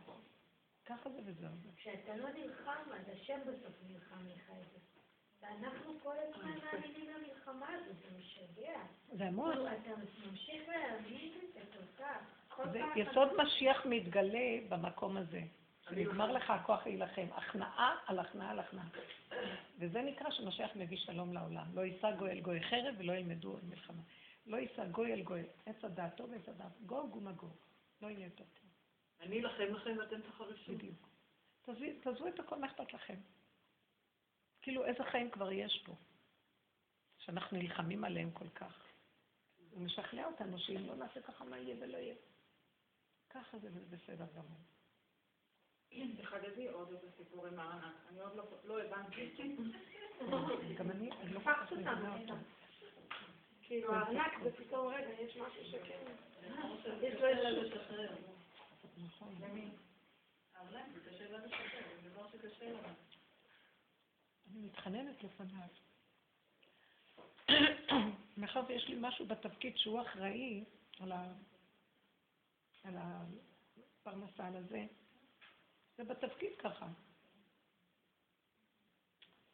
ככה זה וזהו. כשאתה לא נלחם, אז השם בסוף נלחם לך את זה. ואנחנו כל הזמן מאמינים למלחמה הזאת, זה משגע. זה המון. אתה ממשיך להאמין את זה כל כך. זה יסוד משיח מתגלה במקום הזה. נגמר לך הכוח להילחם, הכנעה על הכנעה על הכנעה. וזה נקרא שמשיח מביא שלום לעולם. לא יישא גוי אל גוי חרב ולא ילמדו על מלחמה. לא יישא גוי אל גוי, עץ הדעתו ועץ הדעת. גוג ומגוג. לא יהיה יותר טוב. אני אלחם לכם ואתם תחרשו. בדיוק. תעזבו את הכל, מה אכפת לכם? כאילו איזה חיים כבר יש פה? שאנחנו נלחמים עליהם כל כך. הוא משכנע אותנו שאם לא נעשה ככה מה יהיה ולא יהיה. ככה זה בסדר גמור. תחגבי עוד את הסיפור עם הרנק, אני עוד לא הבנתי. גם אני לא פחת אותנו איתם. כאילו הרנק בפתאום רגע יש משהו שכן. יש לו איזה לשחרר. נכון. למי? הרנק זה קשה לא לשחרר, זה דבר שקשה לנו. אני מתחננת לפניו. מאחר ויש לי משהו בתפקיד שהוא אחראי על הפרנסה על הזה, זה בתפקיד ככה.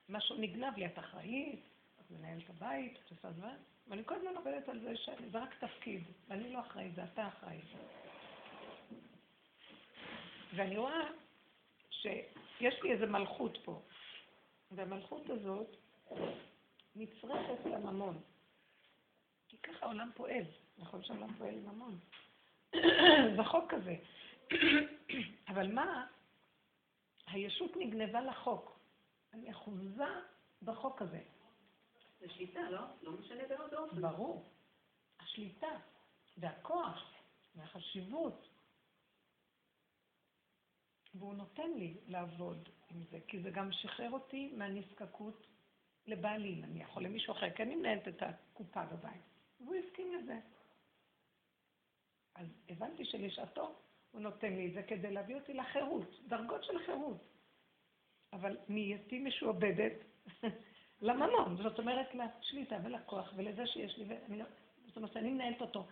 משהו נגנב לי, את אחראית, את מנהלת הבית, את עושה זמן, ואני כל הזמן עובדת על זה שזה רק תפקיד, ואני לא אחראית, זה אתה אחראית. ואני רואה שיש לי איזו מלכות פה, והמלכות הזאת נצרכת לממון. כי ככה העולם פועל, נכון שהעולם פועל לממון. זה חוק כזה. אבל מה? הישות נגנבה לחוק. אני אחוזה בחוק הזה. זה שליטה, לא? לא משנה בעוד אופן. ברור. השליטה והכוח והחשיבות. והוא נותן לי לעבוד עם זה, כי זה גם שחרר אותי מהנזקקות לבעלי, נניח, או למישהו אחר, כי אני מנהלת את הקופה בבית. והוא הסכים לזה. אז הבנתי שלשעתו, הוא נותן לי את זה כדי להביא אותי לחירות, דרגות של חירות. אבל נהייתי משועבדת לממון, זאת אומרת לשליטה ולכוח ולזה שיש לי, זאת אומרת אני מנהלת אותו.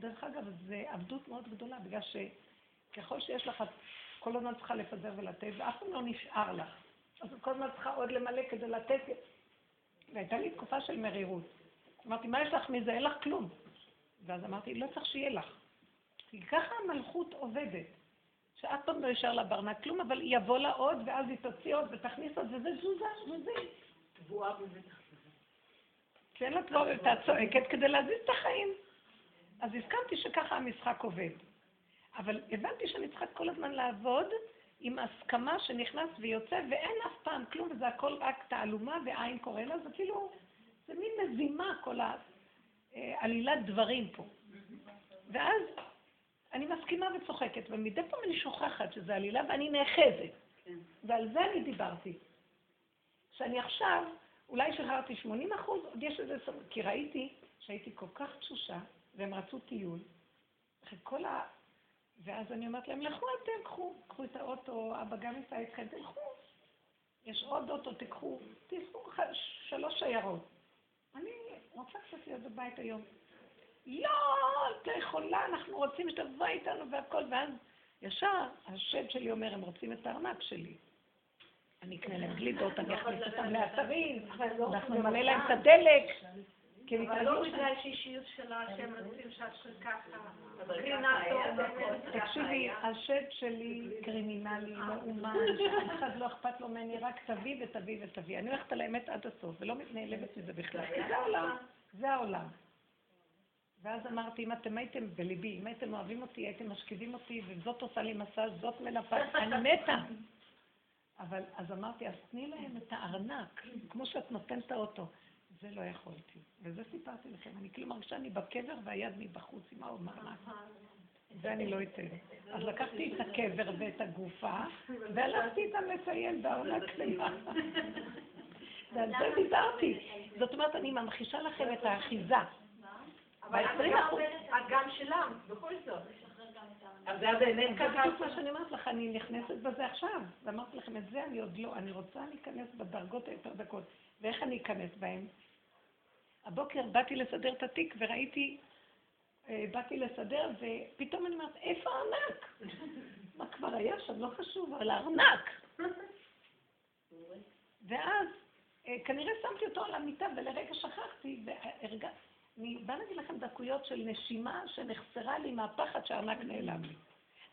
דרך אגב, זה עבדות מאוד גדולה, בגלל שככל שיש לך כל הזמן צריכה לפזר ולתת, ואף פעם לא נשאר לה. אז כל הזמן צריכה עוד למלא כדי לתת. והייתה לי תקופה של מרירות. אמרתי, מה יש לך מזה? אין לך כלום. ואז אמרתי, לא צריך שיהיה לך. כי ככה המלכות עובדת. שאף פעם לא ישר לה ברנק כלום, אבל היא יבוא לה עוד, ואז היא תוציא עוד ותכניס עוד, וזה זוזה. תבואה בזה. כשאין לה צועקת כדי להזיז את החיים. אז הסכמתי שככה המשחק עובד. אבל הבנתי שאני צריכה כל הזמן לעבוד עם הסכמה שנכנס ויוצא, ואין אף פעם כלום, וזה הכל רק תעלומה ועין קורא לה, זה כאילו, זה מין מזימה כל העלילת דברים פה. ואז אני מסכימה וצוחקת, ומדי פעם אני שוכחת שזה עלילה ואני נאחזת. ועל זה אני דיברתי. שאני עכשיו, אולי שחררתי 80%, עוד יש איזה סוג, כי ראיתי שהייתי כל כך תשושה, והם רצו טיול, אחרי כל ואז אני אומרת להם, לכו אתם, קחו את האוטו, אבא גם יצא איתכם, תלכו, יש עוד אוטו, תקחו, תיסעו 3 שיירות. אני רוצה קצת להיות בבית היום. לא, אתה יכולה, אנחנו רוצים שתבוא איתנו והכל, ואז ישר, השד שלי אומר, הם רוצים את הארנק שלי. אני אקנה להם גלידות, אני אכניס אותם לאתרים, אנחנו נמלא להם את הדלק. אבל לא בגלל שהאישיות שלה, שהם רוצים שאת של ככה. תקשיבי, השד שלי קרימינלי, מאומן, אף אחד לא אכפת לו ממני, רק תביא ותביא ותביא. אני הולכת על האמת עד הסוף, ולא מתנעלבת מזה בכלל. זה העולם, זה העולם. ואז אמרתי, אם אתם הייתם בליבי, אם הייתם אוהבים אותי, הייתם משקידים אותי, וזאת עושה לי מסע, זאת מנפה, אני מתה. אבל אז אמרתי, אז תני להם את הארנק, כמו שאת נותנת אותו. זה לא יכולתי, וזה סיפרתי לכם, אני כאילו מרגישה אני בקבר והיד מבחוץ עם הארנק, זה אני לא אתן. אז לקחתי את הקבר ואת הגופה, והלכתי איתם לטייל בארנק שלמה. ועל זה דיברתי. זאת אומרת, אני ממחישה לכם את האחיזה. אבל את גם שלם, בכל זאת. אז זה באמת כתוב מה שאני אמרת לך, אני נכנסת בזה עכשיו. ואמרתי לכם, את זה אני עוד לא, אני רוצה להיכנס בדרגות היותר דקות. ואיך אני אכנס בהם? הבוקר באתי לסדר את התיק וראיתי, באתי לסדר ופתאום אני אומרת, איפה הארנק? מה כבר היה שם? לא חשוב, אבל הארנק. ואז כנראה שמתי אותו על המיטה ולרגע שכחתי והרגע... אני בא להגיד לכם דקויות של נשימה שנחסרה לי מהפחד שהארנק נעלם לי.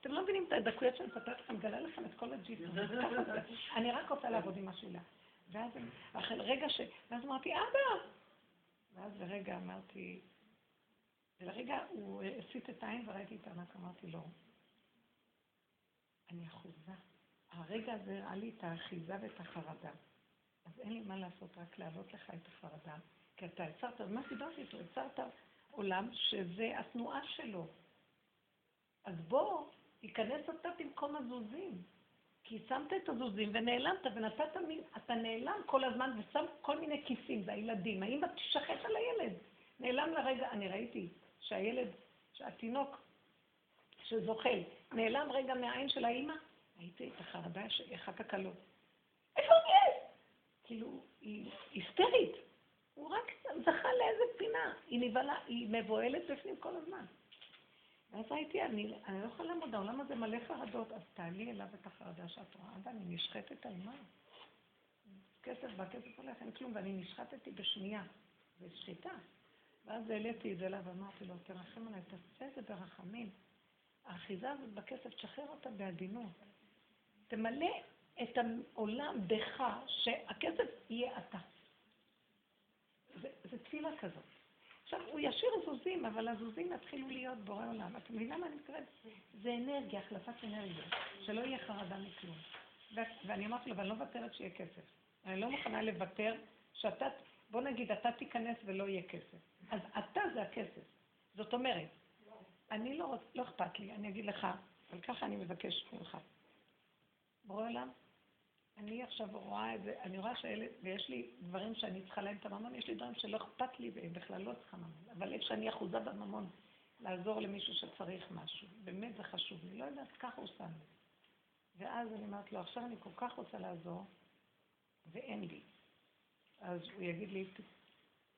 אתם לא מבינים את הדקויות שאני פתרת לכם, גלה לכם את כל הג'יפים. אני רק רוצה לעבוד עם השאלה. ואז אמרתי, אבא! ואז לרגע אמרתי, ולרגע הוא הסיט את העין וראיתי את הארנק, אמרתי לו, אני אחוזה. הרגע הזה הראה לי את האחיזה ואת החרדה. אז אין לי מה לעשות, רק להעלות לך את החרדה. כי אתה יצרת, מה דיברתי איתו? יצרת עולם שזה התנועה שלו. אז בוא, ייכנס אתה במקום הזוזים. כי שמת את הזוזים ונעלמת ונתת מין, אתה נעלם כל הזמן ושם כל מיני כיסים, זה הילדים. האמא תשחט על הילד. נעלם לרגע, אני ראיתי שהילד, שהתינוק שזוחל, נעלם רגע מהעין של האמא, ראיתי את החרדה שאחת הקלות. איפה הוא גאה? כאילו, היא היסטרית. הוא רק זכה לאיזה פינה, היא נבלה, היא מבועלת בפנים כל הזמן. ואז הייתי, אני לא יכולה לעמוד, העולם הזה מלא חרדות, אז תעלי אליו את החרדה שאת רואה, ואני נשחטת על מה? כסף בכסף הולך, אין כלום, ואני נשחטתי בשנייה, בשחיטה. ואז העליתי את זה אליו ואמרתי לו, תרחם עליי, תעשה את זה ברחמים. האחיזה הזאת בכסף, תשחרר אותה בעדינות. תמלא את העולם בך, שהכסף יהיה אתה. זה תפילה כזאת. עכשיו, הוא ישיר זוזים, אבל הזוזים התחילו להיות בורא עולם. אתם מבינה מה אני מתכוונת? זה אנרגיה, החלפת אנרגיה, שלא יהיה חרדה מכלום. ואני אמרתי לו, אבל אני לא מוותרת שיהיה כסף. אני לא מוכנה לוותר שאתה, בוא נגיד, אתה תיכנס ולא יהיה כסף. אז אתה זה הכסף. זאת אומרת, אני לא רוצה, לא אכפת לי, אני אגיד לך, אבל ככה אני מבקש ממך. בורא עולם, אני עכשיו רואה את זה, אני רואה שאלה, ויש לי דברים שאני צריכה להם את הממון, יש לי דברים שלא אכפת לי והם בכלל לא צריכה ממון, אבל איפה שאני אחוזה בממון, לעזור למישהו שצריך משהו, באמת זה חשוב, אני לא יודעת, ככה הוא שם לי. ואז אני אמרת לו, עכשיו אני כל כך רוצה לעזור, ואין לי. אז הוא יגיד לי,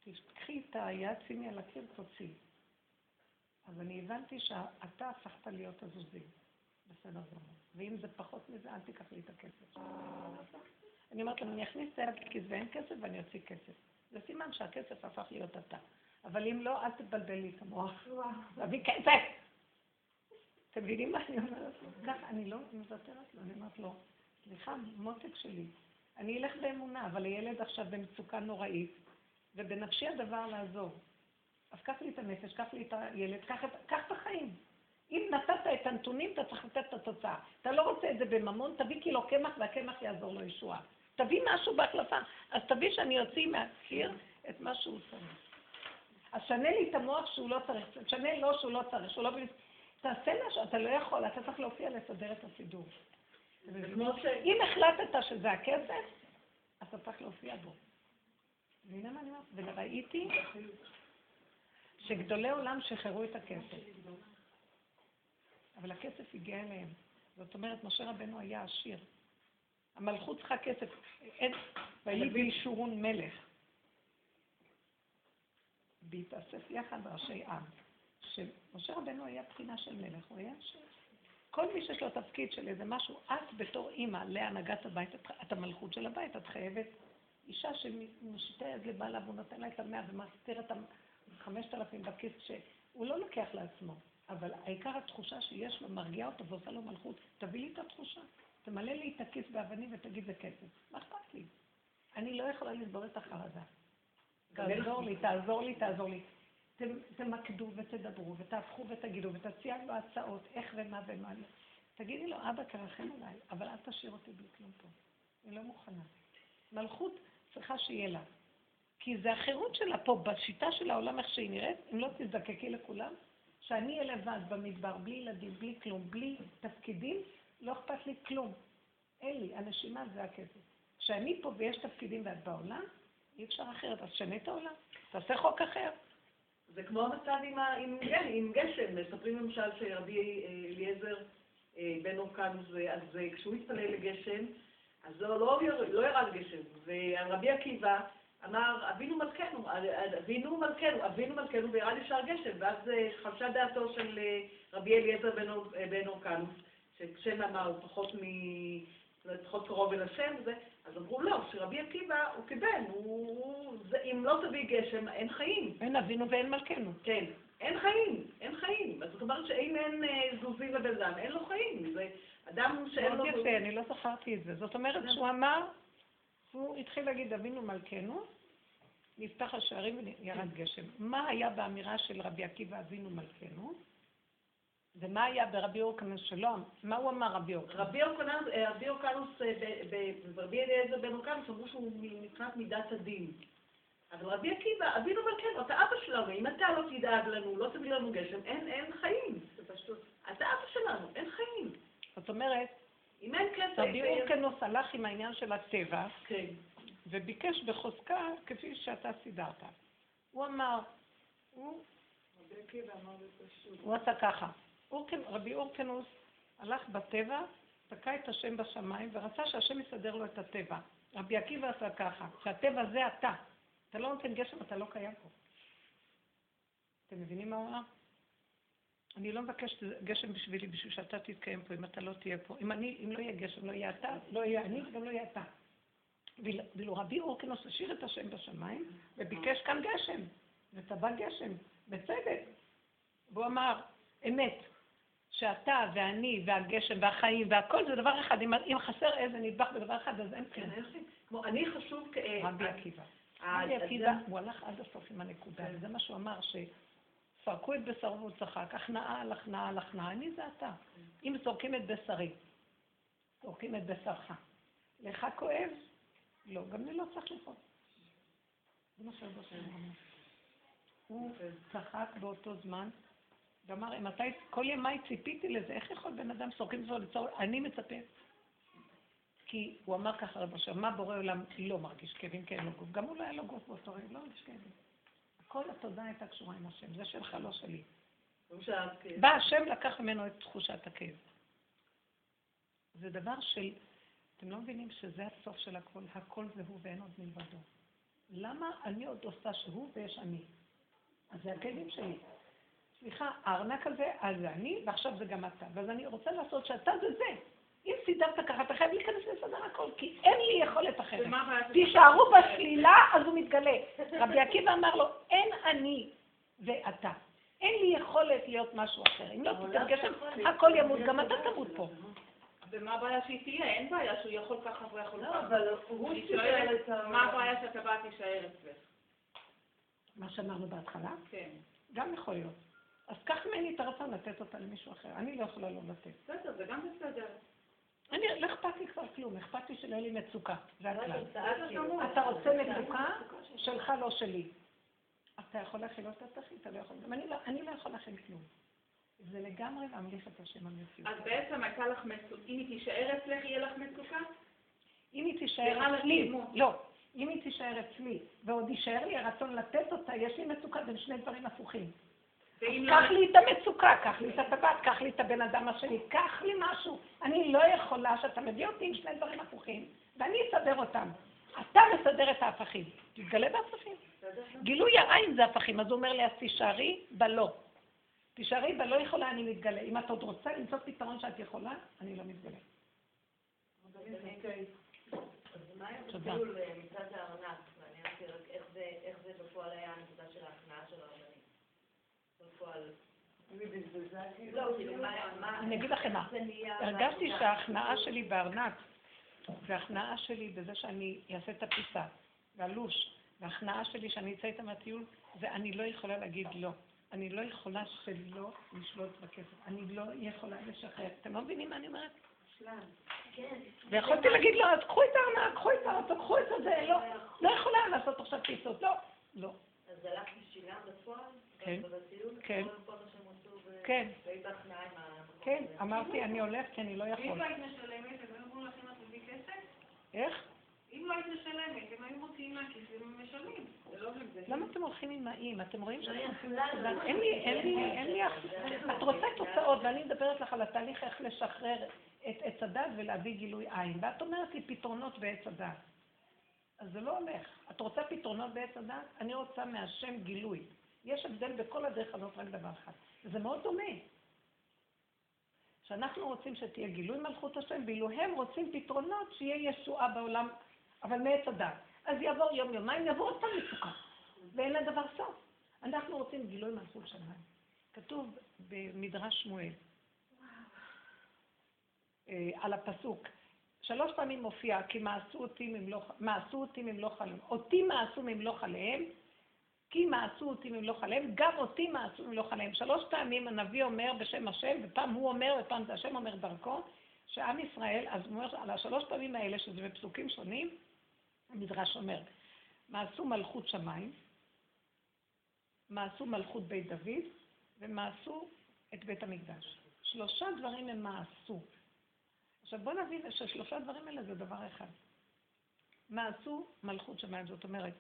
תשתקחי את היד, שימי על הקיר, תוציא. אז אני הבנתי שאתה הפכת להיות הזוזים. בסדר גמור. ואם זה פחות מזה, אל תיקח לי את הכסף. אני אומרת להם, אני אכניס את היד כי זה אין כסף ואני אוציא כסף. זה סימן שהכסף הפך להיות אתה. אבל אם לא, אל תתבלבל לי את המוח. תביא כסף! אתם מבינים מה אני אומרת? ככה, אני לא מזתרת לו, אני אומרת לו, סליחה, מותק שלי. אני אלך באמונה, אבל הילד עכשיו במצוקה נוראית, ובנפשי הדבר לעזור. אז קח לי את הנפש, קח לי את הילד, קח את החיים. אם נתת את הנתונים, אתה צריך לתת את התוצאה. אתה לא רוצה את זה בממון, תביא קילו קמח, והקמח יעזור לו ישועה. תביא משהו בהחלפה, אז תביא שאני יוציא מהקיר את מה שהוא צריך. אז שנה לי את המוח שהוא לא צריך, שנה לו שהוא לא צריך, שהוא לא... תעשה משהו, אתה לא יכול, אתה צריך להופיע לסדר את הסידור. אם החלטת שזה הכסף, אז אתה צריך להופיע בו. והנה מה אני אומרת, וראיתי שגדולי עולם שחררו את הכסף. אבל הכסף הגיע אליהם. זאת אומרת, משה רבנו היה עשיר. המלכות צריכה כסף, והיא בישורון מלך. בהתאסף יחד ראשי עם. שמשה רבנו היה בחינה של מלך, הוא היה עשיר. כל מי שיש לו תפקיד של איזה משהו, את בתור אמא להנהגת הבית, את המלכות של הבית, את חייבת אישה שמושיטה יד לבעלה, והוא נותן לה את 100 ומסתיר את 5,000 בכיס, שהוא לא לוקח לעצמו. אבל העיקר התחושה שיש לו, מרגיעה אותה ועושה לו מלכות, תביא לי את התחושה, תמלא לי את הכיס באבנים ותגיד זה כסף. מה אכפת לי? אני לא יכולה לסבור את החרדה. תעזור לי, תעזור לי, תעזור לי. תמקדו ותדברו ותהפכו ותגידו ותציע לו הצעות, איך ומה ומה. תגידי לו, אבא תרחם עליי, אבל אל תשאיר אותי בלי כלום פה. אני לא מוכנה. מלכות צריכה שיהיה לה. כי זה החירות שלה פה, בשיטה של העולם איך שהיא נראית, אם לא תזדקקי לכולם, שאני אהיה לבד במדבר, בלי ילדים, בלי כלום, בלי תפקידים, לא אכפת לי כלום. אין לי, הנשימה זה הכסף. כשאני פה ויש תפקידים ואת בעולם, אי אפשר אחרת, אז שנה את העולם, תעשה חוק אחר. זה כמו המצב עם גשם, מספרים למשל שרבי אליעזר בן אורקנוס, אז כשהוא התפלל לגשם, אז לא ירד גשם, ורבי עקיבא אמר, אבינו מלכנו, וירד ישר גשם, ואז חלשה דעתו של רבי אליעזר בן אורקנוס, שכשם אמר, הוא פחות קרוב אל השם, אז אמרו לא, שרבי עקיבא הוא קיבל, אם לא תביא גשם, אין חיים. אין אבינו ואין מלכנו. כן, אין חיים. אז זאת אומרת שאם אין זוזים ובזן, אין לו חיים. זה אדם שאין לו... מאוד יפה, אני לא זכרתי את זה. זאת אומרת שהוא אמר, הוא התחיל להגיד אבינו מלכנו, נפתח השערים וירד גשם. מה היה באמירה של רבי עקיבא אבינו מלכנו? ומה היה ברבי אורקנוס שלו? מה הוא אמר רבי אורקנוס? רבי אורקנוס ורבי אליעזר בן אורקנוס אמרו שהוא מבחינת מידת הדין. אבל רבי עקיבא, אבינו מלכנו, אתה אבא שלנו, אם אתה לא תדאג לנו, לא תביא לנו גשם, אין חיים. אתה אבא שלנו, אין חיים. זאת אומרת, רבי אורקנוס הלך עם העניין של הטבע, וביקש בחוזקה כפי שאתה סידרת. הוא אמר, הוא עשה ככה. רבי אורקנוס הלך בטבע, תקע את השם בשמיים ורצה שהשם יסדר לו את הטבע. רבי עקיבא עשה ככה, שהטבע זה אתה. אתה לא נותן גשם, אתה לא קיים פה. אתם מבינים מה הוא אומר? אני לא מבקש גשם בשבילי, בשביל שאתה תתקיים פה, אם אתה לא תהיה פה. אם לא יהיה גשם, לא יהיה אתה, לא יהיה אני וגם לא יהיה אתה. ואילו רבי אורקנוס השאיר את השם בשמיים וביקש כאן גשם. וטבע גשם, בצדק. והוא אמר, אמת. שאתה ואני והגשם והחיים והכל זה דבר אחד, אם חסר איזה נדבך בדבר אחד אז אין כלום. כמו אני חשוב רבי עקיבא. רבי עקיבא הוא הלך עד הסוף עם הנקודה, זה מה שהוא אמר שפרקו את בשרו והוא צחק, הכנעה על הכנעה על הכנעה, אני זה אתה. אם זורקים את בשרי, זורקים את בשרך, לך כואב? לא, גם לי לא צריך לכאוב. זה מה שעוד עושה. הוא צחק באותו זמן, ואמר, מתי, כל ימי ציפיתי לזה, איך יכול בן אדם סורקים זו לצור, אני מצפה. כי הוא אמר ככה רב אשר, מה בורא עולם לא מרגיש כאבים, כן, לא גוף. גם הוא לא היה לו גוף באותו רגע, לא מרגיש כאבים. כל התודה הייתה קשורה עם השם, זה שלך לא שלי. בא השם לקח ממנו את תחושת הכאב. זה דבר של, אתם לא מבינים שזה הסוף של הכל, הכל זה הוא ואין עוד מלבדו. למה אני עוד עושה שהוא ויש אני? אז זה הכאבים שלי. סליחה, הארנק הזה, אז זה אני, ועכשיו זה גם אתה. ואז אני רוצה לעשות שאתה זה זה. אם סידרת ככה, אתה חייב להיכנס לסדר הכל, כי אין לי יכולת אחרת. תישארו בשלילה, אז הוא מתגלה. רבי עקיבא אמר לו, אין אני ואתה. אין לי יכולת להיות משהו אחר. אם לא תתגשם, הכל ימות, גם אתה תמות פה. ומה הבעיה שהיא תהיה? אין בעיה שהוא יכול ככה ויכול ככה. לא, אבל הוא שואל את ה... מה הבעיה שאתה באה תישאר אצלך? מה שאמרנו בהתחלה? כן. גם יכול להיות. אז כך ממני את הרצון לתת אותה למישהו אחר. אני לא יכולה לא לתת. בסדר, זה גם בסדר. אני לא אכפת לי כבר כלום, אכפת לי שלא יהיה לי מצוקה. זה הכלל. אתה רוצה מצוקה? שלך לא שלי. אתה יכול להכיל אותה, אתה לא יכול. אני לא יכול להכיל כלום. זה לגמרי להמליך את השם המציאות. אז בעצם הייתה לך מצוקה, אם היא תישאר אצלך, יהיה לך מצוקה? אם היא תישאר אצלי, לא. אם היא תישאר אצלי, ועוד יישאר לי הרצון לתת אותה, יש לי מצוקה, בין שני דברים הפוכים. קח לי את המצוקה, קח לי את הטבעת, קח לי את הבן אדם השני, קח לי משהו. אני לא יכולה שאתה מביא אותי עם שני דברים הפוכים, ואני אסדר אותם. אתה מסדר את ההפכים. תתגלה בהפכים. גילוי העין זה הפכים, אז הוא אומר לי, אז תישארי בלא. תישארי בלא יכולה, אני מתגלה. אם את עוד רוצה למצוא פתרון שאת יכולה, אני לא מתגלה. מה היה בגילול מצד הארנק? ואני אסתיר איך זה בפועל היה הנקודה של ההכנעה של הארנק. בפועל. אני אגיד לכם מה. הרגשתי שההכנעה שלי בארנק, וההכנעה שלי בזה שאני אעשה את הפיסה, והלוש, וההכנעה שלי שאני אצא איתם מהטיול, זה אני לא יכולה להגיד לא. אני לא יכולה שלא לשלוט בכסף. אני לא יכולה לשחרר. אתם לא מבינים מה אני אומרת? ויכולתי להגיד לו, אז קחו את הארנק, קחו את הארנק, קחו את זה, לא יכולה לעשות עכשיו פיסות, לא. אז הלך בשילם בפועל? כן, כן. כן, כן, אמרתי, אני הולך כי אני לא יכול. ואם לא היית משלמת, הם היו אומרים לכם את זה כסף? איך? אם לא היית משלמת, הם היו מוציאים מהכסף ומשלמים. למה אתם הולכים עם האם? אתם רואים שאתם הולכים לצדן? אין לי... את רוצה תוצאות, ואני מדברת לך על התהליך איך לשחרר את עץ הדת ולהביא גילוי עין. ואת אומרת לי פתרונות בעץ הדת. אז זה לא הולך. את רוצה פתרונות בעץ הדת? אני רוצה מהשם גילוי. יש הבדל בכל הדרך הזאת רק דבר אחד. זה מאוד דומה. שאנחנו רוצים שתהיה גילוי מלכות השם, ואילו הם רוצים פתרונות שיהיה ישועה בעולם, אבל מעץ הדת. אז יעבור יום יומיים, יעבור אותם מצוקה. ואין לה דבר סוף. אנחנו רוצים גילוי מלכות שמיים. כתוב במדרש שמואל. על הפסוק. 3 פעמים מופיע, כי מעשו אותי ממלוך עליהם. אותי מעשו ממלוך עליהם, כי מעשו אותי ממלוך עליהם, גם אותי מעשו ממלוך עליהם. 3 פעמים הנביא אומר בשם השם, ופעם הוא אומר, ופעם זה השם אומר דרכו, שעם ישראל, אז הוא אומר, על ה3 פעמים האלה, שזה בפסוקים שונים, המדרש אומר, מעשו מלכות שמיים, מעשו מלכות בית דוד, ומעשו את בית המקדש. 3 דברים הם מעשו. עכשיו בוא נבין ש3 דברים האלה זה דבר אחד. מה עשו? מלכות שמיים. זאת אומרת,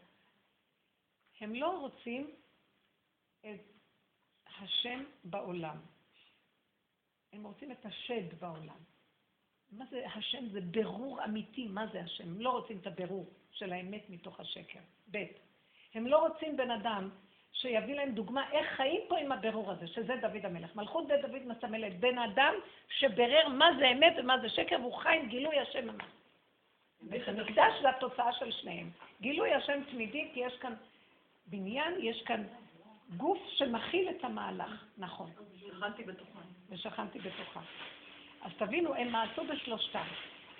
הם לא רוצים את השם בעולם. הם רוצים את השד בעולם. מה זה השם? זה ברור אמיתי. מה זה השם? הם לא רוצים את הברור של האמת מתוך השקר. ב' הם לא רוצים בן אדם שיביא להם דוגמה איך חיים פה עם הבירור הזה, שזה דוד המלך. מלכות בית דוד מסמלת בן אדם שברר מה זה אמת ומה זה שקר, והוא חי עם גילוי השם. בית המקדש זה התוצאה של שניהם. גילוי השם תמידי, כי יש כאן בניין, יש כאן גוף שמכיל את המהלך, נכון. ושכנתי בתוכה. אז תבינו, הם מעשו ב3.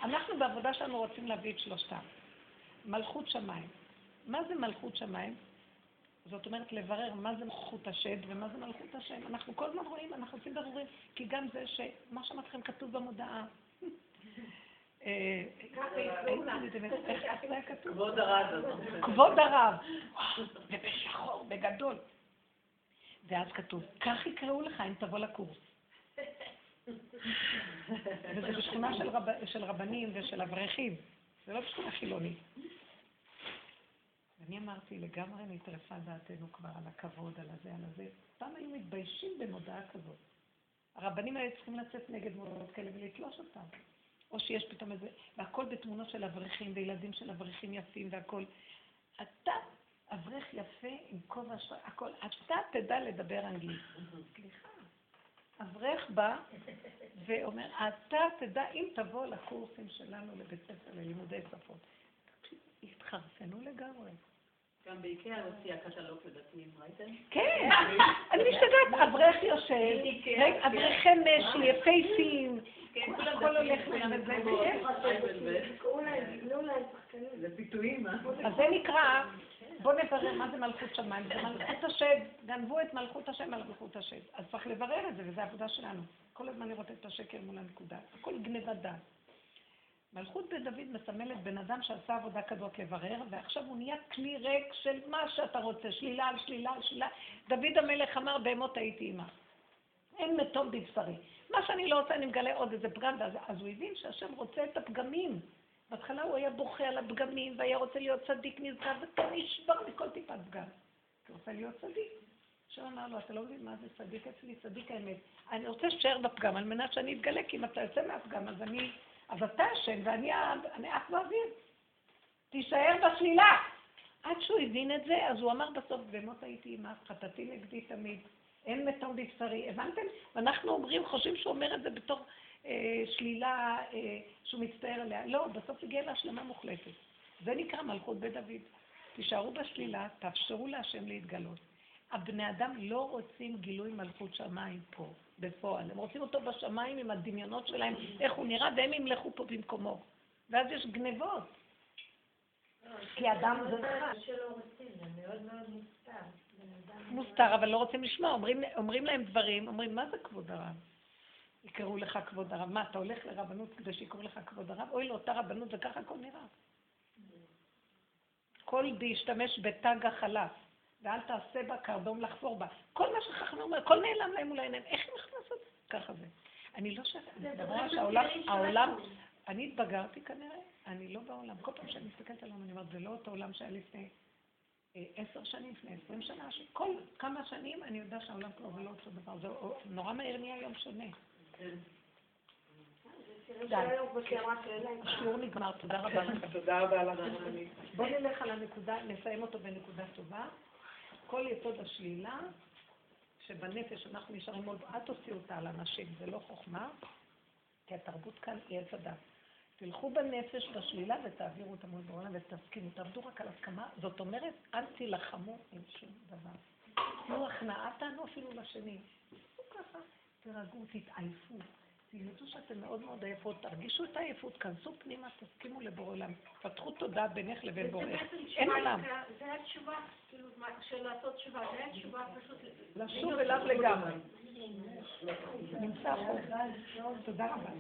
אנחנו בעבודה שלנו רוצים להביא את 3. מלכות שמיים. מה זה מלכות שמיים? זאת אומרת לברר מה זה מלכות השד ומה זה מלכות השם. אנחנו כל הזמן רואים, אנחנו עושים ברורים, כי גם זה שמה שמתכם כתוב במודעה. איך זה היה כתוב? כבוד הרב. כבוד הרב. ובשחור, בגדול. ואז כתוב, כך יקראו לך אם תבוא לקורס. וזה בשכונה של רבנים ושל אברכים. זה לא בשכונה חילונית. אני אמרתי, לגמרי נטרפה דעתנו כבר על הכבוד, על הזה. פעם היו מתביישים במודעה כזאת. הרבנים האלה צריכים לצאת נגד מודעות כאלה ולתלוש אותם. או שיש פתאום איזה, והכל בתמונות של אברכים, וילדים של אברכים יפים והכל. אתה, אברך יפה עם כובע שטרן, הכל. אתה תדע לדבר אנגלית. סליחה. אברך בא ואומר, אתה תדע, אם תבוא לקורסים שלנו לבית ספר ללימודי שפות. התחרפנו לגמרי. גם בעיקר הוציאה קטלוג לדתיים, ראיתם? כן, אני משתדעת, אברך יושב, אברכי משי, יפייפים, הכל הולך לזה, זה פיתויים. אז זה נקרא, בוא נברר מה זה מלכות שמיים, זה מלכות השד, גנבו את מלכות השם על מלכות השד, אז צריך לברר את זה, וזו העבודה שלנו. כל הזמן לראות את השקר מול הנקודה, הכל גנבת דת. מלכות בית דוד מסמלת בן אדם שעשה עבודה כזאת לברר, ועכשיו הוא נהיה כלי ריק של מה שאתה רוצה, שלילה על שלילה על שלילה. דוד המלך אמר, בהמות הייתי אימא. אין מתום בבשרי. מה שאני לא רוצה, אני מגלה עוד איזה פגם, אז הוא הבין שהשם רוצה את הפגמים. בהתחלה הוא היה בוכה על הפגמים, והיה רוצה להיות צדיק נזכר, וכאן נשבר מכל טיפת פגם. הוא רוצה להיות צדיק. עכשיו אמר לו, אתה לא מבין מה זה צדיק אצלי, צדיק האמת. אני רוצה ששאר בפגם, על מנת שאני אתגלה, כי אם אתה יוצא מהפגם, אז אני... אז אתה השם, ואני אף מאזין. תישאר בשלילה. עד שהוא הבין את זה, אז הוא אמר בסוף, במות הייתי אימא, חטאתי נגדי תמיד, אין מתום בבשרי. הבנתם? ואנחנו אומרים, חושבים שהוא אומר את זה בתור שלילה שהוא מצטער עליה. לא, בסוף הגיעה להשלמה מוחלטת. זה נקרא מלכות בית דוד. תישארו בשלילה, תאפשרו להשם להתגלות. הבני אדם לא רוצים גילוי מלכות שמיים פה. בפועל. הם רוצים אותו בשמיים עם הדמיונות שלהם, איך הוא נראה, והם ימלכו פה במקומו. ואז יש גנבות. כי אדם זה נראה. זה מאוד מאוד מוסתר. מוסתר, אבל לא רוצים לשמוע. אומרים להם דברים, אומרים, מה זה כבוד הרב? יקראו לך כבוד הרב. מה, אתה הולך לרבנות כדי שיקראו לך כבוד הרב? אוי, לא, אותה רבנות, וככה הכל נראה. כל בהשתמש בתג החלף. ואל תעשה בה קרדום לחפור בה. כל מה שחכנו אומר, כל נעלם להם מול העיניים. איך אנחנו לעשות? ככה זה. אני לא שאתה, אני דבר שהעולם, אני התבגרתי כנראה, אני לא בעולם. כל פעם שאני מסתכלת עליו, אני אומרת, זה לא אותו עולם שהיה לפני 10 שנים, לפני 20 שנה, כל כמה שנים אני יודע שהעולם כבר לא אותו דבר. זה נורא מהר נהיה יום שונה. השיעור נגמר, תודה רבה. תודה רבה על הרעיון. בוא נלך על הנקודה, נסיים אותו בנקודה טובה. כל יסוד השלילה שבנפש אנחנו נשארים מאוד, את עושי אותה על אנשים, זה לא חוכמה, כי התרבות כאן היא הצדה. תלכו בנפש בשלילה ותעבירו אותה מאוד בעולם ותסכימו, תעבדו רק על הסכמה, זאת אומרת, אל תילחמו עם שום דבר. תנו הכנעה, תענו אפילו לשני. תעשו ככה, תרגעו, תתעייפו. תגידו שאתם מאוד מאוד עייפות, תרגישו את העייפות, כנסו פנימה, תסכימו לבורא עולם, פתחו תודה בינך לבין בורא. אין עולם. זה היה תשובה, כאילו, של לעשות תשובה, זה היה תשובה פשוט... לשוב אליו לגמרי. נמצא פה. תודה רבה.